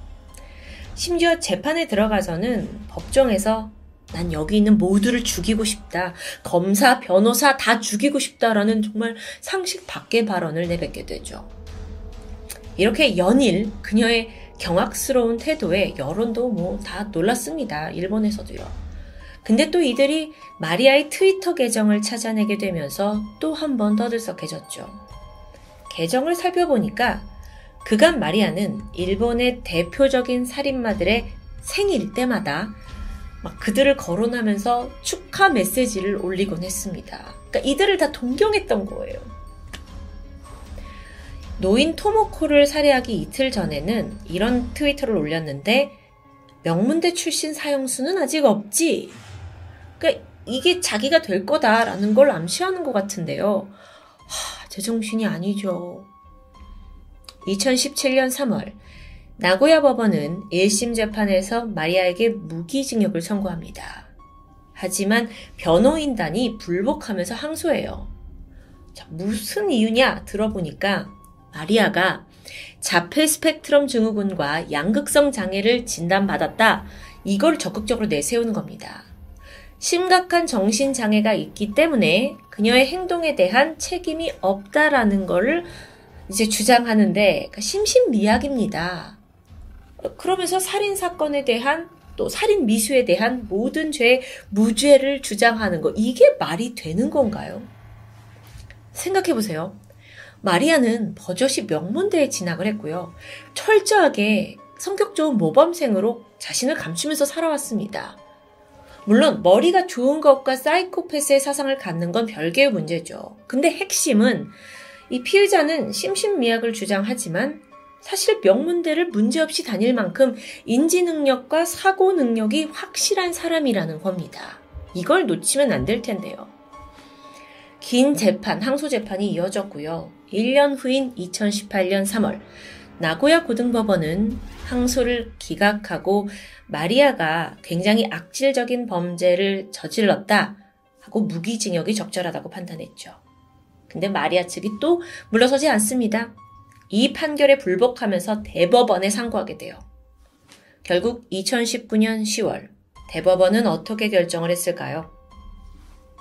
심지어 재판에 들어가서는 법정에서 난 여기 있는 모두를 죽이고 싶다, 검사, 변호사 다 죽이고 싶다라는 정말 상식 밖의 발언을 내뱉게 되죠. 이렇게 연일 그녀의 경악스러운 태도에 여론도 뭐 다 놀랐습니다. 일본에서도요. 근데 또 이들이 마리아의 트위터 계정을 찾아내게 되면서 또 한 번 떠들썩해졌죠. 계정을 살펴보니까 그간 마리아는 일본의 대표적인 살인마들의 생일 때마다 막 그들을 거론하면서 축하 메시지를 올리곤 했습니다. 그러니까 이들을 다 동경했던 거예요. 노인 토모코를 살해하기 이틀 전에는 이런 트위터를 올렸는데, 명문대 출신 사형수는 아직 없지. 그러니까 이게 자기가 될 거다라는 걸 암시하는 것 같은데요. 하, 제정신이 아니죠. 이천십칠 년 삼월 나고야 법원은 일 심 재판에서 마리아에게 무기징역을 선고합니다. 하지만 변호인단이 불복하면서 항소해요. 자, 무슨 이유냐 들어보니까 마리아가 자폐 스펙트럼 증후군과 양극성 장애를 진단받았다. 이걸 적극적으로 내세우는 겁니다. 심각한 정신장애가 있기 때문에 그녀의 행동에 대한 책임이 없다라는 걸 이제 주장하는데, 그러니까 심신미약입니다. 그러면서 살인사건에 대한, 또 살인미수에 대한 모든 죄의 무죄를 주장하는 거, 이게 말이 되는 건가요? 생각해보세요. 마리아는 버젓이 명문대에 진학을 했고요. 철저하게 성격 좋은 모범생으로 자신을 감추면서 살아왔습니다. 물론 머리가 좋은 것과 사이코패스의 사상을 갖는 건 별개의 문제죠. 근데 핵심은 이 피의자는 심신미약을 주장하지만 사실 명문대를 문제없이 다닐 만큼 인지능력과 사고능력이 확실한 사람이라는 겁니다. 이걸 놓치면 안 될 텐데요. 긴 재판, 항소재판이 이어졌고요. 일 년 후인 이천십팔 년 삼 월 나고야 고등법원은 항소를 기각하고 마리아가 굉장히 악질적인 범죄를 저질렀다 하고 무기징역이 적절하다고 판단했죠. 근데 마리아 측이 또 물러서지 않습니다. 이 판결에 불복하면서 대법원에 상고하게 돼요. 결국 이천십구 년 시 월 대법원은 어떻게 결정을 했을까요?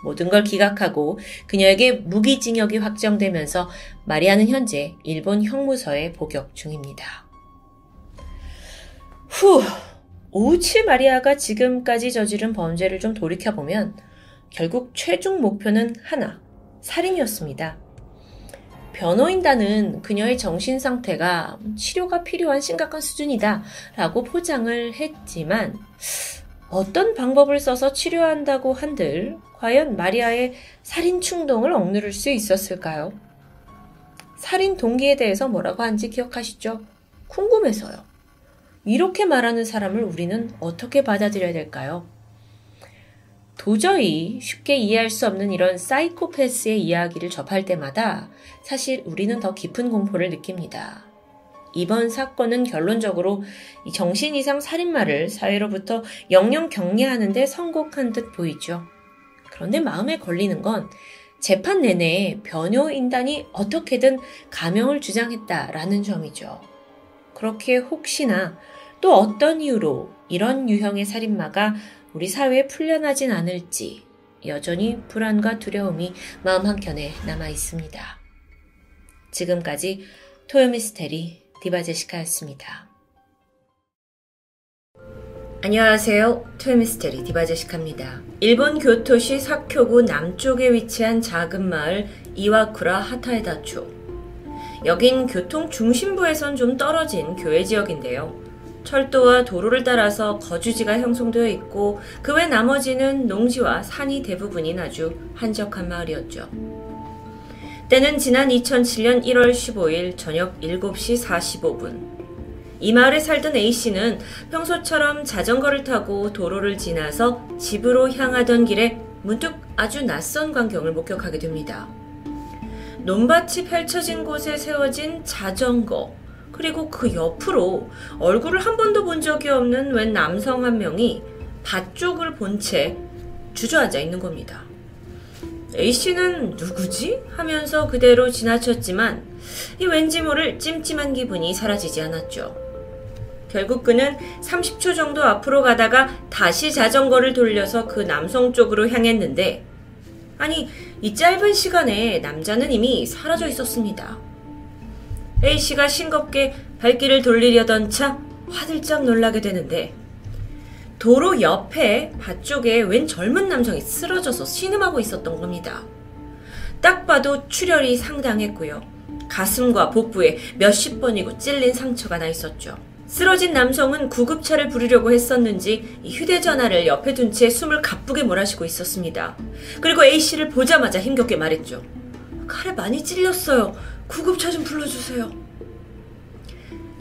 모든 걸 기각하고 그녀에게 무기징역이 확정되면서 마리아는 현재 일본 형무소에 복역 중입니다. 후, 오우치 마리아가 지금까지 저지른 범죄를 좀 돌이켜보면 결국 최종 목표는 하나, 살인이었습니다. 변호인단은 그녀의 정신상태가 치료가 필요한 심각한 수준이다 라고 포장을 했지만 어떤 방법을 써서 치료한다고 한들 과연 마리아의 살인 충동을 억누를 수 있었을까요? 살인 동기에 대해서 뭐라고 한지 기억하시죠? 궁금해서요. 이렇게 말하는 사람을 우리는 어떻게 받아들여야 될까요? 도저히 쉽게 이해할 수 없는 이런 사이코패스의 이야기를 접할 때마다 사실 우리는 더 깊은 공포를 느낍니다. 이번 사건은 결론적으로 이 정신 이상 살인마를 사회로부터 영영 경계하는 데 성공한 듯 보이죠. 그런데 마음에 걸리는 건 재판 내내 변호인단이 어떻게든 가명을 주장했다라는 점이죠. 그렇게 혹시나 또 어떤 이유로 이런 유형의 살인마가 우리 사회에 풀려나진 않을지 여전히 불안과 두려움이 마음 한켠에 남아 있습니다. 지금까지 토요미스테리 디바제시카였습니다. 안녕하세요. 토요미스테리 디바제시카입니다. 일본 교토시 사쿄구 남쪽에 위치한 작은 마을 이와쿠라 하타에다초. 여긴 교통 중심부에선 좀 떨어진 교외 지역인데요. 철도와 도로를 따라서 거주지가 형성되어 있고 그 외 나머지는 농지와 산이 대부분인 아주 한적한 마을이었죠. 때는 지난 이천칠 년 일 월 십오 일 저녁 일곱 시 사십오 분. 이 마을에 살던 A씨는 평소처럼 자전거를 타고 도로를 지나서 집으로 향하던 길에 문득 아주 낯선 광경을 목격하게 됩니다. 논밭이 펼쳐진 곳에 세워진 자전거, 그리고 그 옆으로 얼굴을 한 번도 본 적이 없는 웬 남성 한 명이 밭 쪽을 본 채 주저앉아 있는 겁니다. A씨는 누구지? 하면서 그대로 지나쳤지만 이 왠지 모를 찜찜한 기분이 사라지지 않았죠. 결국 그는 삼십 초 정도 앞으로 가다가 다시 자전거를 돌려서 그 남성 쪽으로 향했는데, 아니, 이 짧은 시간에 남자는 이미 사라져 있었습니다. A씨가 싱겁게 발길을 돌리려던 차 화들짝 놀라게 되는데, 도로 옆에 밭쪽에 웬 젊은 남성이 쓰러져서 신음하고 있었던 겁니다. 딱 봐도 출혈이 상당했고요. 가슴과 복부에 몇십 번이고 찔린 상처가 나 있었죠. 쓰러진 남성은 구급차를 부르려고 했었는지 휴대전화를 옆에 둔 채 숨을 가쁘게 몰아쉬고 있었습니다. 그리고 A씨를 보자마자 힘겹게 말했죠. 칼에 많이 찔렸어요. 구급차 좀 불러주세요.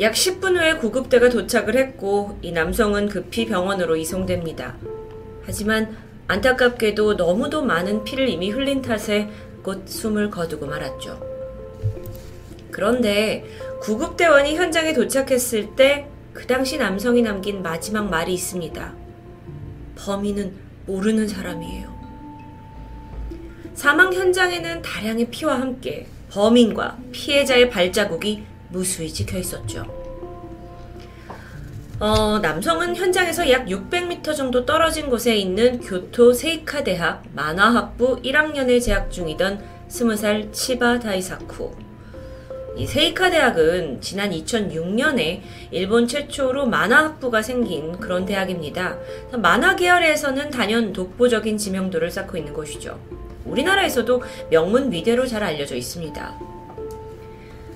약 십 분 후에 구급대가 도착을 했고 이 남성은 급히 병원으로 이송됩니다. 하지만 안타깝게도 너무도 많은 피를 이미 흘린 탓에 곧 숨을 거두고 말았죠. 그런데 구급대원이 현장에 도착했을 때 그 당시 남성이 남긴 마지막 말이 있습니다. 범인은 모르는 사람이에요. 사망 현장에는 다량의 피와 함께 범인과 피해자의 발자국이 무수히 찍혀있었죠. 어, 남성은 현장에서 약 육백 미터 정도 떨어진 곳에 있는 교토 세이카 대학 만화학부 일 학년에 재학 중이던 스무 살 치바 다이사쿠. 이 세이카 대학은 지난 이천육 년에 일본 최초로 만화학부가 생긴 그런 대학입니다. 만화 계열에서는 단연 독보적인 지명도를 쌓고 있는 곳이죠. 우리나라에서도 명문 미대로 잘 알려져 있습니다.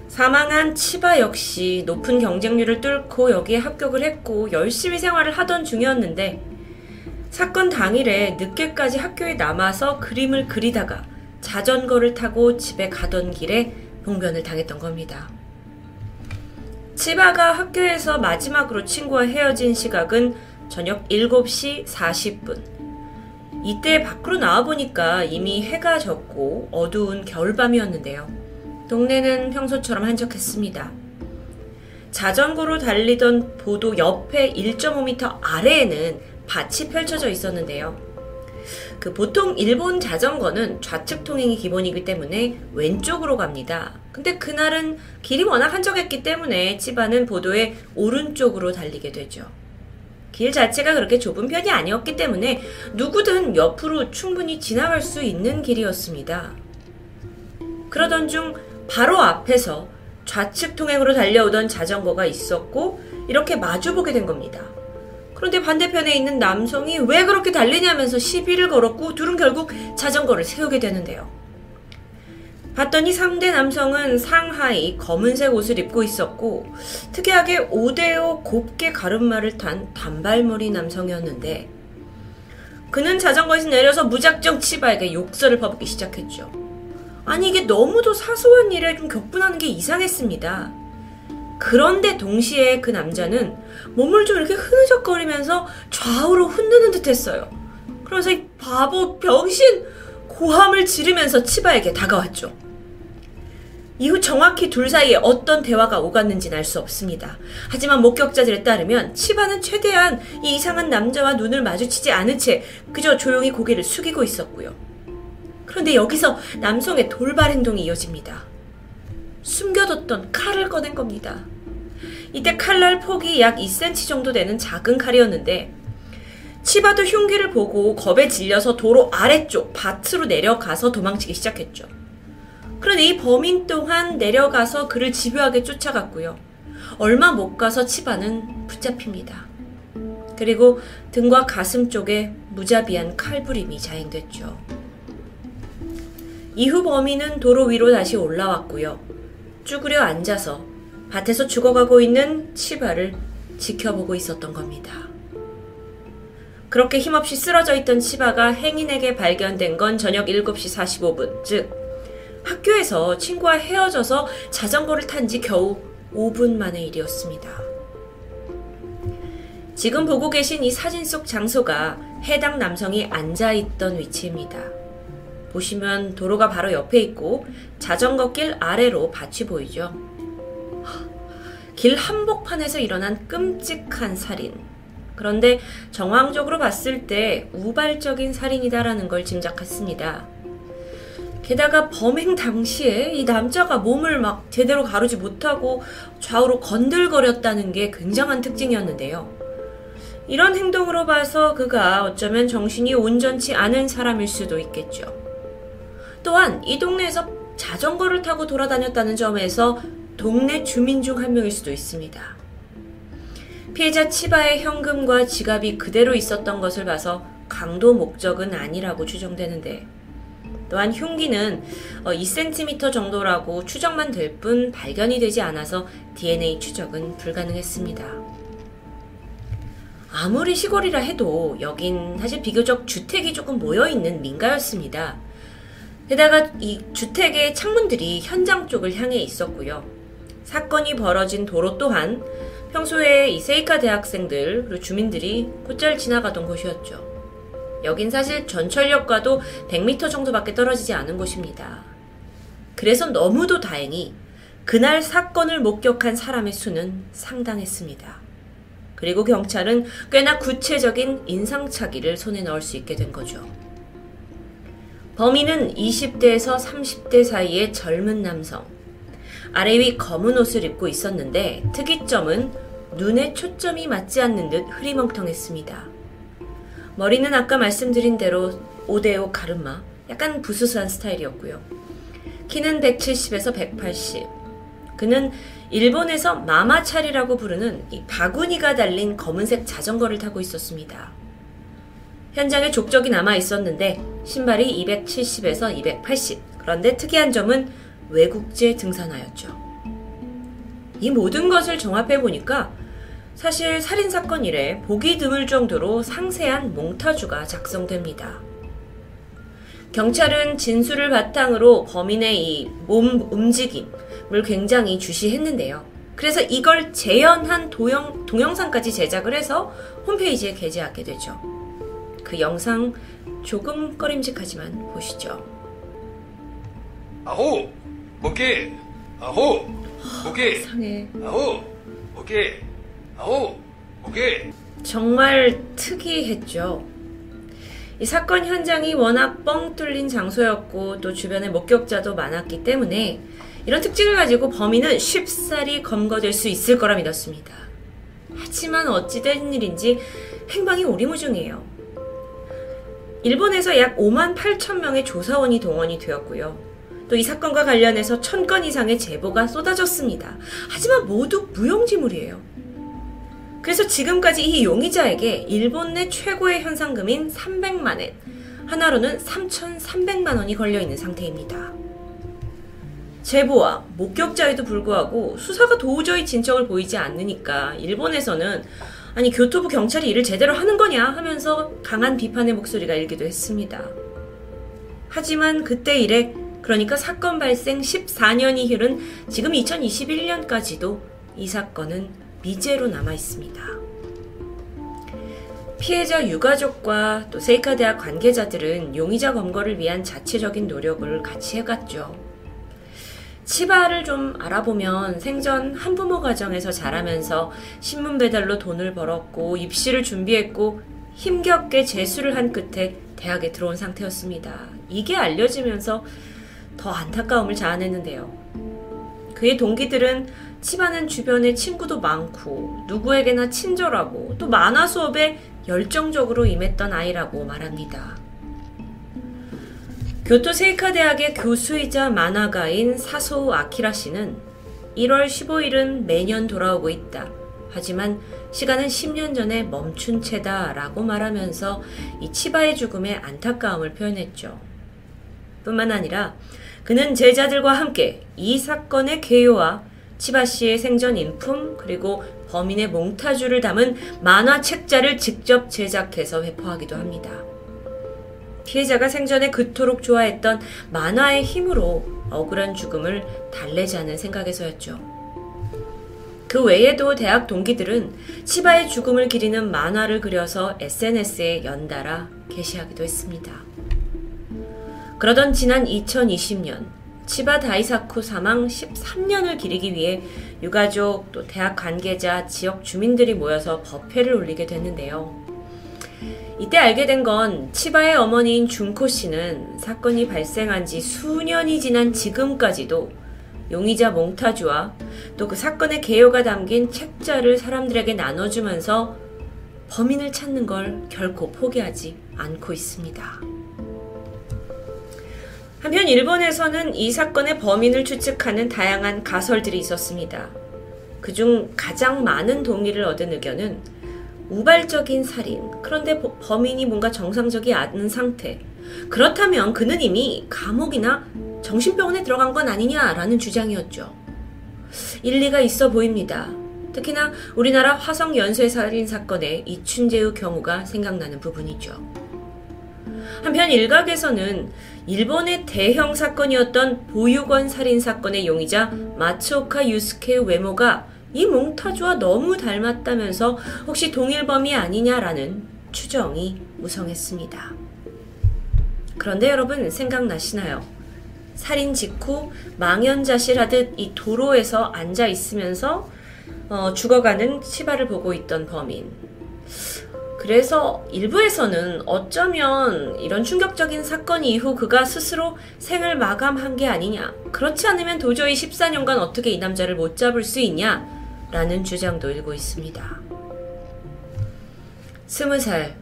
사망한 치바 역시 높은 경쟁률을 뚫고 여기에 합격을 했고 열심히 생활을 하던 중이었는데, 사건 당일에 늦게까지 학교에 남아서 그림을 그리다가 자전거를 타고 집에 가던 길에 봉변을 당했던 겁니다. 치바가 학교에서 마지막으로 친구와 헤어진 시각은 저녁 일곱 시 사십 분. 이때 밖으로 나와보니까 이미 해가 졌고 어두운 겨울밤이었는데요. 동네는 평소처럼 한적했습니다. 자전거로 달리던 보도 옆에 일 점 오 미터 아래에는 밭이 펼쳐져 있었는데요. 그 보통 일본 자전거는 좌측 통행이 기본이기 때문에 왼쪽으로 갑니다. 근데 그날은 길이 워낙 한적했기 때문에 치바는 보도의 오른쪽으로 달리게 되죠. 길 자체가 그렇게 좁은 편이 아니었기 때문에 누구든 옆으로 충분히 지나갈 수 있는 길이었습니다. 그러던 중 바로 앞에서 좌측 통행으로 달려오던 자전거가 있었고 이렇게 마주보게 된 겁니다. 그런데 반대편에 있는 남성이 왜 그렇게 달리냐면서 시비를 걸었고 둘은 결국 자전거를 세우게 되는데요. 봤더니 상대 남성은 상하이 검은색 옷을 입고 있었고 특이하게 오 대 오 곱게 가르마를 탄 단발머리 남성이었는데 그는 자전거에서 내려서 무작정 치바에게 욕설을 퍼붓기 시작했죠. 아니 이게 너무도 사소한 일에 좀 격분하는 게 이상했습니다. 그런데 동시에 그 남자는 몸을 좀 이렇게 흐느적거리면서 좌우로 흔드는 듯 했어요. 그러면서 이 바보 병신 고함을 지르면서 치바에게 다가왔죠. 이후 정확히 둘 사이에 어떤 대화가 오갔는지는 알 수 없습니다. 하지만 목격자들에 따르면 치바는 최대한 이 이상한 남자와 눈을 마주치지 않은 채 그저 조용히 고개를 숙이고 있었고요. 그런데 여기서 남성의 돌발 행동이 이어집니다. 숨겨뒀던 칼을 꺼낸 겁니다. 이때 칼날 폭이 약 이 센티미터 정도 되는 작은 칼이었는데 치바도 흉기를 보고 겁에 질려서 도로 아래쪽 밭으로 내려가서 도망치기 시작했죠. 그런데 이 범인 또한 내려가서 그를 집요하게 쫓아갔고요. 얼마 못 가서 치바는 붙잡힙니다. 그리고 등과 가슴 쪽에 무자비한 칼부림이 자행됐죠. 이후 범인은 도로 위로 다시 올라왔고요. 쭈그려 앉아서 밭에서 죽어가고 있는 치바를 지켜보고 있었던 겁니다. 그렇게 힘없이 쓰러져 있던 치바가 행인에게 발견된 건 저녁 일곱 시 사십오 분, 즉 학교에서 친구와 헤어져서 자전거를 탄 지 겨우 오 분 만의 일이었습니다. 지금 보고 계신 이 사진 속 장소가 해당 남성이 앉아있던 위치입니다. 보시면 도로가 바로 옆에 있고 자전거길 아래로 밭이 보이죠. 길 한복판에서 일어난 끔찍한 살인. 그런데 정황적으로 봤을 때 우발적인 살인이다라는 걸 짐작했습니다. 게다가 범행 당시에 이 남자가 몸을 막 제대로 가누지 못하고 좌우로 건들거렸다는 게 굉장한 특징이었는데요. 이런 행동으로 봐서 그가 어쩌면 정신이 온전치 않은 사람일 수도 있겠죠. 또한 이 동네에서 자전거를 타고 돌아다녔다는 점에서 동네 주민 중 한 명일 수도 있습니다. 피해자 치바의 현금과 지갑이 그대로 있었던 것을 봐서 강도 목적은 아니라고 추정되는데 또한 흉기는 이 센티미터 정도라고 추정만 될 뿐 발견이 되지 않아서 디엔에이 추적은 불가능했습니다. 아무리 시골이라 해도 여긴 사실 비교적 주택이 조금 모여있는 민가였습니다. 게다가 이 주택의 창문들이 현장 쪽을 향해 있었고요. 사건이 벌어진 도로 또한 평소에 이 세이카 대학생들 그리고 주민들이 곧잘 지나가던 곳이었죠. 여긴 사실 전철역과도 백 미터 정도밖에 떨어지지 않은 곳입니다. 그래서 너무도 다행히 그날 사건을 목격한 사람의 수는 상당했습니다. 그리고 경찰은 꽤나 구체적인 인상착의를 손에 넣을 수 있게 된 거죠. 범인은 이십 대에서 삼십 대 사이의 젊은 남성. 아래위 검은 옷을 입고 있었는데 특이점은 눈에 초점이 맞지 않는 듯 흐리멍텅했습니다. 머리는 아까 말씀드린 대로 오 대 오 가르마, 약간 부스스한 스타일이었고요. 키는 백칠십에서 백팔십. 그는 일본에서 마마차리라고 부르는 이 바구니가 달린 검은색 자전거를 타고 있었습니다. 현장에 족적이 남아있었는데 신발이 이백칠십에서 이백팔십. 그런데 특이한 점은 외국제 등산화였죠. 이 모든 것을 종합해보니까 사실 살인사건 이래 보기 드물 정도로 상세한 몽타주가 작성됩니다. 경찰은 진술을 바탕으로 범인의 이 몸 움직임을 굉장히 주시했는데요. 그래서 이걸 재현한 도영, 동영상까지 제작을 해서 홈페이지에 게재하게 되죠. 그 영상 조금 꺼림직하지만 보시죠. 아호! 오케이! 아호! 오케이! 상해. 아호! 오케이! 아호! 오케이! 정말 특이했죠. 이 사건 현장이 워낙 뻥 뚫린 장소였고 또 주변에 목격자도 많았기 때문에 이런 특징을 가지고 범인은 쉽사리 검거될 수 있을 거라 믿었습니다. 하지만 어찌 된 일인지 행방이 오리무중이에요. 일본에서 약 오만 팔천 명의 조사원이 동원이 되었고요. 또 이 사건과 관련해서 천 건 이상의 제보가 쏟아졌습니다. 하지만 모두 무용지물이에요. 그래서 지금까지 이 용의자에게 일본 내 최고의 현상금인 삼백만 엔, 하나로는 삼천삼백만 원이 걸려있는 상태입니다. 제보와 목격자에도 불구하고 수사가 도저히 진척을 보이지 않으니까 일본에서는 아니 교토부 경찰이 일을 제대로 하는 거냐 하면서 강한 비판의 목소리가 일기도 했습니다. 하지만 그때 이래, 그러니까 사건 발생 십사 년이 흐른 지금 이천이십일 년까지도 이 사건은 미제로 남아있습니다. 피해자 유가족과 또 세이카 대학 관계자들은 용의자 검거를 위한 자체적인 노력을 같이 해갔죠. 치바를 좀 알아보면 생전 한부모 가정에서 자라면서 신문 배달로 돈을 벌었고 입시를 준비했고 힘겹게 재수를 한 끝에 대학에 들어온 상태였습니다. 이게 알려지면서 더 안타까움을 자아냈는데요. 그의 동기들은 치바는 주변에 친구도 많고 누구에게나 친절하고 또 만화 수업에 열정적으로 임했던 아이라고 말합니다. 교토 세이카 대학의 교수이자 만화가인 사소우 아키라 씨는 일월 십오일은 매년 돌아오고 있다. 하지만 시간은 십 년 전에 멈춘 채다 라고 말하면서 이 치바의 죽음에 안타까움을 표현했죠. 뿐만 아니라 그는 제자들과 함께 이 사건의 개요와 치바씨의 생전 인품 그리고 범인의 몽타주를 담은 만화 책자를 직접 제작해서 배포하기도 합니다. 피해자가 생전에 그토록 좋아했던 만화의 힘으로 억울한 죽음을 달래자는 생각에서였죠. 그 외에도 대학 동기들은 치바의 죽음을 기리는 만화를 그려서 에스엔에스에 연달아 게시하기도 했습니다. 그러던 지난 이천이십 년 치바 다이사쿠 사망 십삼 년을 기리기 위해 유가족, 또 대학 관계자, 지역 주민들이 모여서 법회를 올리게 됐는데요. 이때 알게 된 건 치바의 어머니인 준코 씨는 사건이 발생한 지 수년이 지난 지금까지도 용의자 몽타주와 또 그 사건의 개요가 담긴 책자를 사람들에게 나눠주면서 범인을 찾는 걸 결코 포기하지 않고 있습니다. 한편 일본에서는 이 사건의 범인을 추측하는 다양한 가설들이 있었습니다. 그중 가장 많은 동의를 얻은 의견은 우발적인 살인, 그런데 범인이 뭔가 정상적이 않은 상태, 그렇다면 그는 이미 감옥이나 정신병원에 들어간 건 아니냐라는 주장이었죠. 일리가 있어 보입니다. 특히나 우리나라 화성 연쇄 살인 사건의 이춘재의 경우가 생각나는 부분이죠. 한편 일각에서는 일본의 대형 사건이었던 보육원 살인 사건의 용의자 마츠오카 유스케의 외모가 이 몽타주와 너무 닮았다면서 혹시 동일범이 아니냐라는 추정이 무성했습니다. 그런데 여러분 생각나시나요? 살인 직후 망연자실하듯 이 도로에서 앉아 있으면서 어, 죽어가는 치바를 보고 있던 범인. 그래서 일부에서는 어쩌면 이런 충격적인 사건 이후 그가 스스로 생을 마감한 게 아니냐, 그렇지 않으면 도저히 십사 년간 어떻게 이 남자를 못 잡을 수 있냐 라는 주장도 일고 있습니다. 스무 살,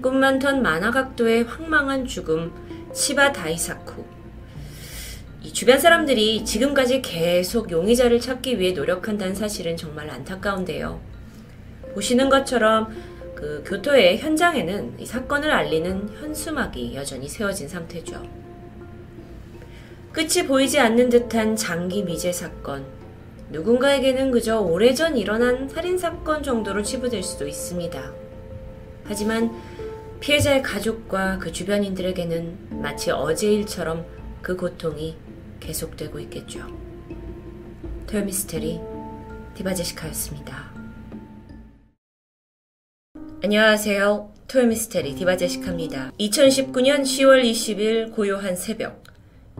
꿈 많던 만화각도의 황망한 죽음, 치바 다이사쿠. 이 주변 사람들이 지금까지 계속 용의자를 찾기 위해 노력한다는 사실은 정말 안타까운데요. 보시는 것처럼 그 교토의 현장에는 이 사건을 알리는 현수막이 여전히 세워진 상태죠. 끝이 보이지 않는 듯한 장기 미제 사건. 누군가에게는 그저 오래전 일어난 살인사건 정도로 치부될 수도 있습니다. 하지만 피해자의 가족과 그 주변인들에게는 마치 어제 일처럼 그 고통이 계속되고 있겠죠. 토요미스테리 디바제시카였습니다. 안녕하세요. 토요미스테리 디바제시카입니다. 이천십구년 시월 이십일 고요한 새벽,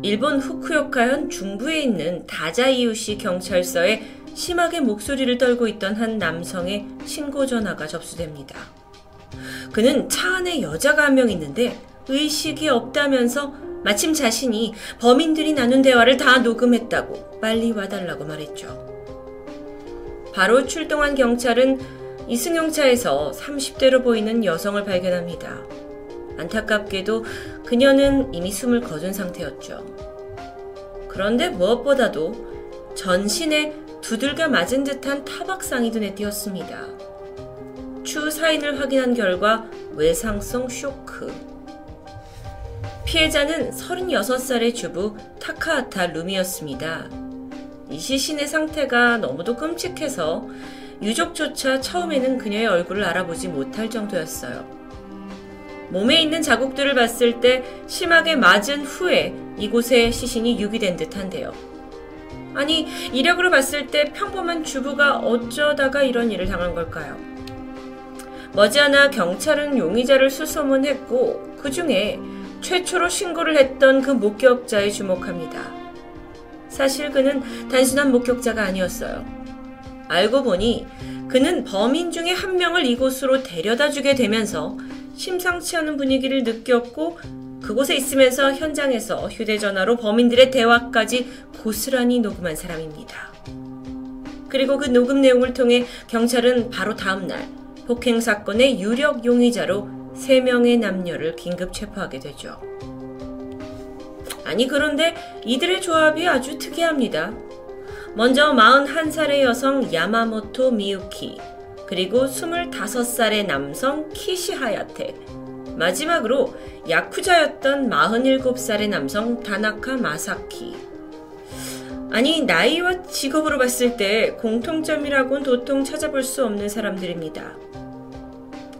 일본 후쿠오카현 중부에 있는 다자이우시 경찰서에 심하게 목소리를 떨고 있던 한 남성의 신고 전화가 접수됩니다. 그는 차 안에 여자가 한 명 있는데 의식이 없다면서 마침 자신이 범인들이 나눈 대화를 다 녹음했다고 빨리 와달라고 말했죠. 바로 출동한 경찰은 이승용차에서 삼십대로 보이는 여성을 발견합니다. 안타깝게도 그녀는 이미 숨을 거둔 상태였죠. 그런데 무엇보다도 전신에 두들겨 맞은 듯한 타박상이 눈에 띄었습니다. 추 사인을 확인한 결과 외상성 쇼크. 피해자는 서른여섯살의 주부 타카하타 루미였습니다. 이 시신의 상태가 너무도 끔찍해서 유족조차 처음에는 그녀의 얼굴을 알아보지 못할 정도였어요. 몸에 있는 자국들을 봤을 때 심하게 맞은 후에 이곳에 시신이 유기된 듯한데요. 아니, 이력으로 봤을 때 평범한 주부가 어쩌다가 이런 일을 당한 걸까요? 머지않아 경찰은 용의자를 수소문했고 그 중에 최초로 신고를 했던 그 목격자에 주목합니다. 사실 그는 단순한 목격자가 아니었어요. 알고 보니 그는 범인 중에 한 명을 이곳으로 데려다 주게 되면서 심상치 않은 분위기를 느꼈고 그곳에 있으면서 현장에서 휴대전화로 범인들의 대화까지 고스란히 녹음한 사람입니다. 그리고 그 녹음 내용을 통해 경찰은 바로 다음날 폭행 사건의 유력 용의자로 세 명의 남녀를 긴급 체포하게 되죠. 아니, 그런데 이들의 조합이 아주 특이합니다. 먼저 마흔한살의 여성 야마모토 미유키, 그리고 스물다섯살의 남성 키시 하야테, 마지막으로 야쿠자였던 마흔일곱살의 남성 다나카 마사키. 아니, 나이와 직업으로 봤을 때 공통점이라고는 도통 찾아볼 수 없는 사람들입니다.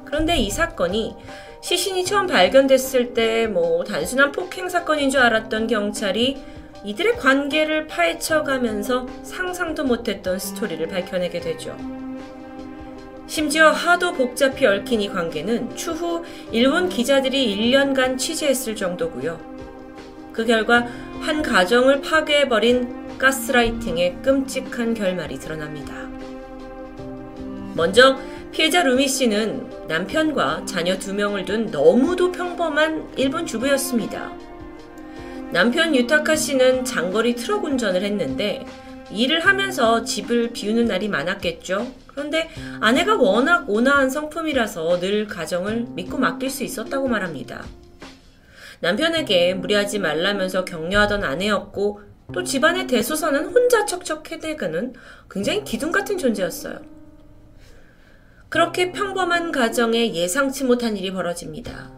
그런데 이 사건이 시신이 처음 발견됐을 때 뭐 단순한 폭행 사건인 줄 알았던 경찰이 이들의 관계를 파헤쳐가면서 상상도 못했던 스토리를 밝혀내게 되죠. 심지어 하도 복잡히 얽힌 이 관계는 추후 일본 기자들이 일년간 취재했을 정도고요. 그 결과 한 가정을 파괴해버린 가스라이팅의 끔찍한 결말이 드러납니다. 먼저 피해자 루미 씨는 남편과 자녀 두 명을 둔 너무도 평범한 일본 주부였습니다. 남편 유타카 씨는 장거리 트럭 운전을 했는데 일을 하면서 집을 비우는 날이 많았겠죠. 그런데 아내가 워낙 온화한 성품이라서 늘 가정을 믿고 맡길 수 있었다고 말합니다. 남편에게 무리하지 말라면서 격려하던 아내였고 또 집안의 대소사는 혼자 척척 해내가는 굉장히 기둥 같은 존재였어요. 그렇게 평범한 가정에 예상치 못한 일이 벌어집니다.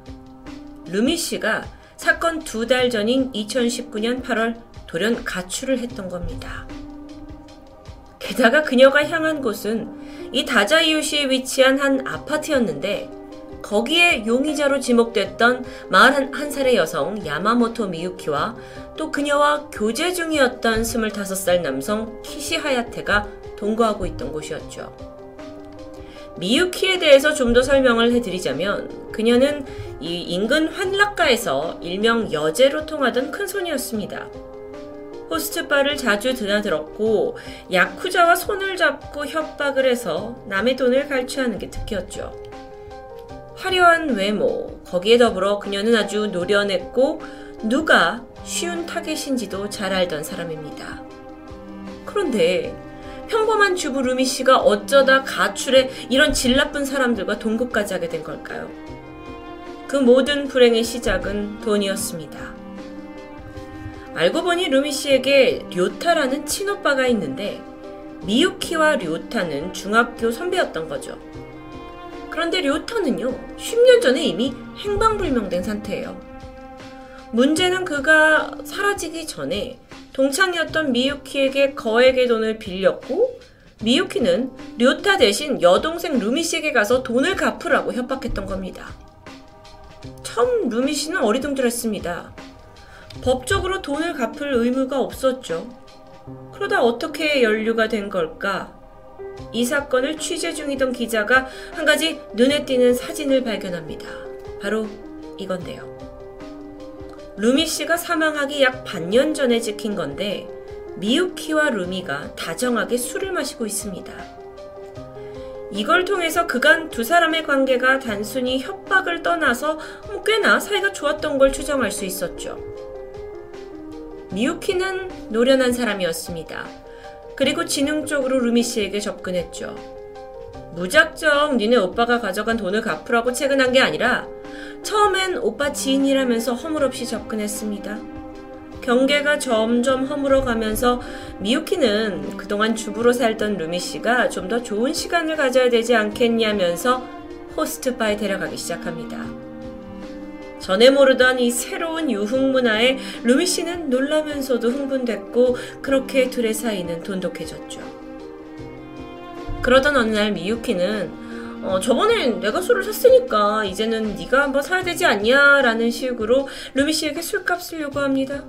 루미 씨가 사건 두 달 전인 이천십구년 팔월 돌연 가출을 했던 겁니다. 게다가 그녀가 향한 곳은 이 다자이우시에 위치한 한 아파트였는데 거기에 용의자로 지목됐던 마흔한살의 여성 야마모토 미유키와 또 그녀와 교제 중이었던 스물다섯살 남성 키시 하야테가 동거하고 있던 곳이었죠. 미유키에 대해서 좀 더 설명을 해드리자면 그녀는 이 인근 환락가에서 일명 여제로 통하던 큰손이었습니다. 호스트바를 자주 드나들었고 야쿠자와 손을 잡고 협박을 해서 남의 돈을 갈취하는 게 특기였죠. 화려한 외모, 거기에 더불어 그녀는 아주 노련했고 누가 쉬운 타겟인지도 잘 알던 사람입니다. 그런데 평범한 주부 루미 씨가 어쩌다 가출해 이런 질 나쁜 사람들과 동급까지 하게 된 걸까요? 그 모든 불행의 시작은 돈이었습니다. 알고 보니 루미 씨에게 료타라는 친오빠가 있는데 미유키와 료타는 중학교 선배였던 거죠. 그런데 료타는요, 십년 전에 이미 행방불명된 상태예요. 문제는 그가 사라지기 전에 동창이었던 미유키에게 거액의 돈을 빌렸고 미유키는 료타 대신 여동생 루미 씨에게 가서 돈을 갚으라고 협박했던 겁니다. 처음 루미 씨는 어리둥절했습니다. 법적으로 돈을 갚을 의무가 없었죠. 그러다 어떻게 연루가 된 걸까? 이 사건을 취재 중이던 기자가 한 가지 눈에 띄는 사진을 발견합니다. 바로 이건데요. 루미 씨가 사망하기 약 반년 전에 찍힌 건데 미유키와 루미가 다정하게 술을 마시고 있습니다. 이걸 통해서 그간 두 사람의 관계가 단순히 협박을 떠나서 꽤나 사이가 좋았던 걸 추정할 수 있었죠. 미유키는 노련한 사람이었습니다. 그리고 지능적으로 루미 씨에게 접근했죠. 무작정 니네 오빠가 가져간 돈을 갚으라고 채근한 게 아니라 처음엔 오빠 지인이라면서 허물없이 접근했습니다. 경계가 점점 허물어가면서 미유키는 그동안 주부로 살던 루미씨가 좀 더 좋은 시간을 가져야 되지 않겠냐면서 호스트바에 데려가기 시작합니다. 전에 모르던 이 새로운 유흥 문화에 루미씨는 놀라면서도 흥분됐고 그렇게 둘의 사이는 돈독해졌죠. 그러던 어느 날 미유키는 어, 저번엔 내가 술을 샀으니까 이제는 네가 한번 사야 되지 않냐 라는 식으로 루미씨에게 술값을 요구합니다.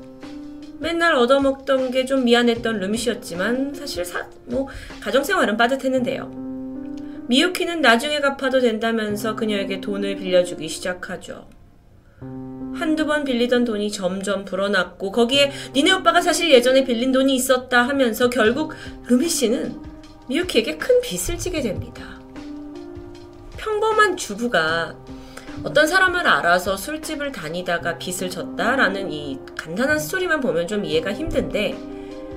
맨날 얻어먹던 게 좀 미안했던 루미씨였지만 사실 사, 뭐 가정생활은 빠듯했는데요. 미유키는 나중에 갚아도 된다면서 그녀에게 돈을 빌려주기 시작하죠. 한두 번 빌리던 돈이 점점 불어났고 거기에 니네 오빠가 사실 예전에 빌린 돈이 있었다 하면서 결국 루미씨는 미유키에게 큰 빚을 지게 됩니다. 평범한 주부가 어떤 사람을 알아서 술집을 다니다가 빚을 졌다라는 이 간단한 스토리만 보면 좀 이해가 힘든데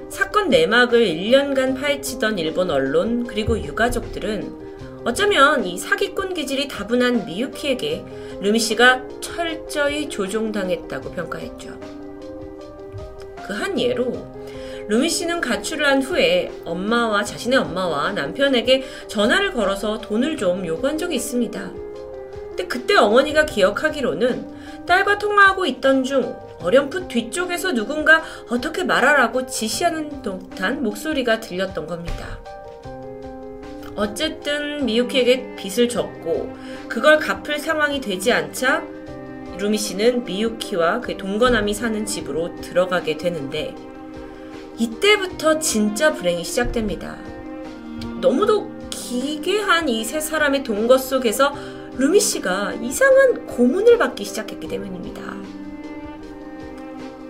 사건 내막을 일 년간 파헤치던 일본 언론 그리고 유가족들은 어쩌면 이 사기꾼 기질이 다분한 미유키에게 루미씨가 철저히 조종당했다고 평가했죠. 그 한 예로 루미 씨는 가출을 한 후에 엄마와 자신의 엄마와 남편에게 전화를 걸어서 돈을 좀 요구한 적이 있습니다. 근데 그때 어머니가 기억하기로는 딸과 통화하고 있던 중 어렴풋 뒤쪽에서 누군가 어떻게 말하라고 지시하는 듯한 목소리가 들렸던 겁니다. 어쨌든 미유키에게 빚을 졌고 그걸 갚을 상황이 되지 않자 루미 씨는 미유키와 그 동거남이 사는 집으로 들어가게 되는데 이때부터 진짜 불행이 시작됩니다. 너무도 기괴한 이 세 사람의 동거 속에서 루미씨가 이상한 고문을 받기 시작했기 때문입니다.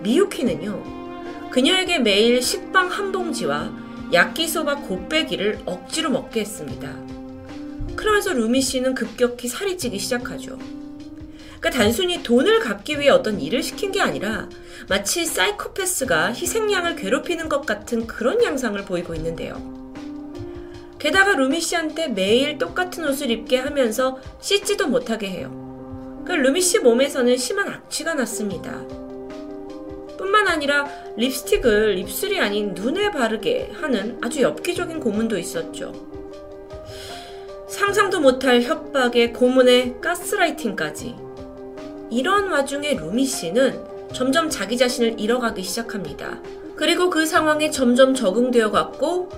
미유키는요, 그녀에게 매일 식빵 한 봉지와 야끼소바 곱빼기를 억지로 먹게 했습니다. 그러면서 루미씨는 급격히 살이 찌기 시작하죠. 그러니까 단순히 돈을 갚기 위해 어떤 일을 시킨 게 아니라 마치 사이코패스가 희생양을 괴롭히는 것 같은 그런 양상을 보이고 있는데요. 게다가 루미씨한테 매일 똑같은 옷을 입게 하면서 씻지도 못하게 해요. 그러니까 루미씨 몸에서는 심한 악취가 났습니다. 뿐만 아니라 립스틱을 입술이 아닌 눈에 바르게 하는 아주 엽기적인 고문도 있었죠. 상상도 못할 협박에 고문에 가스라이팅까지. 이런 와중에 루미씨는 점점 자기 자신을 잃어가기 시작합니다. 그리고 그 상황에 점점 적응되어 갔고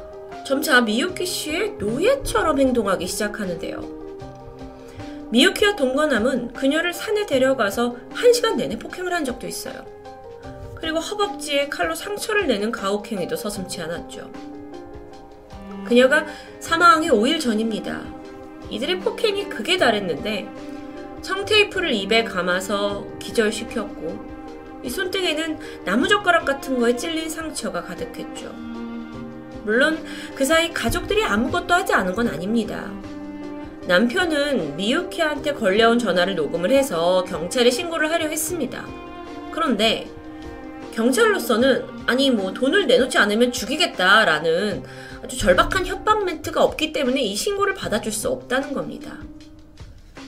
점차 미유키씨의 노예처럼 행동하기 시작하는데요. 미유키와 동거남은 그녀를 산에 데려가서 한 시간 내내 폭행을 한 적도 있어요. 그리고 허벅지에 칼로 상처를 내는 가혹행위도 서슴지 않았죠. 그녀가 사망하기 오 일 전입니다. 이들의 폭행이 극에 달했는데 청테이프를 입에 감아서 기절시켰고 이 손등에는 나무젓가락 같은 거에 찔린 상처가 가득했죠. 물론 그 사이 가족들이 아무것도 하지 않은 건 아닙니다. 남편은 미유키한테 걸려온 전화를 녹음을 해서 경찰에 신고를 하려 했습니다. 그런데 경찰로서는 아니 뭐 돈을 내놓지 않으면 죽이겠다라는 아주 절박한 협박 멘트가 없기 때문에 이 신고를 받아줄 수 없다는 겁니다.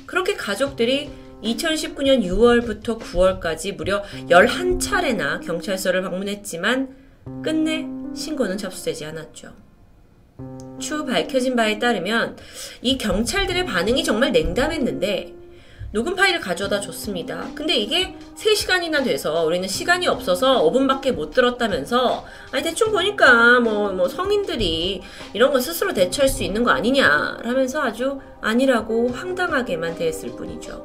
그렇게 가족들이 이천십구 년 유월부터 구월까지 무려 열한 차례나 경찰서를 방문했지만 끝내 신고는 접수되지 않았죠. 추후 밝혀진 바에 따르면 이 경찰들의 반응이 정말 냉담했는데 녹음 파일을 가져다 줬습니다. 근데 이게 세 시간이나 돼서 우리는 시간이 없어서 오 분밖에 못 들었다면서 아니 대충 보니까 뭐, 뭐 성인들이 이런 거 스스로 대처할 수 있는 거 아니냐 라면서 아주 아니라고 황당하게만 대했을 뿐이죠.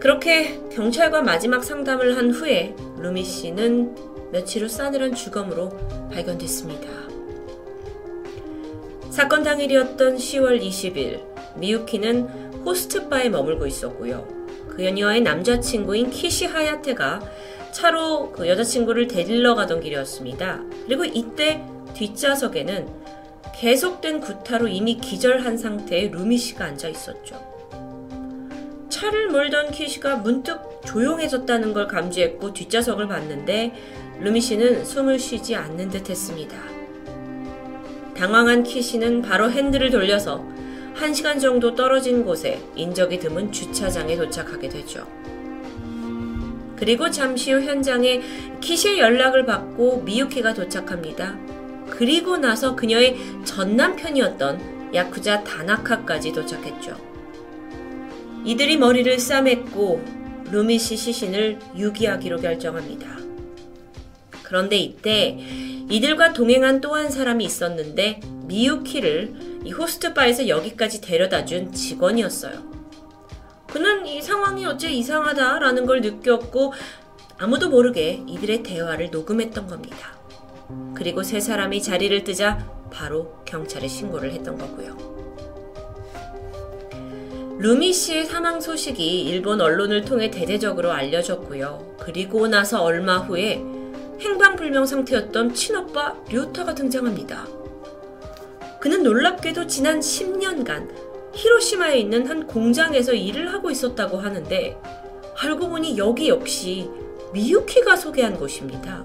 그렇게 경찰과 마지막 상담을 한 후에 루미 씨는 며칠 후 싸늘한 주검으로 발견됐습니다. 사건 당일이었던 시월 이십일, 미유키는 호스트바에 머물고 있었고요. 그녀의 남자친구인 키시 하야테가 차로 그 여자친구를 데리러 가던 길이었습니다. 그리고 이때 뒷좌석에는 계속된 구타로 이미 기절한 상태의 루미씨가 앉아있었죠. 차를 몰던 키시가 문득 조용해졌다는 걸 감지했고 뒷좌석을 봤는데 루미씨는 숨을 쉬지 않는 듯 했습니다. 당황한 키시는 바로 핸들을 돌려서 한 시간 정도 떨어진 곳에 인적이 드문 주차장에 도착하게 되죠. 그리고 잠시 후 현장에 키시의 연락을 받고 미유키가 도착합니다. 그리고 나서 그녀의 전남편이었던 야쿠자 다나카까지 도착했죠. 이들이 머리를 싸맸고 루미씨 시신을 유기하기로 결정합니다. 그런데 이때 이들과 동행한 또 한 사람이 있었는데 미유키를 이 호스트바에서 여기까지 데려다준 직원이었어요. 그는 이 상황이 어째 이상하다라는 걸 느꼈고 아무도 모르게 이들의 대화를 녹음했던 겁니다. 그리고 세 사람이 자리를 뜨자 바로 경찰에 신고를 했던 거고요. 루미 씨의 사망 소식이 일본 언론을 통해 대대적으로 알려졌고요. 그리고 나서 얼마 후에 행방불명 상태였던 친오빠 류타가 등장합니다. 그는 놀랍게도 지난 십 년간 히로시마에 있는 한 공장에서 일을 하고 있었다고 하는데 알고 보니 여기 역시 미유키가 소개한 곳입니다.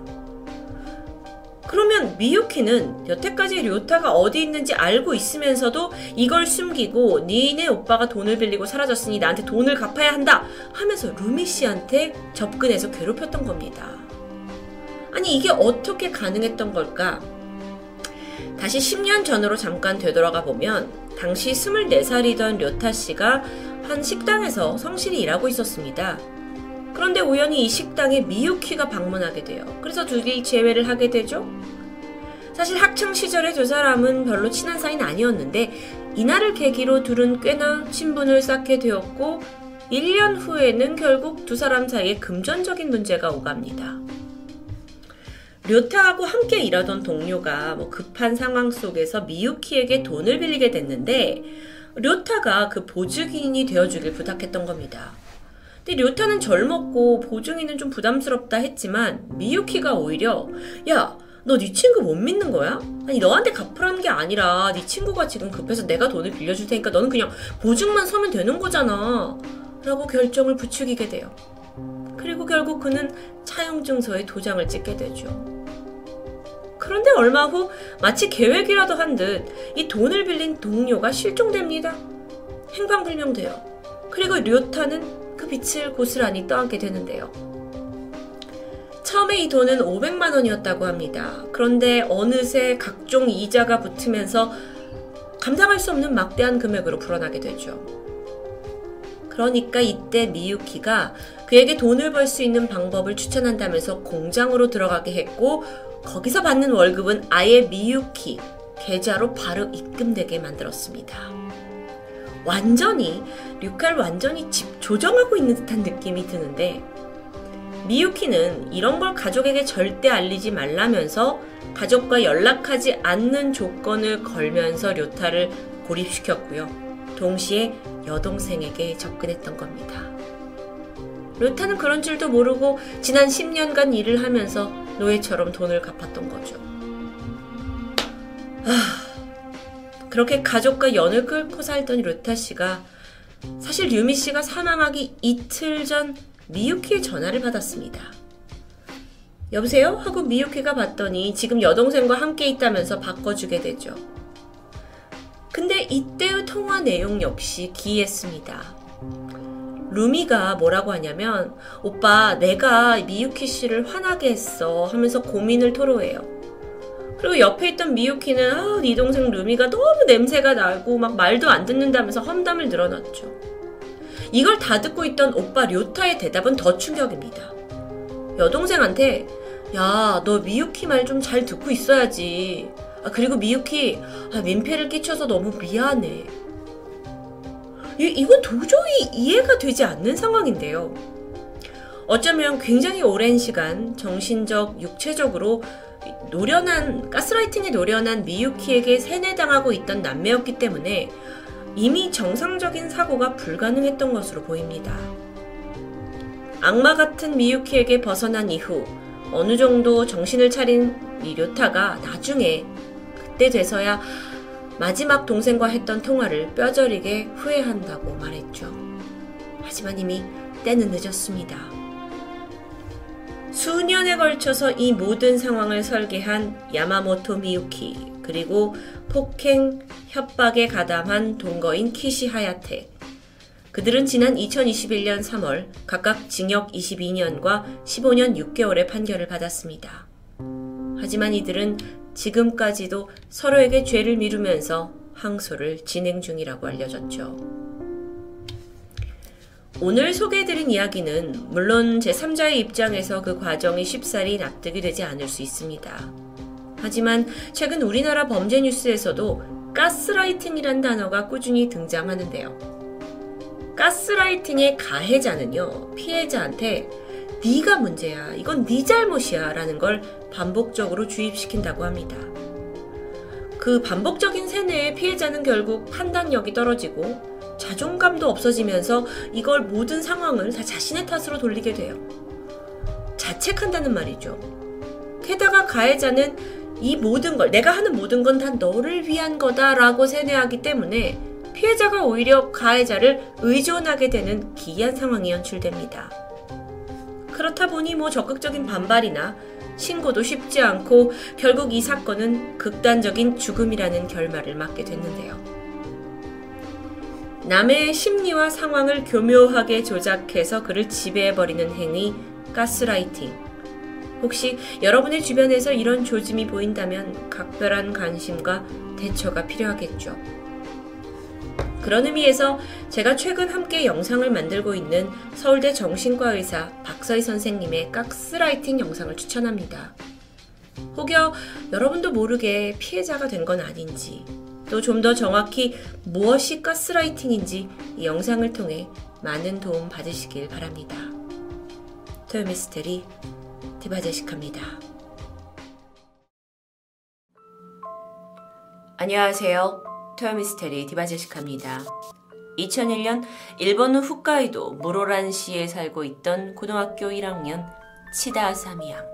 그러면 미유키는 여태까지 료타가 어디 있는지 알고 있으면서도 이걸 숨기고 니네 오빠가 돈을 빌리고 사라졌으니 나한테 돈을 갚아야 한다 하면서 루미씨한테 접근해서 괴롭혔던 겁니다. 아니 이게 어떻게 가능했던 걸까? 다시 십 년 전으로 잠깐 되돌아가 보면 당시 스물네 살이던 료타씨가 한 식당에서 성실히 일하고 있었습니다. 그런데 우연히 이 식당에 미유키가 방문하게 돼요. 그래서 둘이 재회를 하게 되죠. 사실 학창시절에 두 사람은 별로 친한 사이는 아니었는데 이날을 계기로 둘은 꽤나 친분을 쌓게 되었고 일 년 후에는 결국 두 사람 사이에 금전적인 문제가 오갑니다. 료타하고 함께 일하던 동료가 뭐 급한 상황 속에서 미유키에게 돈을 빌리게 됐는데 료타가 그 보증인이 되어주길 부탁했던 겁니다. 근데 료타는 젊었고 보증인은 좀 부담스럽다 했지만 미유키가 오히려 야, 너 네 친구 못 믿는 거야? 아니 너한테 갚으라는 게 아니라 네 친구가 지금 급해서 내가 돈을 빌려줄 테니까 너는 그냥 보증만 서면 되는 거잖아 라고 결정을 부추기게 돼요. 그리고 결국 그는 차용증서에 도장을 찍게 되죠. 그런데 얼마 후 마치 계획이라도 한 듯 이 돈을 빌린 동료가 실종됩니다. 행방불명돼요. 그리고 료타는 그 빛을 고스란히 떠안게 되는데요. 처음에 이 돈은 오백만 원이었다고 합니다. 그런데 어느새 각종 이자가 붙으면서 감당할 수 없는 막대한 금액으로 불어나게 되죠. 그러니까 이때 미유키가 그에게 돈을 벌 수 있는 방법을 추천한다면서 공장으로 들어가게 했고 거기서 받는 월급은 아예 미유키 계좌로 바로 입금되게 만들었습니다. 완전히 류카를 완전히 집 조정하고 있는 듯한 느낌이 드는데 미유키는 이런 걸 가족에게 절대 알리지 말라면서 가족과 연락하지 않는 조건을 걸면서 료타를 고립시켰고요. 동시에 여동생에게 접근했던 겁니다. 료타는 그런 줄도 모르고 지난 십 년간 일을 하면서 노예처럼 돈을 갚았던 거죠. 아... 그렇게 가족과 연을 끊고 살던 료타씨가 사실 유미씨가 사망하기 이틀 전 미유키의 전화를 받았습니다. 여보세요? 하고 미유키가 봤더니 지금 여동생과 함께 있다면서 바꿔주게 되죠. 근데 이때의 통화 내용 역시 기이했습니다. 루미가 뭐라고 하냐면 오빠 내가 미유키씨를 화나게 했어 하면서 고민을 토로해요. 그리고 옆에 있던 미유키는 아, 네 동생 루미가 너무 냄새가 나고 막 말도 안 듣는다면서 험담을 늘어놨죠. 이걸 다 듣고 있던 오빠 료타의 대답은 더 충격입니다. 여동생한테 야, 너 미유키 말 좀 잘 듣고 있어야지. 아, 그리고 미유키 아, 민폐를 끼쳐서 너무 미안해. 이, 이건 도저히 이해가 되지 않는 상황인데요. 어쩌면 굉장히 오랜 시간 정신적, 육체적으로 노련한, 가스라이팅에 노련한 미유키에게 세뇌당하고 있던 남매였기 때문에 이미 정상적인 사고가 불가능했던 것으로 보입니다. 악마 같은 미유키에게 벗어난 이후 어느 정도 정신을 차린 리료타가 나중에 그때 돼서야 마지막 동생과 했던 통화를 뼈저리게 후회한다고 말했죠. 하지만 이미 때는 늦었습니다. 수년에 걸쳐서 이 모든 상황을 설계한 야마모토 미유키, 그리고 폭행, 협박에 가담한 동거인 키시 하야테, 그들은 지난 이천이십일년 삼월 각각 징역 이십이년과 십오년 육개월의 판결을 받았습니다. 하지만 이들은 지금까지도 서로에게 죄를 미루면서 항소를 진행 중이라고 알려졌죠. 오늘 소개해드린 이야기는 물론 제삼자의 입장에서 그 과정이 쉽사리 납득이 되지 않을 수 있습니다. 하지만 최근 우리나라 범죄 뉴스에서도 가스라이팅이란 단어가 꾸준히 등장하는데요. 가스라이팅의 가해자는요, 피해자한테 네가 문제야, 이건 네 잘못이야 라는 걸 반복적으로 주입시킨다고 합니다. 그 반복적인 세뇌에 피해자는 결국 판단력이 떨어지고 자존감도 없어지면서 이걸 모든 상황을 다 자신의 탓으로 돌리게 돼요. 자책한다는 말이죠. 게다가 가해자는 이 모든 걸, 내가 하는 모든 건 다 너를 위한 거다 라고 세뇌하기 때문에 피해자가 오히려 가해자를 의존하게 되는 기이한 상황이 연출됩니다. 그렇다 보니 뭐 적극적인 반발이나 신고도 쉽지 않고 결국 이 사건은 극단적인 죽음이라는 결말을 맞게 됐는데요. 남의 심리와 상황을 교묘하게 조작해서 그를 지배해버리는 행위, 가스라이팅. 혹시 여러분의 주변에서 이런 조짐이 보인다면 각별한 관심과 대처가 필요하겠죠. 그런 의미에서 제가 최근 함께 영상을 만들고 있는 서울대 정신과 의사 박서희 선생님의 가스라이팅 영상을 추천합니다. 혹여 여러분도 모르게 피해자가 된 건 아닌지, 또 좀 더 정확히 무엇이 가스라이팅인지 이 영상을 통해 많은 도움 받으시길 바랍니다. 토요미스테리 디바제시카입니다. 안녕하세요. 토요미스테리 디바제시카입니다. 이천일년 일본 홋카이도 무로란시에 살고 있던 고등학교 일학년 치다 사미양.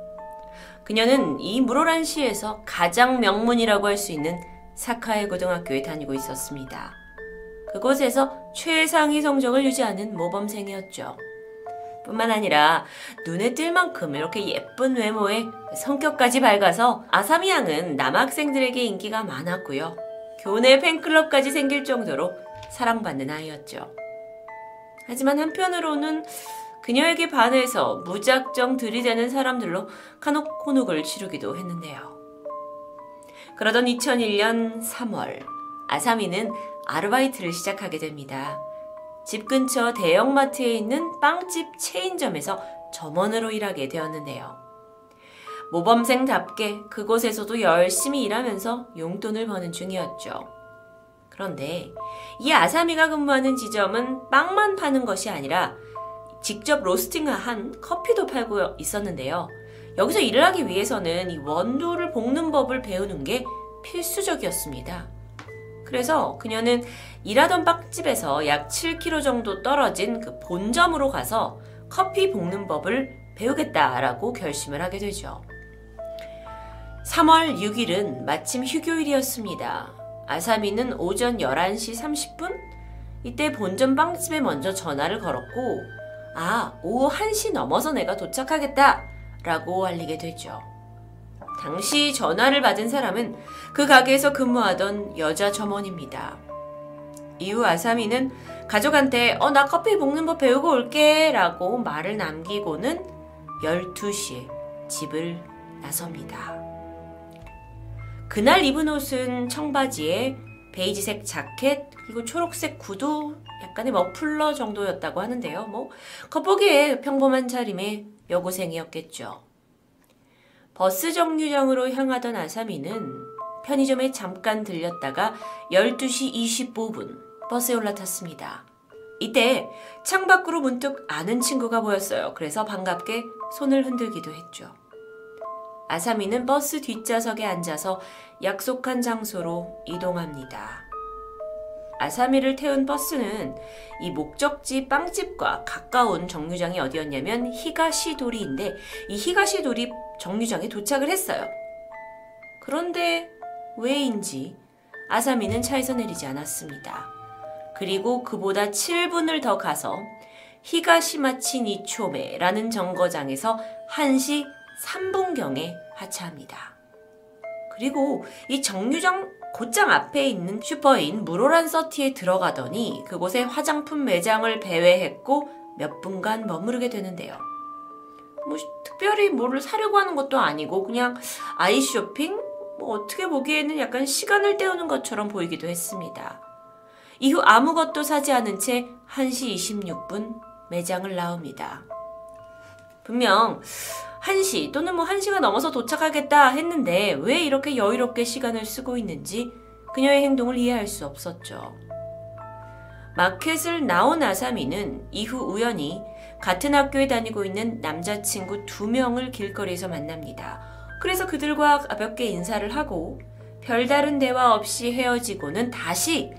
그녀는 이 무로란시에서 가장 명문이라고 할 수 있는 사카에 고등학교에 다니고 있었습니다. 그곳에서 최상위 성적을 유지하는 모범생이었죠. 뿐만 아니라 눈에 띌 만큼 이렇게 예쁜 외모에 성격까지 밝아서 아사미양은 남학생들에게 인기가 많았고요. 교내 팬클럽까지 생길 정도로 사랑받는 아이였죠. 하지만 한편으로는 그녀에게 반해서 무작정 들이대는 사람들로 간혹 곤혹을 치르기도 했는데요. 그러던 이천일년 삼월 아사미는 아르바이트를 시작하게 됩니다. 집 근처 대형마트에 있는 빵집 체인점에서 점원으로 일하게 되었는데요. 모범생답게 그곳에서도 열심히 일하면서 용돈을 버는 중이었죠. 그런데 이 아사미가 근무하는 지점은 빵만 파는 것이 아니라 직접 로스팅한 커피도 팔고 있었는데요. 여기서 일을 하기 위해서는 이 원두를 볶는 법을 배우는 게 필수적이었습니다. 그래서 그녀는 일하던 빵집에서 약 칠 킬로미터 정도 떨어진 그 본점으로 가서 커피 볶는 법을 배우겠다라고 결심을 하게 되죠. 삼월 육일은 마침 휴교일이었습니다. 아사미는 오전 열한시 삼십분? 이때 본점 빵집에 먼저 전화를 걸었고, 아, 오후 한시 넘어서 내가 도착하겠다 라고 알리게 되죠. 당시 전화를 받은 사람은 그 가게에서 근무하던 여자 점원입니다. 이후 아사미는 가족한테 어, 나 커피 볶는 법 배우고 올게 라고 말을 남기고는 열두시에 집을 나섭니다. 그날 입은 옷은 청바지에 베이지색 자켓, 그리고 초록색 구두, 약간의 머플러 정도였다고 하는데요. 뭐 겉보기에 평범한 차림의 여고생이었겠죠. 버스 정류장으로 향하던 아사미는 편의점에 잠깐 들렸다가 열두시 이십오분 버스에 올라탔습니다. 이때 창밖으로 문득 아는 친구가 보였어요. 그래서 반갑게 손을 흔들기도 했죠. 아사미는 버스 뒷좌석에 앉아서 약속한 장소로 이동합니다. 아사미를 태운 버스는 이 목적지 빵집과 가까운 정류장이 어디였냐면 히가시도리인데 이 히가시도리 정류장에 도착을 했어요. 그런데 왜인지 아사미는 차에서 내리지 않았습니다. 그리고 그보다 칠 분을 더 가서 히가시마치 니초메라는 정거장에서 한 시 삼 분경에 하차합니다. 그리고 이 정류장 곧장 앞에 있는 슈퍼인 무로란서티에 들어가더니 그곳에 화장품 매장을 배회했고 몇 분간 머무르게 되는데요. 뭐 특별히 뭐를 사려고 하는 것도 아니고 그냥 아이 쇼핑? 뭐 어떻게 보기에는 약간 시간을 때우는 것처럼 보이기도 했습니다. 이후 아무것도 사지 않은 채 한 시 이십육 분 매장을 나옵니다. 분명 한 시 또는 뭐 한 시가 넘어서 도착하겠다 했는데 왜 이렇게 여유롭게 시간을 쓰고 있는지 그녀의 행동을 이해할 수 없었죠. 마켓을 나온 아사미는 이후 우연히 같은 학교에 다니고 있는 남자친구 두 명을 길거리에서 만납니다. 그래서 그들과 가볍게 인사를 하고 별다른 대화 없이 헤어지고는 다시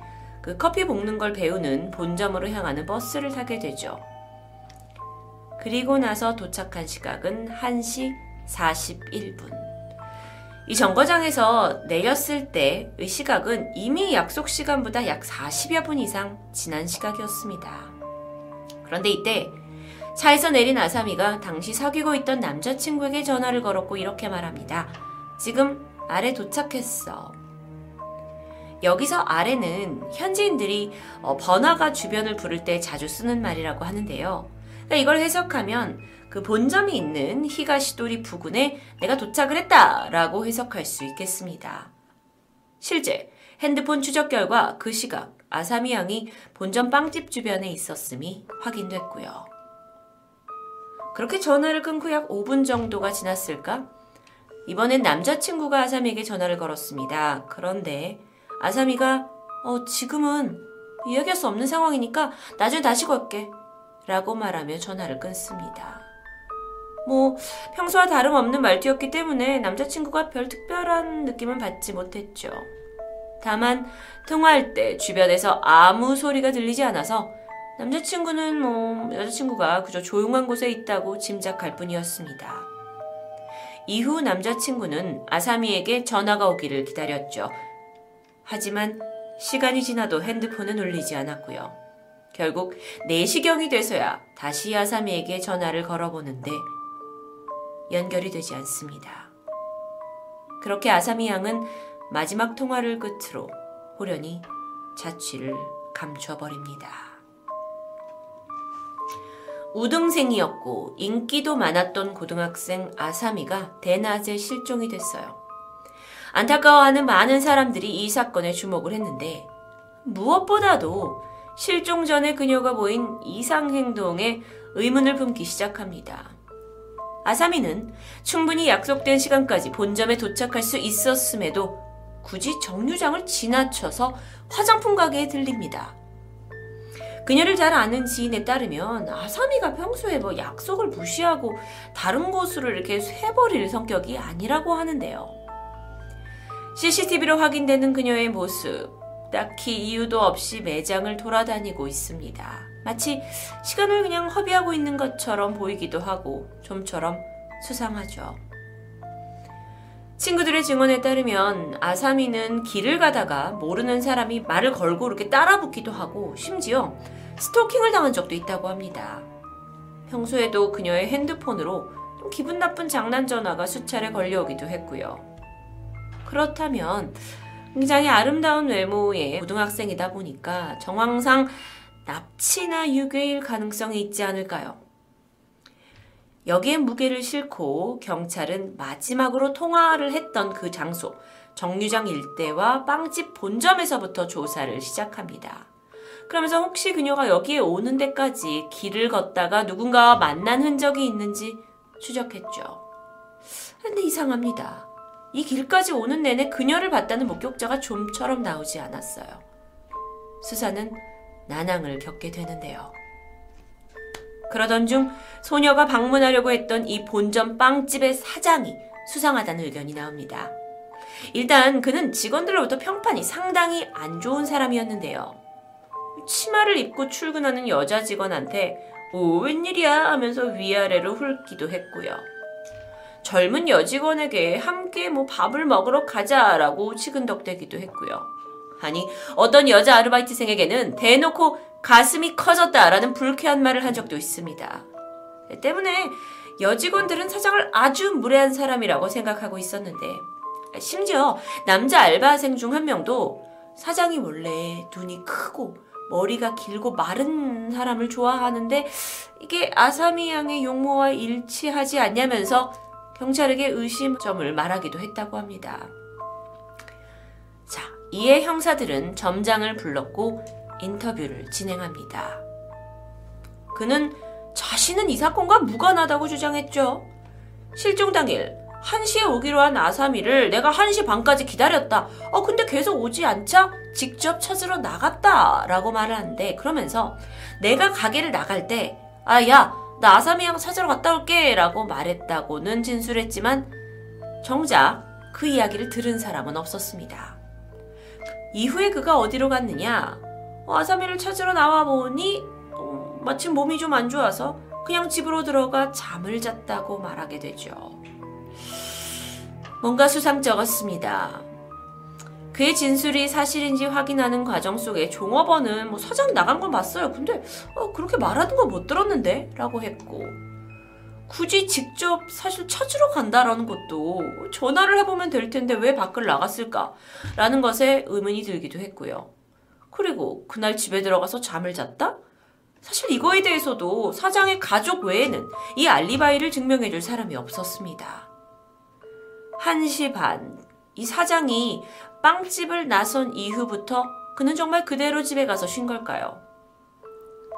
그 커피 볶는 걸 배우는 본점으로 향하는 버스를 타게 되죠. 그리고 나서 도착한 시각은 한 시 사십일 분. 이 정거장에서 내렸을 때의 시각은 이미 약속 시간보다 약 사십여 분 이상 지난 시각이었습니다. 그런데 이때 차에서 내린 아사미가 당시 사귀고 있던 남자친구에게 전화를 걸었고 이렇게 말합니다. 지금 아래 도착했어. 여기서 아래는 현지인들이 번화가 주변을 부를 때 자주 쓰는 말이라고 하는데요. 이걸 해석하면 그 본점이 있는 히가시도리 부근에 내가 도착을 했다라고 해석할 수 있겠습니다. 실제 핸드폰 추적 결과 그 시각 아사미 양이 본점 빵집 주변에 있었음이 확인됐고요. 그렇게 전화를 끊고 약 오 분 정도가 지났을까? 이번엔 남자친구가 아사미에게 전화를 걸었습니다. 그런데 아사미가 어, 지금은 이야기할 수 없는 상황이니까 나중에 다시 걸게 라고 말하며 전화를 끊습니다. 뭐 평소와 다름없는 말투였기 때문에 남자친구가 별 특별한 느낌은 받지 못했죠. 다만 통화할 때 주변에서 아무 소리가 들리지 않아서 남자친구는 뭐 여자친구가 그저 조용한 곳에 있다고 짐작할 뿐이었습니다. 이후 남자친구는 아사미에게 전화가 오기를 기다렸죠. 하지만 시간이 지나도 핸드폰은 울리지 않았고요. 결국 네 시경이 돼서야 다시 아사미에게 전화를 걸어보는데 연결이 되지 않습니다. 그렇게 아사미 양은 마지막 통화를 끝으로 호련히 자취를 감춰버립니다. 우등생이었고 인기도 많았던 고등학생 아사미가 대낮에 실종이 됐어요. 안타까워하는 많은 사람들이 이 사건에 주목을 했는데 무엇보다도 실종 전에 그녀가 보인 이상 행동에 의문을 품기 시작합니다. 아사미는 충분히 약속된 시간까지 본점에 도착할 수 있었음에도 굳이 정류장을 지나쳐서 화장품 가게에 들립니다. 그녀를 잘 아는 지인에 따르면 아사미가 평소에 뭐 약속을 무시하고 다른 곳으로 이렇게 쇠버릴 성격이 아니라고 하는데요. 씨씨티비로 확인되는 그녀의 모습, 딱히 이유도 없이 매장을 돌아다니고 있습니다. 마치 시간을 그냥 허비하고 있는 것처럼 보이기도 하고 좀처럼 수상하죠. 친구들의 증언에 따르면 아사미는 길을 가다가 모르는 사람이 말을 걸고 이렇게 따라붙기도 하고 심지어 스토킹을 당한 적도 있다고 합니다. 평소에도 그녀의 핸드폰으로 좀 기분 나쁜 장난 전화가 수차례 걸려오기도 했고요. 그렇다면 굉장히 아름다운 외모의 고등학생이다 보니까 정황상 납치나 유괴일 가능성이 있지 않을까요? 여기에 무게를 싣고 경찰은 마지막으로 통화를 했던 그 장소, 정류장 일대와 빵집 본점에서부터 조사를 시작합니다. 그러면서 혹시 그녀가 여기에 오는 데까지 길을 걷다가 누군가와 만난 흔적이 있는지 추적했죠. 그런데 이상합니다. 이 길까지 오는 내내 그녀를 봤다는 목격자가 좀처럼 나오지 않았어요. 수사는 난항을 겪게 되는데요. 그러던 중 소녀가 방문하려고 했던 이 본점 빵집의 사장이 수상하다는 의견이 나옵니다. 일단 그는 직원들로부터 평판이 상당히 안 좋은 사람이었는데요. 치마를 입고 출근하는 여자 직원한테 오, 웬일이야 하면서 위아래로 훑기도 했고요. 젊은 여직원에게 함께 뭐 밥을 먹으러 가자라고 치근덕대기도 했고요. 아니, 어떤 여자 아르바이트생에게는 대놓고 가슴이 커졌다라는 불쾌한 말을 한 적도 있습니다. 때문에 여직원들은 사장을 아주 무례한 사람이라고 생각하고 있었는데, 심지어 남자 알바생 중 한 명도 사장이 원래 눈이 크고 머리가 길고 마른 사람을 좋아하는데 이게 아사미 양의 용모와 일치하지 않냐면서 경찰에게 의심점을 말하기도 했다고 합니다. 자, 이에 형사들은 점장을 불렀고 인터뷰를 진행합니다. 그는 자신은 이 사건과 무관하다고 주장했죠. 실종 당일 한 시에 오기로 한 아사미를 내가 한 시 반까지 기다렸다. 어, 근데 계속 오지 않자 직접 찾으러 나갔다 라고 말을 하는데, 그러면서 내가 가게를 나갈 때 아, 야, 나 아사미양 찾으러 갔다 올게 라고 말했다고는 진술했지만 정작 그 이야기를 들은 사람은 없었습니다. 이후에 그가 어디로 갔느냐? 어, 아사미를 찾으러 나와보니 어, 마침 몸이 좀 안 좋아서 그냥 집으로 들어가 잠을 잤다고 말하게 되죠. 뭔가 수상쩍었습니다. 그의 진술이 사실인지 확인하는 과정 속에 종업원은 뭐 사장 나간 건 봤어요. 근데 어, 그렇게 말하는 건 못 들었는데? 라고 했고, 굳이 직접 사실 찾으러 간다라는 것도 전화를 해보면 될 텐데 왜 밖을 나갔을까? 라는 것에 의문이 들기도 했고요. 그리고 그날 집에 들어가서 잠을 잤다? 사실 이거에 대해서도 사장의 가족 외에는 이 알리바이를 증명해줄 사람이 없었습니다. 한 시 반, 이 사장이 빵집을 나선 이후부터 그는 정말 그대로 집에 가서 쉰 걸까요?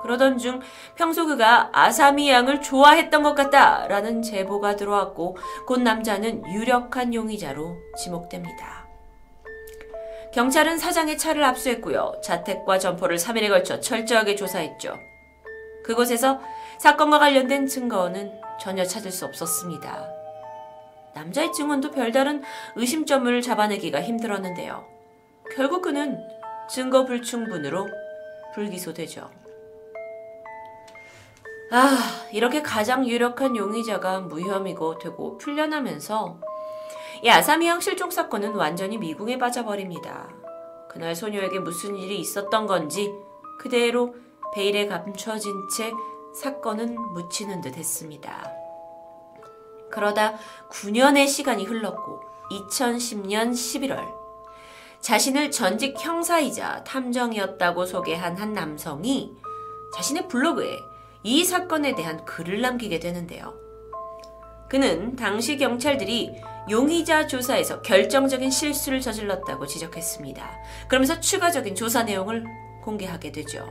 그러던 중 평소 그가 아사미 양을 좋아했던 것 같다라는 제보가 들어왔고, 곧 남자는 유력한 용의자로 지목됩니다. 경찰은 사장의 차를 압수했고요. 자택과 점포를 삼 일에 걸쳐 철저하게 조사했죠. 그곳에서 사건과 관련된 증거는 전혀 찾을 수 없었습니다. 남자의 증언도 별다른 의심점을 잡아내기가 힘들었는데요. 결국 그는 증거 불충분으로 불기소되죠. 아, 이렇게 가장 유력한 용의자가 무혐의고 되고 풀려나면서 이 아사미양 실종 사건은 완전히 미궁에 빠져버립니다. 그날 소녀에게 무슨 일이 있었던 건지 그대로 베일에 감춰진 채 사건은 묻히는 듯 했습니다. 그러다 구 년의 시간이 흘렀고 이천십 년 십일월, 자신을 전직 형사이자 탐정이었다고 소개한 한 남성이 자신의 블로그에 이 사건에 대한 글을 남기게 되는데요. 그는 당시 경찰들이 용의자 조사에서 결정적인 실수를 저질렀다고 지적했습니다. 그러면서 추가적인 조사 내용을 공개하게 되죠.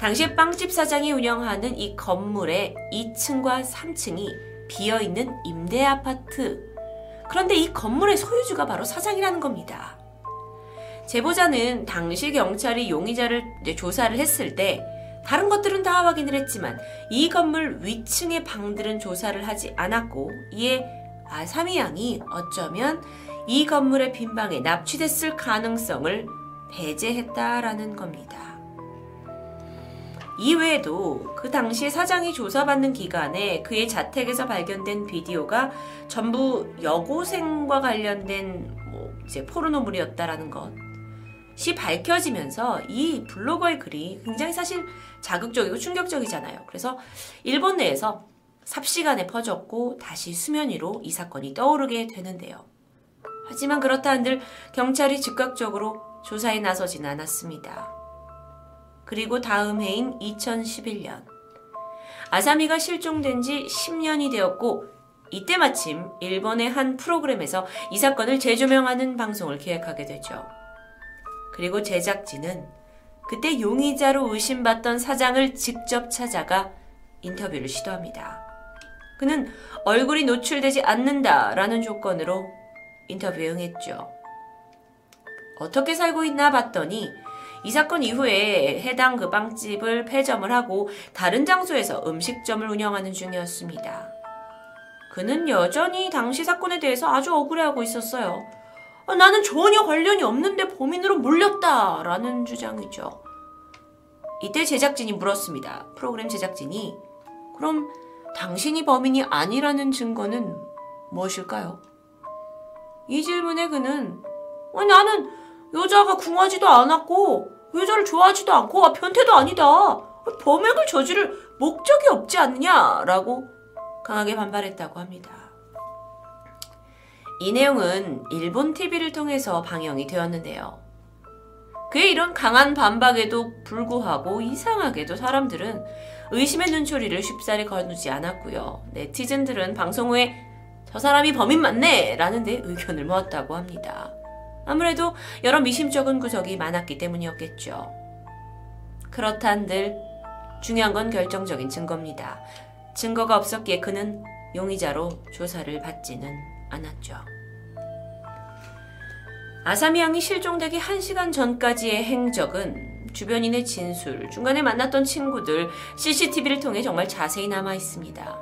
당시 빵집 사장이 운영하는 이 건물의 이 층과 삼 층이 비어있는 임대 아파트, 그런데 이 건물의 소유주가 바로 사장이라는 겁니다. 제보자는 당시 경찰이 용의자를 이제 조사를 했을 때 다른 것들은 다 확인을 했지만 이 건물 위층의 방들은 조사를 하지 않았고, 이에 아사미 양이 어쩌면 이 건물의 빈 방에 납치됐을 가능성을 배제했다라는 겁니다. 이외에도 그 당시 사장이 조사받는 기간에 그의 자택에서 발견된 비디오가 전부 여고생과 관련된 뭐 이제 포르노물이었다라는 것이 밝혀지면서 이 블로거의 글이 굉장히 사실 자극적이고 충격적이잖아요. 그래서 일본 내에서 삽시간에 퍼졌고 다시 수면 위로 이 사건이 떠오르게 되는데요. 하지만 그렇다 한들 경찰이 즉각적으로 조사에 나서진 않았습니다. 그리고 다음 해인 이천십일 년, 아사미가 실종된 지 십 년이 되었고, 이때 마침 일본의 한 프로그램에서 이 사건을 재조명하는 방송을 기획하게 되죠. 그리고 제작진은 그때 용의자로 의심받던 사장을 직접 찾아가 인터뷰를 시도합니다. 그는 얼굴이 노출되지 않는다라는 조건으로 인터뷰에 응했죠. 어떻게 살고 있나 봤더니 이 사건 이후에 해당 그 빵집을 폐점을 하고 다른 장소에서 음식점을 운영하는 중이었습니다. 그는 여전히 당시 사건에 대해서 아주 억울해하고 있었어요. 아, 나는 전혀 관련이 없는데 범인으로 몰렸다! 라는 주장이죠. 이때 제작진이 물었습니다. 프로그램 제작진이. 그럼 당신이 범인이 아니라는 증거는 무엇일까요? 이 질문에 그는 아니, 나는 여자가 궁하지도 않았고 여자를 좋아하지도 않고 아, 변태도 아니다. 범행을 저지를 목적이 없지 않느냐라고 강하게 반발했다고 합니다. 이 내용은 일본 티비를 통해서 방영이 되었는데요. 그의 이런 강한 반박에도 불구하고 이상하게도 사람들은 의심의 눈초리를 쉽사리 거두지 않았고요. 네티즌들은 방송 후에 저 사람이 범인 맞네! 라는 데 의견을 모았다고 합니다. 아무래도 여러 미심쩍은 구석이 많았기 때문이었겠죠. 그렇단들 중요한 건 결정적인 증거입니다. 증거가 없었기에 그는 용의자로 조사를 받지는 않았죠. 아사미 양이 실종되기 한 시간 전까지의 행적은 주변인의 진술, 중간에 만났던 친구들, 씨씨티비를 통해 정말 자세히 남아있습니다.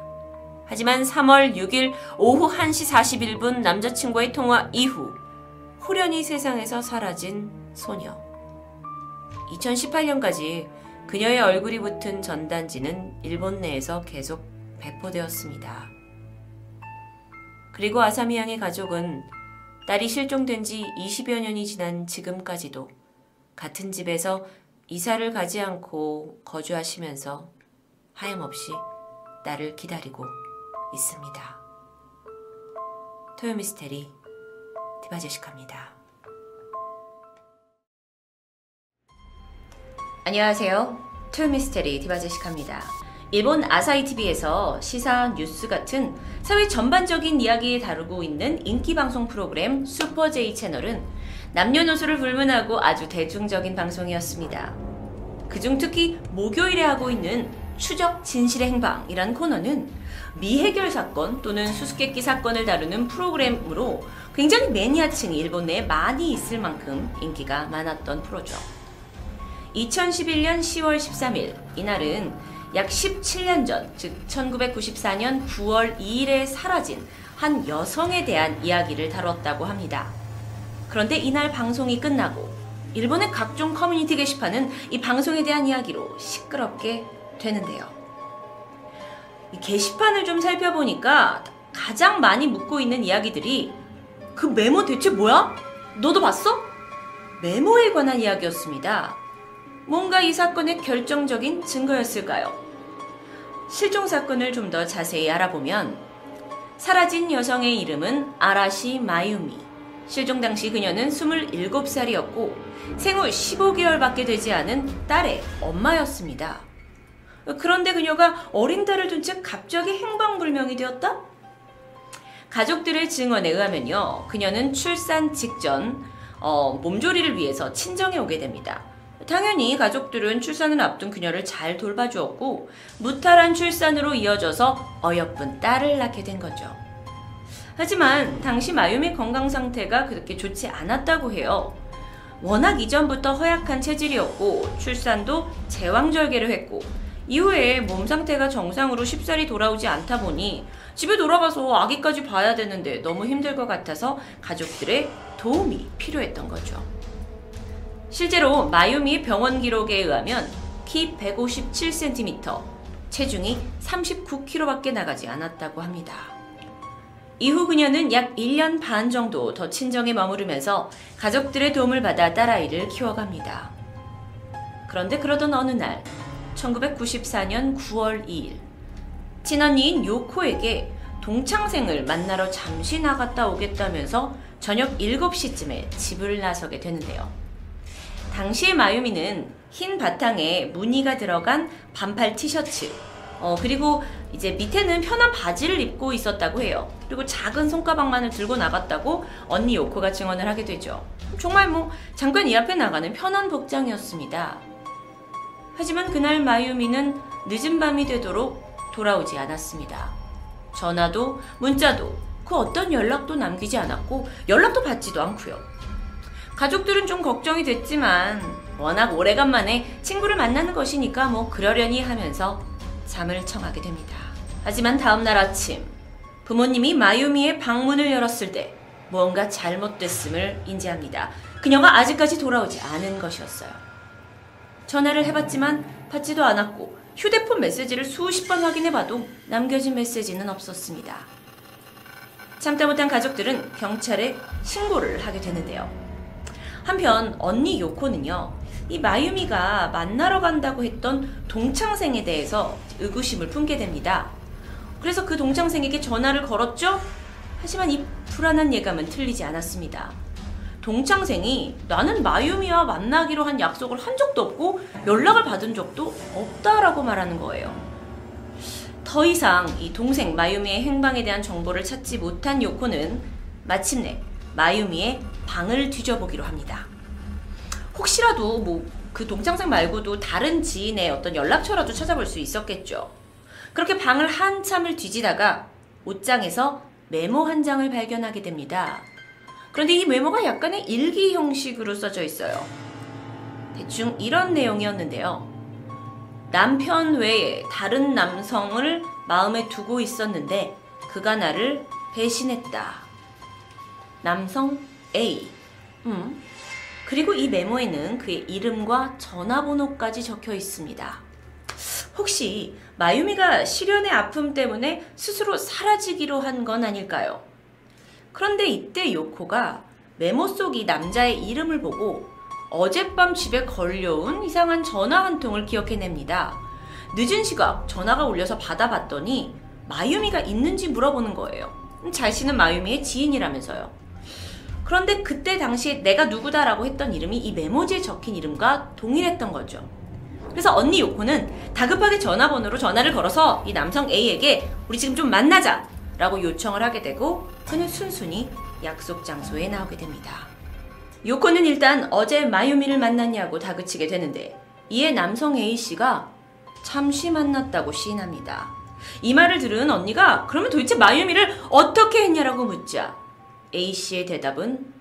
하지만 삼월 육일 오후 한 시 사십일 분 남자친구와의 통화 이후 후련히 세상에서 사라진 소녀. 이천십팔 년까지 그녀의 얼굴이 붙은 전단지는 일본 내에서 계속 배포되었습니다. 그리고 아사미 양의 가족은 딸이 실종된 지 이십여 년이 지난 지금까지도 같은 집에서 이사를 가지 않고 거주하시면서 하염없이 딸을 기다리고 있습니다. 토요미스테리 디바제시카입니다. 안녕하세요. 토요미스테리 디바제시카입니다. 일본 아사히티비에서 시사, 뉴스 같은 사회 전반적인 이야기에 다루고 있는 인기 방송 프로그램 슈퍼제이 채널은 남녀노소를 불문하고 아주 대중적인 방송이었습니다. 그중 특히 목요일에 하고 있는 추적 진실의 행방이란 코너는 미해결 사건 또는 수수께끼 사건을 다루는 프로그램으로 굉장히 매니아층이 일본 내에 많이 있을 만큼 인기가 많았던 프로죠. 이천십일 년 시월 십삼 일 이날은 약 십칠 년 전, 즉 천구백구십사 년 구월 이 일에 사라진 한 여성에 대한 이야기를 다뤘다고 합니다. 그런데 이날 방송이 끝나고 일본의 각종 커뮤니티 게시판은 이 방송에 대한 이야기로 시끄럽게 되는데요. 이 게시판을 좀 살펴보니까 가장 많이 묻고 있는 이야기들이 그 메모 대체 뭐야? 너도 봤어? 메모에 관한 이야기였습니다. 뭔가 이 사건의 결정적인 증거였을까요? 실종 사건을 좀 더 자세히 알아보면 사라진 여성의 이름은 아라시 마유미. 실종 당시 그녀는 스물일곱 살이었고 생후 십오 개월밖에 되지 않은 딸의 엄마였습니다. 그런데 그녀가 어린 딸을 둔 채 갑자기 행방불명이 되었다? 가족들의 증언에 의하면요, 그녀는 출산 직전 어, 몸조리를 위해서 친정에 오게 됩니다. 당연히 가족들은 출산을 앞둔 그녀를 잘 돌봐주었고 무탈한 출산으로 이어져서 어여쁜 딸을 낳게 된 거죠. 하지만 당시 마유미 건강 상태가 그렇게 좋지 않았다고 해요. 워낙 이전부터 허약한 체질이었고 출산도 제왕절개를 했고 이후에 몸 상태가 정상으로 쉽사리 돌아오지 않다 보니 집에 돌아가서 아기까지 봐야 되는데 너무 힘들 것 같아서 가족들의 도움이 필요했던 거죠. 실제로 마유미의 병원 기록에 의하면 키 백오십칠 센티미터, 체중이 삼십구 킬로그램밖에 나가지 않았다고 합니다. 이후 그녀는 약 일 년 반 정도 더 친정에 머무르면서 가족들의 도움을 받아 딸아이를 키워갑니다. 그런데 그러던 어느 날, 천구백구십사 년 구월 이 일, 친언니인 요코에게 동창생을 만나러 잠시 나갔다 오겠다면서 저녁 일곱 시쯤에 집을 나서게 되는데요. 당시 마유미는 흰 바탕에 무늬가 들어간 반팔 티셔츠, 어, 그리고 이제 밑에는 편한 바지를 입고 있었다고 해요. 그리고 작은 손가방만을 들고 나갔다고 언니 요코가 증언을 하게 되죠. 정말 뭐 잠깐 이 앞에 나가는 편한 복장이었습니다. 하지만 그날 마유미는 늦은 밤이 되도록 돌아오지 않았습니다. 전화도 문자도 그 어떤 연락도 남기지 않았고 연락도 받지도 않고요. 가족들은 좀 걱정이 됐지만 워낙 오래간만에 친구를 만나는 것이니까 뭐 그러려니 하면서 잠을 청하게 됩니다. 하지만 다음날 아침 부모님이 마유미의 방문을 열었을 때 뭔가 잘못됐음을 인지합니다. 그녀가 아직까지 돌아오지 않은 것이었어요. 전화를 해봤지만 받지도 않았고 휴대폰 메시지를 수십 번 확인해봐도 남겨진 메시지는 없었습니다. 참다 못한 가족들은 경찰에 신고를 하게 되는데요. 한편 언니 요코는요, 이 마유미가 만나러 간다고 했던 동창생에 대해서 의구심을 품게 됩니다. 그래서 그 동창생에게 전화를 걸었죠? 하지만 이 불안한 예감은 틀리지 않았습니다. 동창생이 나는 마유미와 만나기로 한 약속을 한 적도 없고 연락을 받은 적도 없다라고 말하는 거예요. 더 이상 이 동생 마유미의 행방에 대한 정보를 찾지 못한 요코는 마침내 마유미의 방을 뒤져보기로 합니다. 혹시라도 뭐 그 동창생 말고도 다른 지인의 어떤 연락처라도 찾아볼 수 있었겠죠. 그렇게 방을 한참을 뒤지다가 옷장에서 메모 한 장을 발견하게 됩니다. 그런데 이 메모가 약간의 일기 형식으로 써져 있어요. 대충 이런 내용이었는데요. 남편 외에 다른 남성을 마음에 두고 있었는데 그가 나를 배신했다. 남성 A. 음. 그리고 이 메모에는 그의 이름과 전화번호까지 적혀 있습니다. 혹시 마유미가 실연의 아픔 때문에 스스로 사라지기로 한 건 아닐까요? 그런데 이때 요코가 메모 속 이 남자의 이름을 보고 어젯밤 집에 걸려온 이상한 전화 한 통을 기억해냅니다. 늦은 시각 전화가 울려서 받아봤더니 마유미가 있는지 물어보는 거예요. 자신은 마유미의 지인이라면서요. 그런데 그때 당시 내가 누구다라고 했던 이름이 이 메모지에 적힌 이름과 동일했던 거죠. 그래서 언니 요코는 다급하게 전화번호로 전화를 걸어서 이 남성 A에게 우리 지금 좀 만나자! 라고 요청을 하게 되고 그는 순순히 약속 장소에 나오게 됩니다. 요코는 일단 어제 마유미를 만났냐고 다그치게 되는데 이에 남성 A씨가 잠시 만났다고 시인합니다. 이 말을 들은 언니가 그러면 도대체 마유미를 어떻게 했냐라고 묻자 A씨의 대답은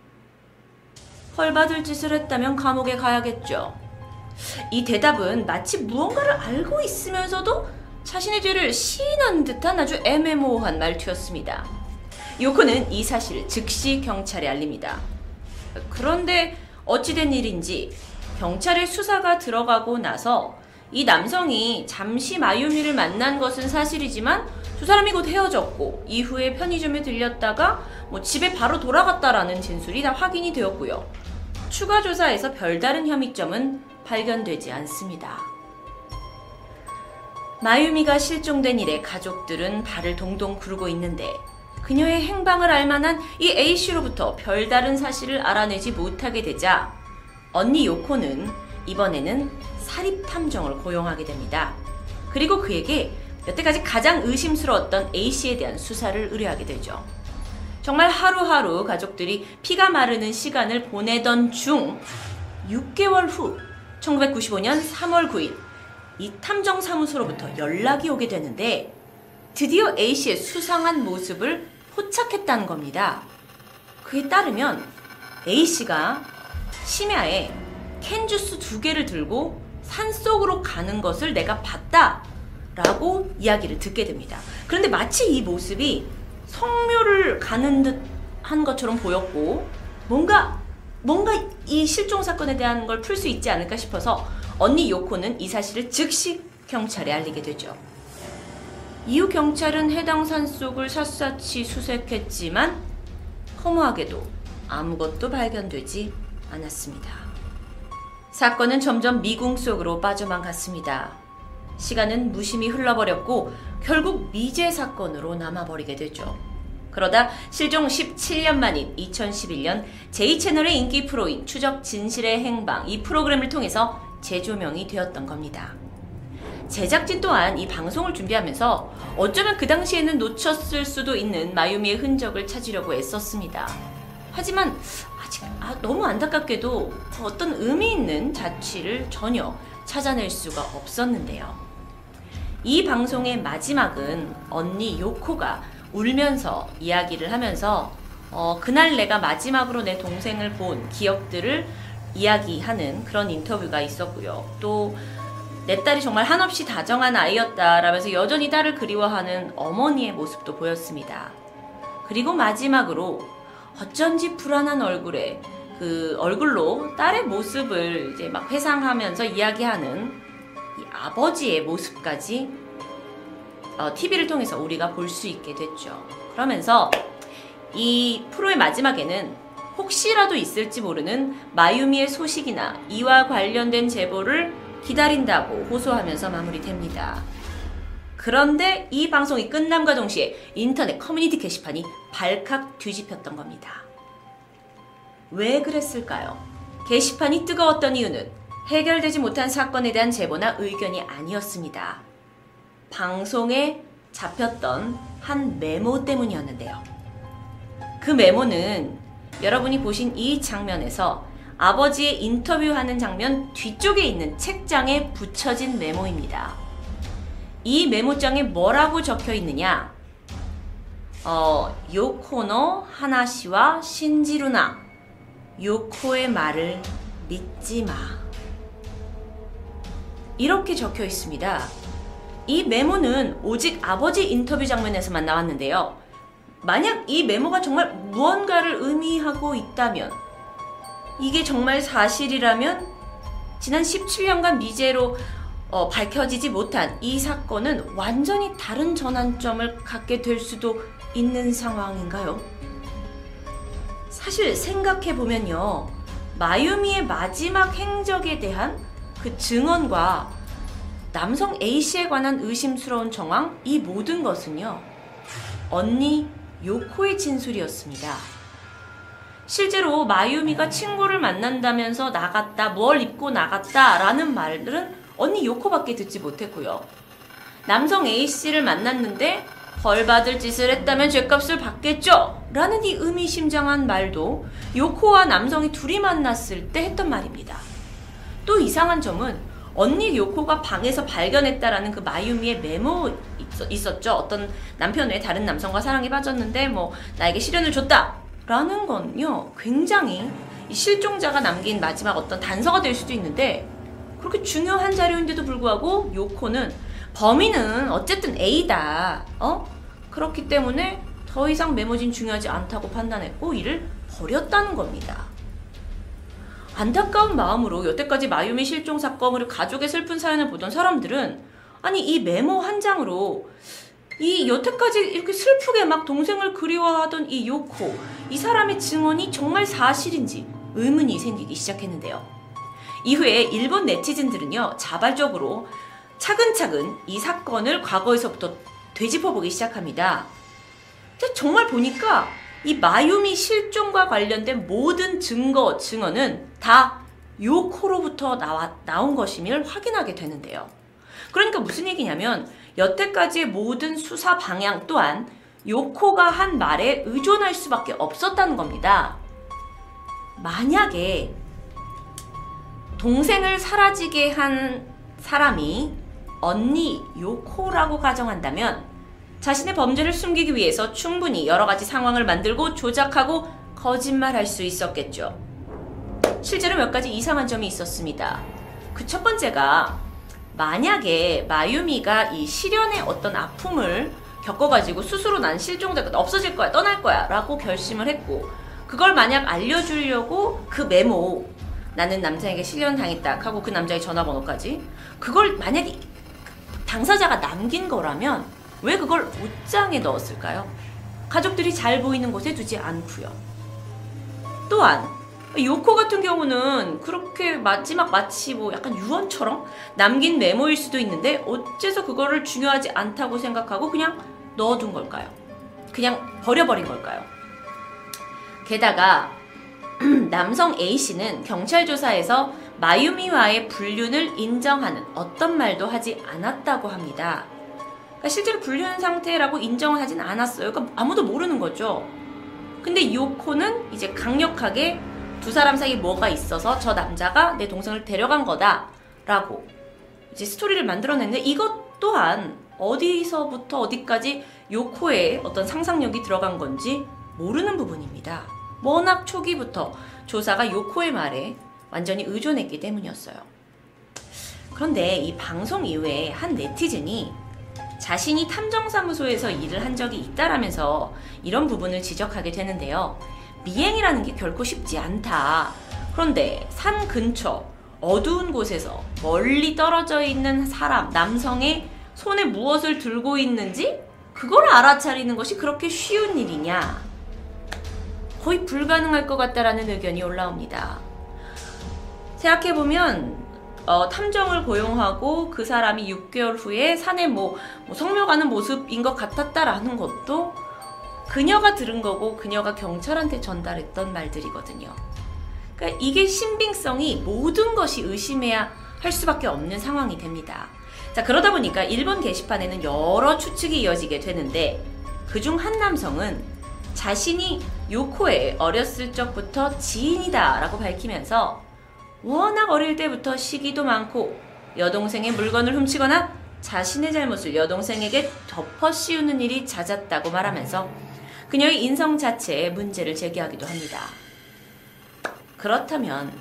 벌받을 짓을 했다면 감옥에 가야겠죠. 이 대답은 마치 무언가를 알고 있으면서도 자신의 죄를 시인한 듯한 아주 애매모호한 말투였습니다. 요코는 이 사실을 즉시 경찰에 알립니다. 그런데 어찌된 일인지 경찰의 수사가 들어가고 나서 이 남성이 잠시 마유미를 만난 것은 사실이지만 두 사람이 곧 헤어졌고 이후에 편의점에 들렸다가 뭐 집에 바로 돌아갔다라는 진술이 다 확인이 되었고요. 추가 조사에서 별다른 혐의점은 발견되지 않습니다. 마유미가 실종된 이래 가족들은 발을 동동 구르고 있는데 그녀의 행방을 알만한 이 A씨로부터 별다른 사실을 알아내지 못하게 되자 언니 요코는 이번에는 사립탐정을 고용하게 됩니다. 그리고 그에게 여태까지 가장 의심스러웠던 A씨에 대한 수사를 의뢰하게 되죠. 정말 하루하루 가족들이 피가 마르는 시간을 보내던 중 육 개월 후 천구백구십오년 삼월 구일 이 탐정사무소로부터 연락이 오게 되는데 드디어 A씨의 수상한 모습을 포착했다는 겁니다. 그에 따르면 A씨가 심야에 캔주스 두 개를 들고 산속으로 가는 것을 내가 봤다 라고 이야기를 듣게 됩니다. 그런데 마치 이 모습이 성묘를 가는 듯한 것처럼 보였고 뭔가 뭔가 이 실종 사건에 대한 걸 풀 수 있지 않을까 싶어서 언니 요코는 이 사실을 즉시 경찰에 알리게 되죠. 이후 경찰은 해당 산속을 샅샅이 수색했지만 허무하게도 아무것도 발견되지 않았습니다. 사건은 점점 미궁 속으로 빠져만 갔습니다. 시간은 무심히 흘러버렸고 결국 미제 사건으로 남아버리게 되죠. 그러다 실종 십칠 년 만인 이천십일년 제이 채널의 인기 프로인 추적 진실의 행방 이 프로그램을 통해서 재조명이 되었던 겁니다. 제작진 또한 이 방송을 준비하면서 어쩌면 그 당시에는 놓쳤을 수도 있는 마유미의 흔적을 찾으려고 애썼습니다. 하지만 아직 아, 너무 안타깝게도 어떤 의미 있는 자취를 전혀 찾아낼 수가 없었는데요. 이 방송의 마지막은 언니 요코가 울면서 이야기를 하면서 어, 그날 내가 마지막으로 내 동생을 본 기억들을 이야기하는 그런 인터뷰가 있었고요. 또 내 딸이 정말 한없이 다정한 아이였다라면서 여전히 딸을 그리워하는 어머니의 모습도 보였습니다. 그리고 마지막으로 어쩐지 불안한 얼굴에 그 얼굴로 딸의 모습을 이제 막 회상하면서 이야기하는 이 아버지의 모습까지 어, 티비를 통해서 우리가 볼 수 있게 됐죠. 그러면서 이 프로의 마지막에는 혹시라도 있을지 모르는 마유미의 소식이나 이와 관련된 제보를 기다린다고 호소하면서 마무리됩니다. 그런데 이 방송이 끝남과 동시에 인터넷 커뮤니티 게시판이 발칵 뒤집혔던 겁니다. 왜 그랬을까요? 게시판이 뜨거웠던 이유는 해결되지 못한 사건에 대한 제보나 의견이 아니었습니다. 방송에 잡혔던 한 메모 때문이었는데요. 그 메모는 여러분이 보신 이 장면에서 아버지의 인터뷰하는 장면 뒤쪽에 있는 책장에 붙여진 메모입니다. 이 메모장에 뭐라고 적혀 있느냐? 어, 요코노 하나시와 신지루나. 요코의 말을 믿지 마. 이렇게 적혀 있습니다. 이 메모는 오직 아버지 인터뷰 장면에서만 나왔는데요. 만약 이 메모가 정말 무언가를 의미하고 있다면, 이게 정말 사실이라면 지난 십칠 년간 미제로 어, 밝혀지지 못한 이 사건은 완전히 다른 전환점을 갖게 될 수도 있는 상황인가요? 사실 생각해보면요, 마유미의 마지막 행적에 대한 그 증언과 남성 A씨에 관한 의심스러운 정황, 이 모든 것은요, 언니 요코의 진술이었습니다. 실제로 마유미가 친구를 만난다면서 나갔다, 뭘 입고 나갔다 라는 말들은 언니 요코밖에 듣지 못했고요. 남성 A씨를 만났는데 벌받을 짓을 했다면 죄값을 받겠죠? 라는 이 의미심장한 말도 요코와 남성이 둘이 만났을 때 했던 말입니다. 또 이상한 점은 언니 요코가 방에서 발견했다라는 그 마유미의 메모 있었죠. 어떤 남편 외에 다른 남성과 사랑에 빠졌는데 뭐 나에게 시련을 줬다 라는 건요, 굉장히 이 실종자가 남긴 마지막 어떤 단서가 될 수도 있는데, 그렇게 중요한 자료인데도 불구하고 요코는 범인은 어쨌든 A다, 어? 그렇기 때문에 더 이상 메모진 중요하지 않다고 판단했고 이를 버렸다는 겁니다. 안타까운 마음으로 여태까지 마유미 실종 사건으로 가족의 슬픈 사연을 보던 사람들은, 아니 이 메모 한 장으로 이 여태까지 이렇게 슬프게 막 동생을 그리워하던 이 요코, 이 사람의 증언이 정말 사실인지 의문이 생기기 시작했는데요. 이후에 일본 네티즌들은요, 자발적으로 차근차근 이 사건을 과거에서부터 되짚어보기 시작합니다. 근데 정말 보니까 이 마유미 실종과 관련된 모든 증거, 증언은 다 요코로부터 나와, 나온 것임을 확인하게 되는데요. 그러니까 무슨 얘기냐면 여태까지의 모든 수사 방향 또한 요코가 한 말에 의존할 수밖에 없었다는 겁니다. 만약에 동생을 사라지게 한 사람이 언니 요코라고 가정한다면 자신의 범죄를 숨기기 위해서 충분히 여러가지 상황을 만들고 조작하고 거짓말할 수 있었겠죠. 실제로 몇 가지 이상한 점이 있었습니다. 그 첫 번째가, 만약에 마유미가 이 시련의 어떤 아픔을 겪어가지고 스스로 난 실종될 거야, 없어질 거야, 떠날 거야 라고 결심을 했고, 그걸 만약 알려주려고 그 메모, 나는 남자에게 실현당했다 하고 그 남자의 전화번호까지, 그걸 만약에 당사자가 남긴 거라면 왜 그걸 옷장에 넣었을까요? 가족들이 잘 보이는 곳에 두지 않고요. 또한 요코 같은 경우는 그렇게 마지막 마치 뭐 약간 유언처럼 남긴 메모일 수도 있는데 어째서 그거를 중요하지 않다고 생각하고 그냥 넣어둔 걸까요? 그냥 버려버린 걸까요? 게다가 남성 A씨는 경찰 조사에서 마유미와의 불륜을 인정하는 어떤 말도 하지 않았다고 합니다. 그러니까 실제로 불륜 상태라고 인정을 하진 않았어요. 그러니까 아무도 모르는 거죠. 근데 요코는 이제 강력하게 두 사람 사이에 뭐가 있어서 저 남자가 내 동생을 데려간 거다 라고 이제 스토리를 만들어냈는데, 이것 또한 어디서부터 어디까지 요코의 어떤 상상력이 들어간 건지 모르는 부분입니다. 워낙 초기부터 조사가 요코의 말에 완전히 의존했기 때문이었어요. 그런데 이 방송 이외에 한 네티즌이 자신이 탐정사무소에서 일을 한 적이 있다라면서 이런 부분을 지적하게 되는데요. 미행이라는 게 결코 쉽지 않다. 그런데 산 근처 어두운 곳에서 멀리 떨어져 있는 사람, 남성의 손에 무엇을 들고 있는지 그걸 알아차리는 것이 그렇게 쉬운 일이냐? 거의 불가능할 것 같다라는 의견이 올라옵니다. 생각해보면 어, 탐정을 고용하고 그 사람이 육 개월 후에 산에 뭐, 뭐 성묘가는 모습인 것 같았다라는 것도 그녀가 들은 거고 그녀가 경찰한테 전달했던 말들이거든요. 그러니까 이게 신빙성이 모든 것이 의심해야 할 수밖에 없는 상황이 됩니다. 자, 그러다 보니까 일본 게시판에는 여러 추측이 이어지게 되는데 그중 한 남성은 자신이 요코의 어렸을 적부터 지인이다 라고 밝히면서 워낙 어릴 때부터 시기도 많고 여동생의 물건을 훔치거나 자신의 잘못을 여동생에게 덮어씌우는 일이 잦았다고 말하면서 그녀의 인성 자체에 문제를 제기하기도 합니다. 그렇다면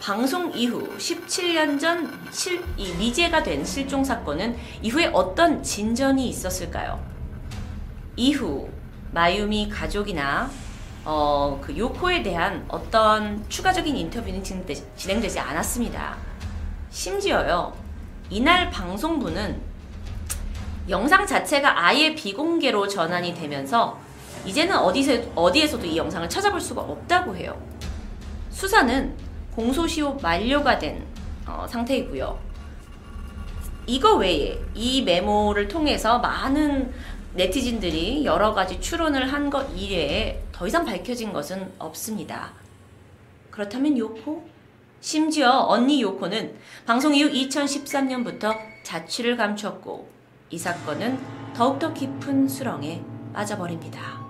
방송 이후 십칠 년 전 실, 이 미제가 된 실종 사건은 이후에 어떤 진전이 있었을까요? 이후 마유미 가족이나 어, 그 요코에 대한 어떤 추가적인 인터뷰는 진행되, 진행되지 않았습니다. 심지어요, 이날 방송부는 영상 자체가 아예 비공개로 전환이 되면서 이제는 어디서, 어디에서도 이 영상을 찾아볼 수가 없다고 해요. 수사는 공소시효 만료가 된 어, 상태이고요. 이거 외에 이 메모를 통해서 많은 네티즌들이 여러 가지 추론을 한 것 이외에 더 이상 밝혀진 것은 없습니다. 그렇다면 요코? 심지어 언니 요코는 방송 이후 이천십삼 년부터 자취를 감췄고 이 사건은 더욱더 깊은 수렁에 빠져버립니다.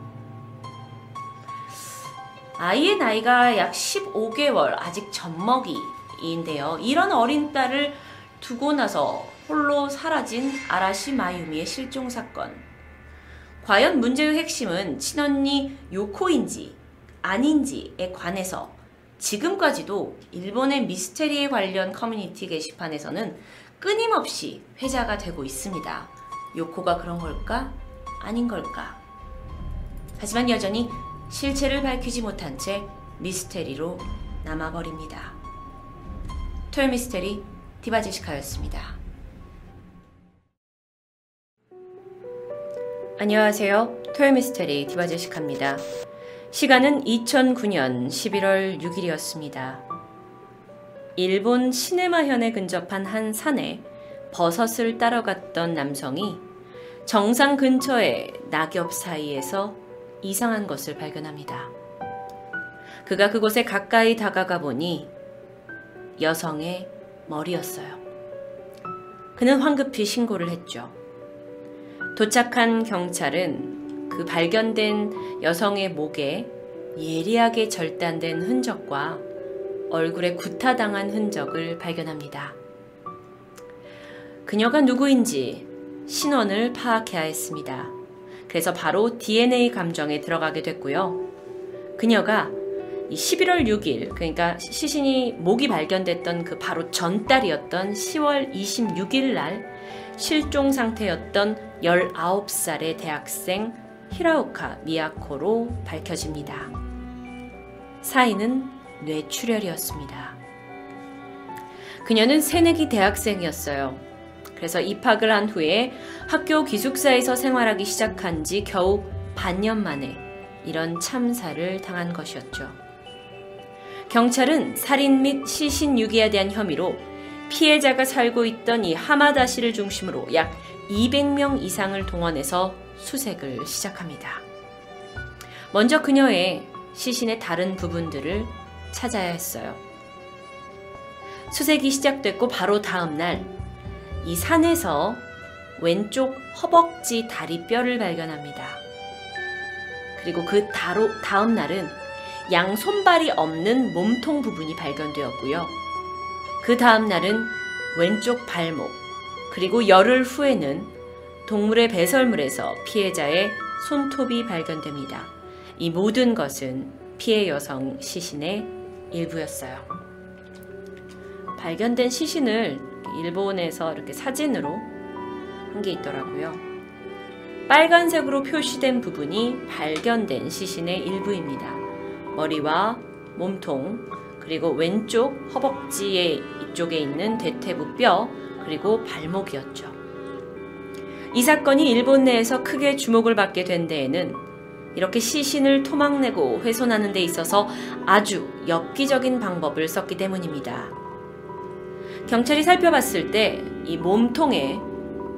아이의 나이가 약 십오 개월, 아직 젖먹이인데요. 이런 어린 딸을 두고 나서 홀로 사라진 아라시 마유미의 실종 사건. 과연 문제의 핵심은 친언니 요코인지 아닌지에 관해서 지금까지도 일본의 미스테리에 관련 커뮤니티 게시판에서는 끊임없이 회자가 되고 있습니다. 요코가 그런 걸까? 아닌 걸까? 하지만 여전히 실체를 밝히지 못한 채 미스테리로 남아버립니다. 토요미스테리 디바제시카였습니다. 안녕하세요. 토요미스테리 디바제시카입니다. 시간은 이천구 년 십일월 육 일이었습니다. 일본 시네마현에 근접한 한 산에 버섯을 따러 갔던 남성이 정상 근처의 낙엽 사이에서 이상한 것을 발견합니다. 그가 그곳에 가까이 다가가 보니 여성의 머리였어요. 그는 황급히 신고를 했죠. 도착한 경찰은 그 발견된 여성의 목에 예리하게 절단된 흔적과 얼굴에 구타당한 흔적을 발견합니다. 그녀가 누구인지 신원을 파악해야 했습니다. 그래서 바로 디엔에이 감정에 들어가게 됐고요. 그녀가 십일월 육 일, 그러니까 시신이 목이 발견됐던 그 바로 전달이었던 시월 이십육 일 날 실종 상태였던 열아홉 살의 대학생 히라오카 미야코로 밝혀집니다. 사인은 뇌출혈이었습니다. 그녀는 새내기 대학생이었어요. 그래서 입학을 한 후에 학교 기숙사에서 생활하기 시작한 지 겨우 반년 만에 이런 참사를 당한 것이었죠. 경찰은 살인 및 시신 유기에 대한 혐의로 피해자가 살고 있던 이 하마다시를 중심으로 약 이백 명 이상을 동원해서 수색을 시작합니다. 먼저 그녀의 시신의 다른 부분들을 찾아야 했어요. 수색이 시작됐고 바로 다음 날 이 산에서 왼쪽 허벅지 다리뼈를 발견합니다. 그리고 그 바로 다음 날은 양손발이 없는 몸통 부분이 발견되었고요. 그 다음 날은 왼쪽 발목, 그리고 열흘 후에는 동물의 배설물에서 피해자의 손톱이 발견됩니다. 이 모든 것은 피해 여성 시신의 일부였어요. 발견된 시신을 일본에서 이렇게 사진으로 한 게 있더라고요. 빨간색으로 표시된 부분이 발견된 시신의 일부입니다. 머리와 몸통, 그리고 왼쪽 허벅지의 이쪽에 있는 대퇴부 뼈, 그리고 발목이었죠. 이 사건이 일본 내에서 크게 주목을 받게 된 데에는 이렇게 시신을 토막내고 훼손하는 데 있어서 아주 엽기적인 방법을 썼기 때문입니다. 경찰이 살펴봤을 때 이 몸통의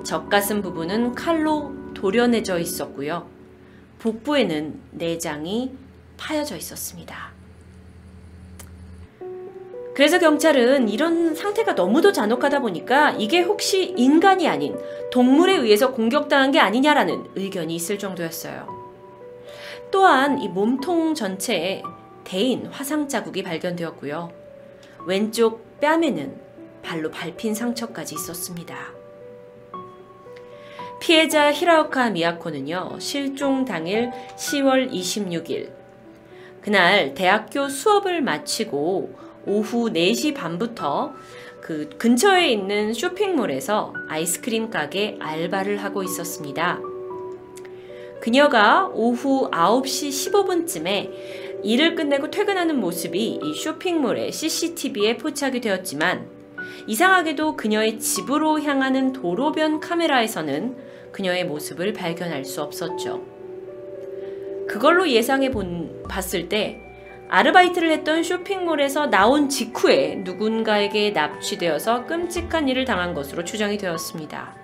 젖가슴 부분은 칼로 도려내져 있었고요. 복부에는 내장이 파여져 있었습니다. 그래서 경찰은 이런 상태가 너무도 잔혹하다 보니까 이게 혹시 인간이 아닌 동물에 의해서 공격당한 게 아니냐라는 의견이 있을 정도였어요. 또한 이 몸통 전체에 대인 화상 자국이 발견되었고요. 왼쪽 뺨에는 발로 밟힌 상처까지 있었습니다. 피해자 히라오카 미야코는요, 실종 당일 시월 이십육일, 그날 대학교 수업을 마치고 오후 네 시 반부터 그 근처에 있는 쇼핑몰에서 아이스크림 가게 알바를 하고 있었습니다. 그녀가 오후 아홉 시 십오 분쯤에 일을 끝내고 퇴근하는 모습이 이 쇼핑몰의 씨씨티비에 포착이 되었지만, 이상하게도 그녀의 집으로 향하는 도로변 카메라에서는 그녀의 모습을 발견할 수 없었죠. 그걸로 예상해 본, 봤을 때 아르바이트를 했던 쇼핑몰에서 나온 직후에 누군가에게 납치되어서 끔찍한 일을 당한 것으로 추정이 되었습니다.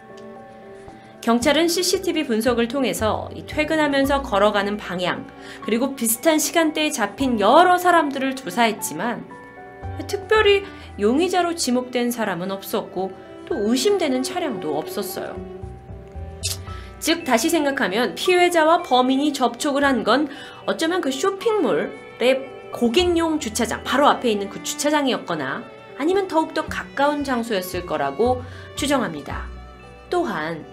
경찰은 씨씨티비 분석을 통해서 퇴근하면서 걸어가는 방향, 그리고 비슷한 시간대에 잡힌 여러 사람들을 조사했지만 특별히 용의자로 지목된 사람은 없었고 또 의심되는 차량도 없었어요. 즉, 다시 생각하면 피해자와 범인이 접촉을 한 건 어쩌면 그 쇼핑몰의 고객용 주차장, 바로 앞에 있는 그 주차장이었거나 아니면 더욱더 가까운 장소였을 거라고 추정합니다. 또한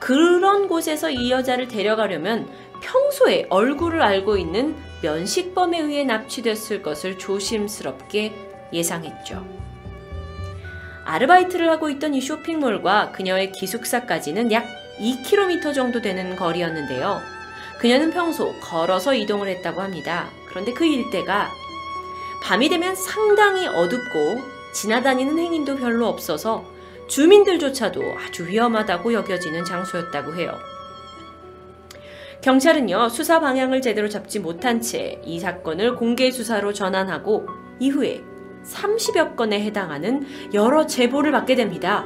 그런 곳에서 이 여자를 데려가려면 평소에 얼굴을 알고 있는 면식범에 의해 납치됐을 것을 조심스럽게 예상했죠. 아르바이트를 하고 있던 이 쇼핑몰과 그녀의 기숙사까지는 약 이 킬로미터 정도 되는 거리였는데요. 그녀는 평소 걸어서 이동을 했다고 합니다. 그런데 그 일대가 밤이 되면 상당히 어둡고 지나다니는 행인도 별로 없어서 주민들조차도 아주 위험하다고 여겨지는 장소였다고 해요. 경찰은요, 수사 방향을 제대로 잡지 못한 채 이 사건을 공개 수사로 전환하고 이후에 삼십여 건에 해당하는 여러 제보를 받게 됩니다.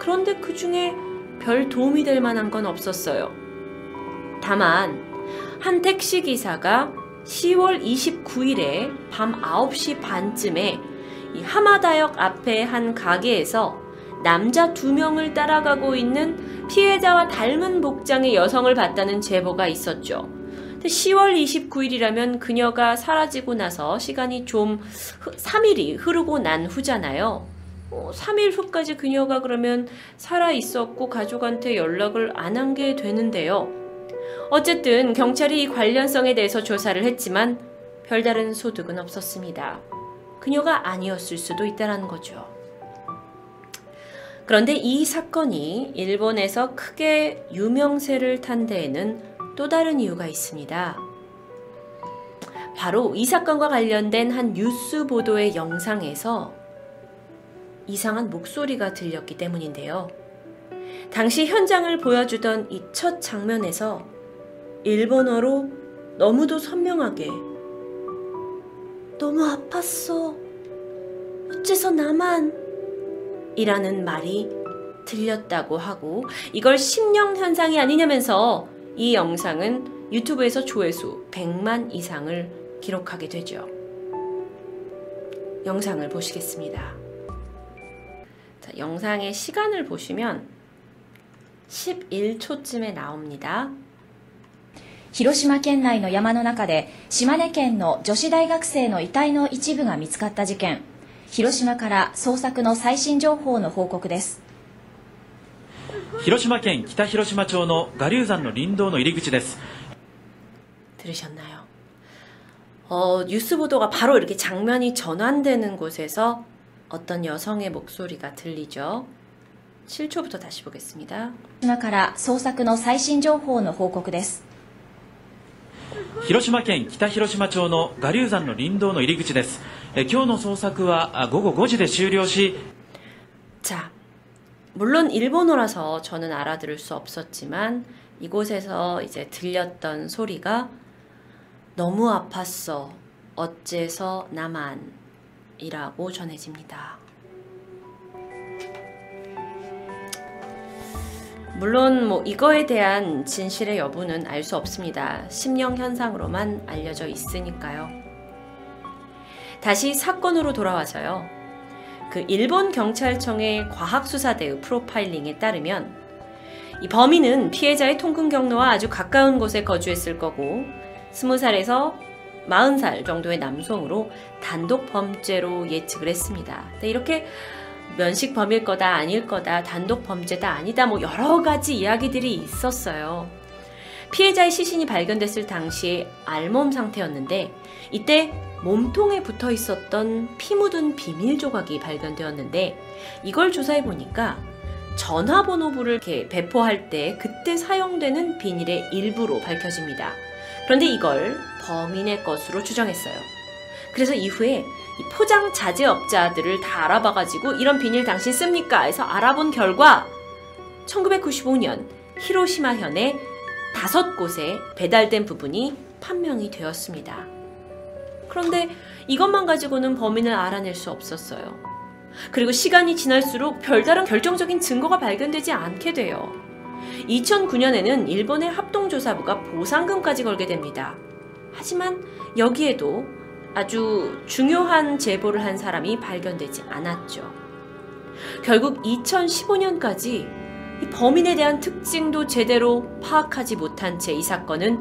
그런데 그 중에 별 도움이 될 만한 건 없었어요. 다만 한 택시기사가 시월 이십구일에 밤 아홉 시 반쯤에 이 하마다역 앞에 한 가게에서 남자 두 명을 따라가고 있는 피해자와 닮은 복장의 여성을 봤다는 제보가 있었죠. 근데 시월 이십구일이라면 그녀가 사라지고 나서 시간이 좀 삼 일이 흐르고 난 후잖아요. 어, 삼 일 후까지 그녀가 그러면 살아있었고 가족한테 연락을 안 한 게 되는데요. 어쨌든 경찰이 이 관련성에 대해서 조사를 했지만 별다른 소득은 없었습니다. 그녀가 아니었을 수도 있다는 거죠. 그런데 이 사건이 일본에서 크게 유명세를 탄 데에는 또 다른 이유가 있습니다. 바로 이 사건과 관련된 한 뉴스 보도의 영상에서 이상한 목소리가 들렸기 때문인데요. 당시 현장을 보여주던 이 첫 장면에서 일본어로 너무도 선명하게 "너무 아팠어. 어째서 나만?" 이라는 말이 들렸다고 하고, 이걸 심령현상이 아니냐면서 이 영상은 유튜브에서 조회수 백만 이상을 기록하게 되죠. 영상을 보시겠습니다. 자, 영상의 시간을 보시면 십일 초쯤에 나옵니다. 広島県内の山の中で島根県の女子大学生の遺体の一部が見つかった事件。広島から捜索の最新情報の報告です。広島県北広島町の我流山の林道の入り口です。 들으셨나요? 어, 뉴스 보도가 바로 이렇게 장면이 전환되는 곳에서 어떤 여성의 목소리가 들리죠. 칠 초부터 다시 보겠습니다. 今から捜索の最新情報の報告です。広島県北広島町の我流山の林道の入り口です。今日の捜索は午後ご時で終了し 자, 물론 일본어라서 저는 알아들을 수 없었지만 이곳에서 이제 들렸던 소리가 너무 아팠어. 어째서 나만 이라고 전해집니다. 물론 뭐 이거에 대한 진실의 여부는 알 수 없습니다. 심령 현상으로만 알려져 있으니까요. 다시 사건으로 돌아와서요. 그 일본 경찰청의 과학수사대의 프로파일링에 따르면 이 범인은 피해자의 통근 경로와 아주 가까운 곳에 거주했을 거고 스무 살에서 마흔 살 정도의 남성으로 단독 범죄로 예측을 했습니다. 근데 이렇게 면식범일 거다, 아닐 거다, 단독 범죄다, 아니다, 뭐 여러 가지 이야기들이 있었어요. 피해자의 시신이 발견됐을 당시 알몸 상태였는데 이때 몸통에 붙어 있었던 피 묻은 비밀 조각이 발견되었는데 이걸 조사해 보니까 전화번호부를 이렇게 배포할 때 그때 사용되는 비닐의 일부로 밝혀집니다. 그런데 이걸 범인의 것으로 추정했어요. 그래서 이후에 포장 자재업자들을 다 알아봐가지고 이런 비닐 당신 씁니까? 해서 알아본 결과 천구백구십오 년 히로시마현의 다섯 곳에 배달된 부분이 판명이 되었습니다. 그런데 이것만 가지고는 범인을 알아낼 수 없었어요. 그리고 시간이 지날수록 별다른 결정적인 증거가 발견되지 않게 돼요. 이천구 년에는 일본의 합동조사부가 보상금까지 걸게 됩니다. 하지만 여기에도 아주 중요한 제보를 한 사람이 발견되지 않았죠. 결국 이천십오 년까지 이 범인에 대한 특징도 제대로 파악하지 못한 채 이 사건은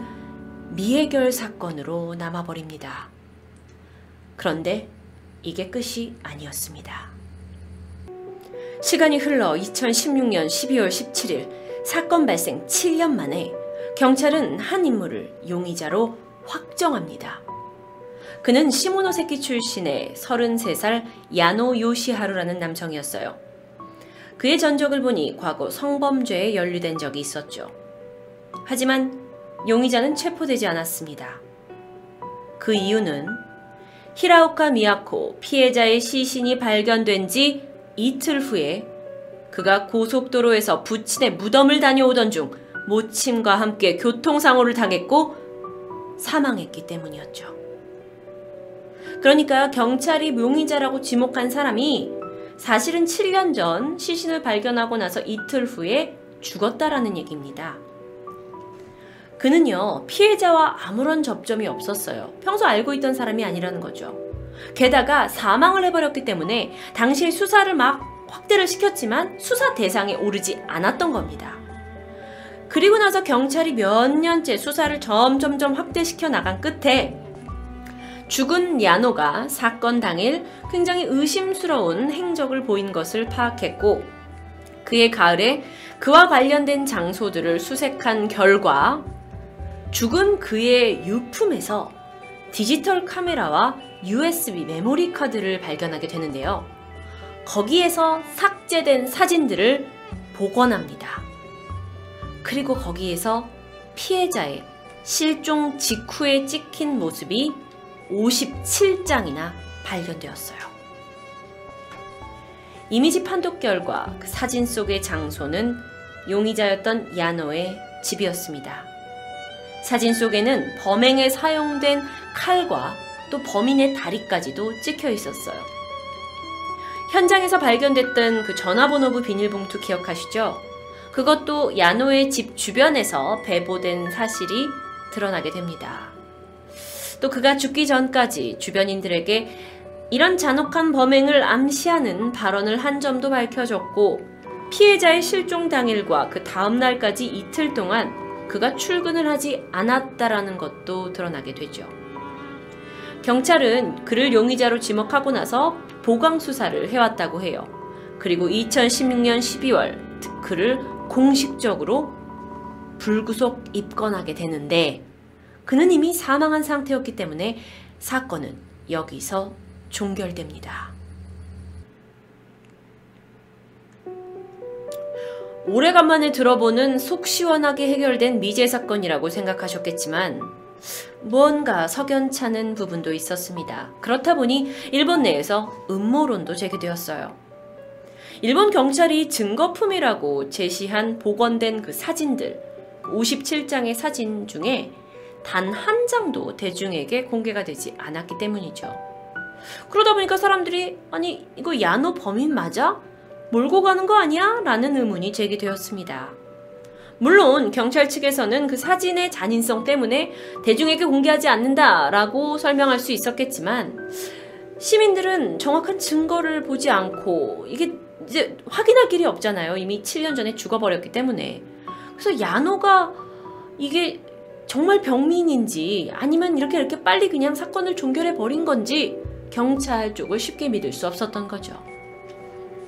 미해결 사건으로 남아버립니다. 그런데 이게 끝이 아니었습니다. 시간이 흘러 이천십육 년 십이월 십칠일 사건 발생 칠 년 만에 경찰은 한 인물을 용의자로 확정합니다. 그는 시모노세키 출신의 서른세 살 야노 요시하루라는 남성이었어요. 그의 전적을 보니 과거 성범죄에 연루된 적이 있었죠. 하지만 용의자는 체포되지 않았습니다. 그 이유는 히라오카 미야코 피해자의 시신이 발견된 지 이틀 후에 그가 고속도로에서 부친의 무덤을 다녀오던 중 모침과 함께 교통사고를 당했고 사망했기 때문이었죠. 그러니까 경찰이 용의자라고 지목한 사람이 사실은 칠 년 전 시신을 발견하고 나서 이틀 후에 죽었다라는 얘기입니다. 그는요, 피해자와 아무런 접점이 없었어요. 평소 알고 있던 사람이 아니라는 거죠. 게다가 사망을 해버렸기 때문에 당시에 수사를 막 확대를 시켰지만 수사 대상에 오르지 않았던 겁니다. 그리고 나서 경찰이 몇 년째 수사를 점점점 확대시켜 나간 끝에 죽은 야노가 사건 당일 굉장히 의심스러운 행적을 보인 것을 파악했고 그해 가을에 그와 관련된 장소들을 수색한 결과 죽은 그의 유품에서 디지털 카메라와 유에스비 메모리 카드를 발견하게 되는데요. 거기에서 삭제된 사진들을 복원합니다. 그리고 거기에서 피해자의 실종 직후에 찍힌 모습이 오십칠 장이나 발견되었어요. 이미지 판독 결과 그 사진 속의 장소는 용의자였던 야노의 집이었습니다. 사진 속에는 범행에 사용된 칼과 또 범인의 다리까지도 찍혀 있었어요. 현장에서 발견됐던 그 전화번호부 비닐봉투 기억하시죠? 그것도 야노의 집 주변에서 배포된 사실이 드러나게 됩니다. 또 그가 죽기 전까지 주변인들에게 이런 잔혹한 범행을 암시하는 발언을 한 점도 밝혀졌고 피해자의 실종 당일과 그 다음 날까지 이틀 동안 그가 출근을 하지 않았다라는 것도 드러나게 되죠. 경찰은 그를 용의자로 지목하고 나서 보강 수사를 해왔다고 해요. 그리고 이천십육 년 십이월 그를 공식적으로 불구속 입건하게 되는데 그는 이미 사망한 상태였기 때문에 사건은 여기서 종결됩니다. 오래간만에 들어보는 속 시원하게 해결된 미제 사건이라고 생각하셨겠지만 무언가 석연찮은 부분도 있었습니다. 그렇다 보니 일본 내에서 음모론도 제기되었어요. 일본 경찰이 증거품이라고 제시한 복원된 그 사진들, 오십칠 장의 사진 중에 단 한 장도 대중에게 공개가 되지 않았기 때문이죠. 그러다 보니까 사람들이 아니 이거 야노 범인 맞아? 몰고 가는 거 아니야? 라는 의문이 제기되었습니다. 물론 경찰 측에서는 그 사진의 잔인성 때문에 대중에게 공개하지 않는다라고 설명할 수 있었겠지만 시민들은 정확한 증거를 보지 않고 이게 이제 확인할 길이 없잖아요. 이미 칠 년 전에 죽어버렸기 때문에. 그래서 야노가 이게 정말 병민인지 아니면 이렇게 이렇게 빨리 그냥 사건을 종결해버린 건지 경찰 쪽을 쉽게 믿을 수 없었던 거죠.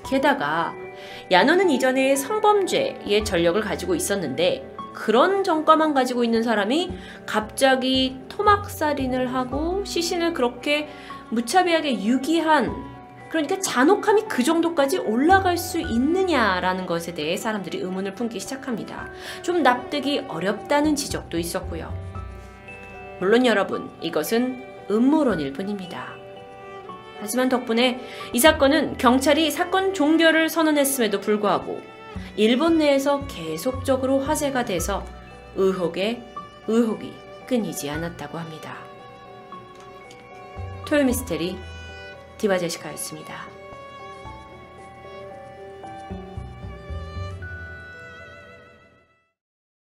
게다가 야노는 이전에 성범죄의 전력을 가지고 있었는데 그런 전과만 가지고 있는 사람이 갑자기 토막살인을 하고 시신을 그렇게 무차별하게 유기한, 그러니까 잔혹함이 그 정도까지 올라갈 수 있느냐라는 것에 대해 사람들이 의문을 품기 시작합니다. 좀 납득이 어렵다는 지적도 있었고요. 물론 여러분, 이것은 음모론일 뿐입니다. 하지만 덕분에 이 사건은 경찰이 사건 종결을 선언했음에도 불구하고 일본 내에서 계속적으로 화제가 돼서 의혹에 의혹이 끊이지 않았다고 합니다. 토요미스테리 디바제시카였습니다.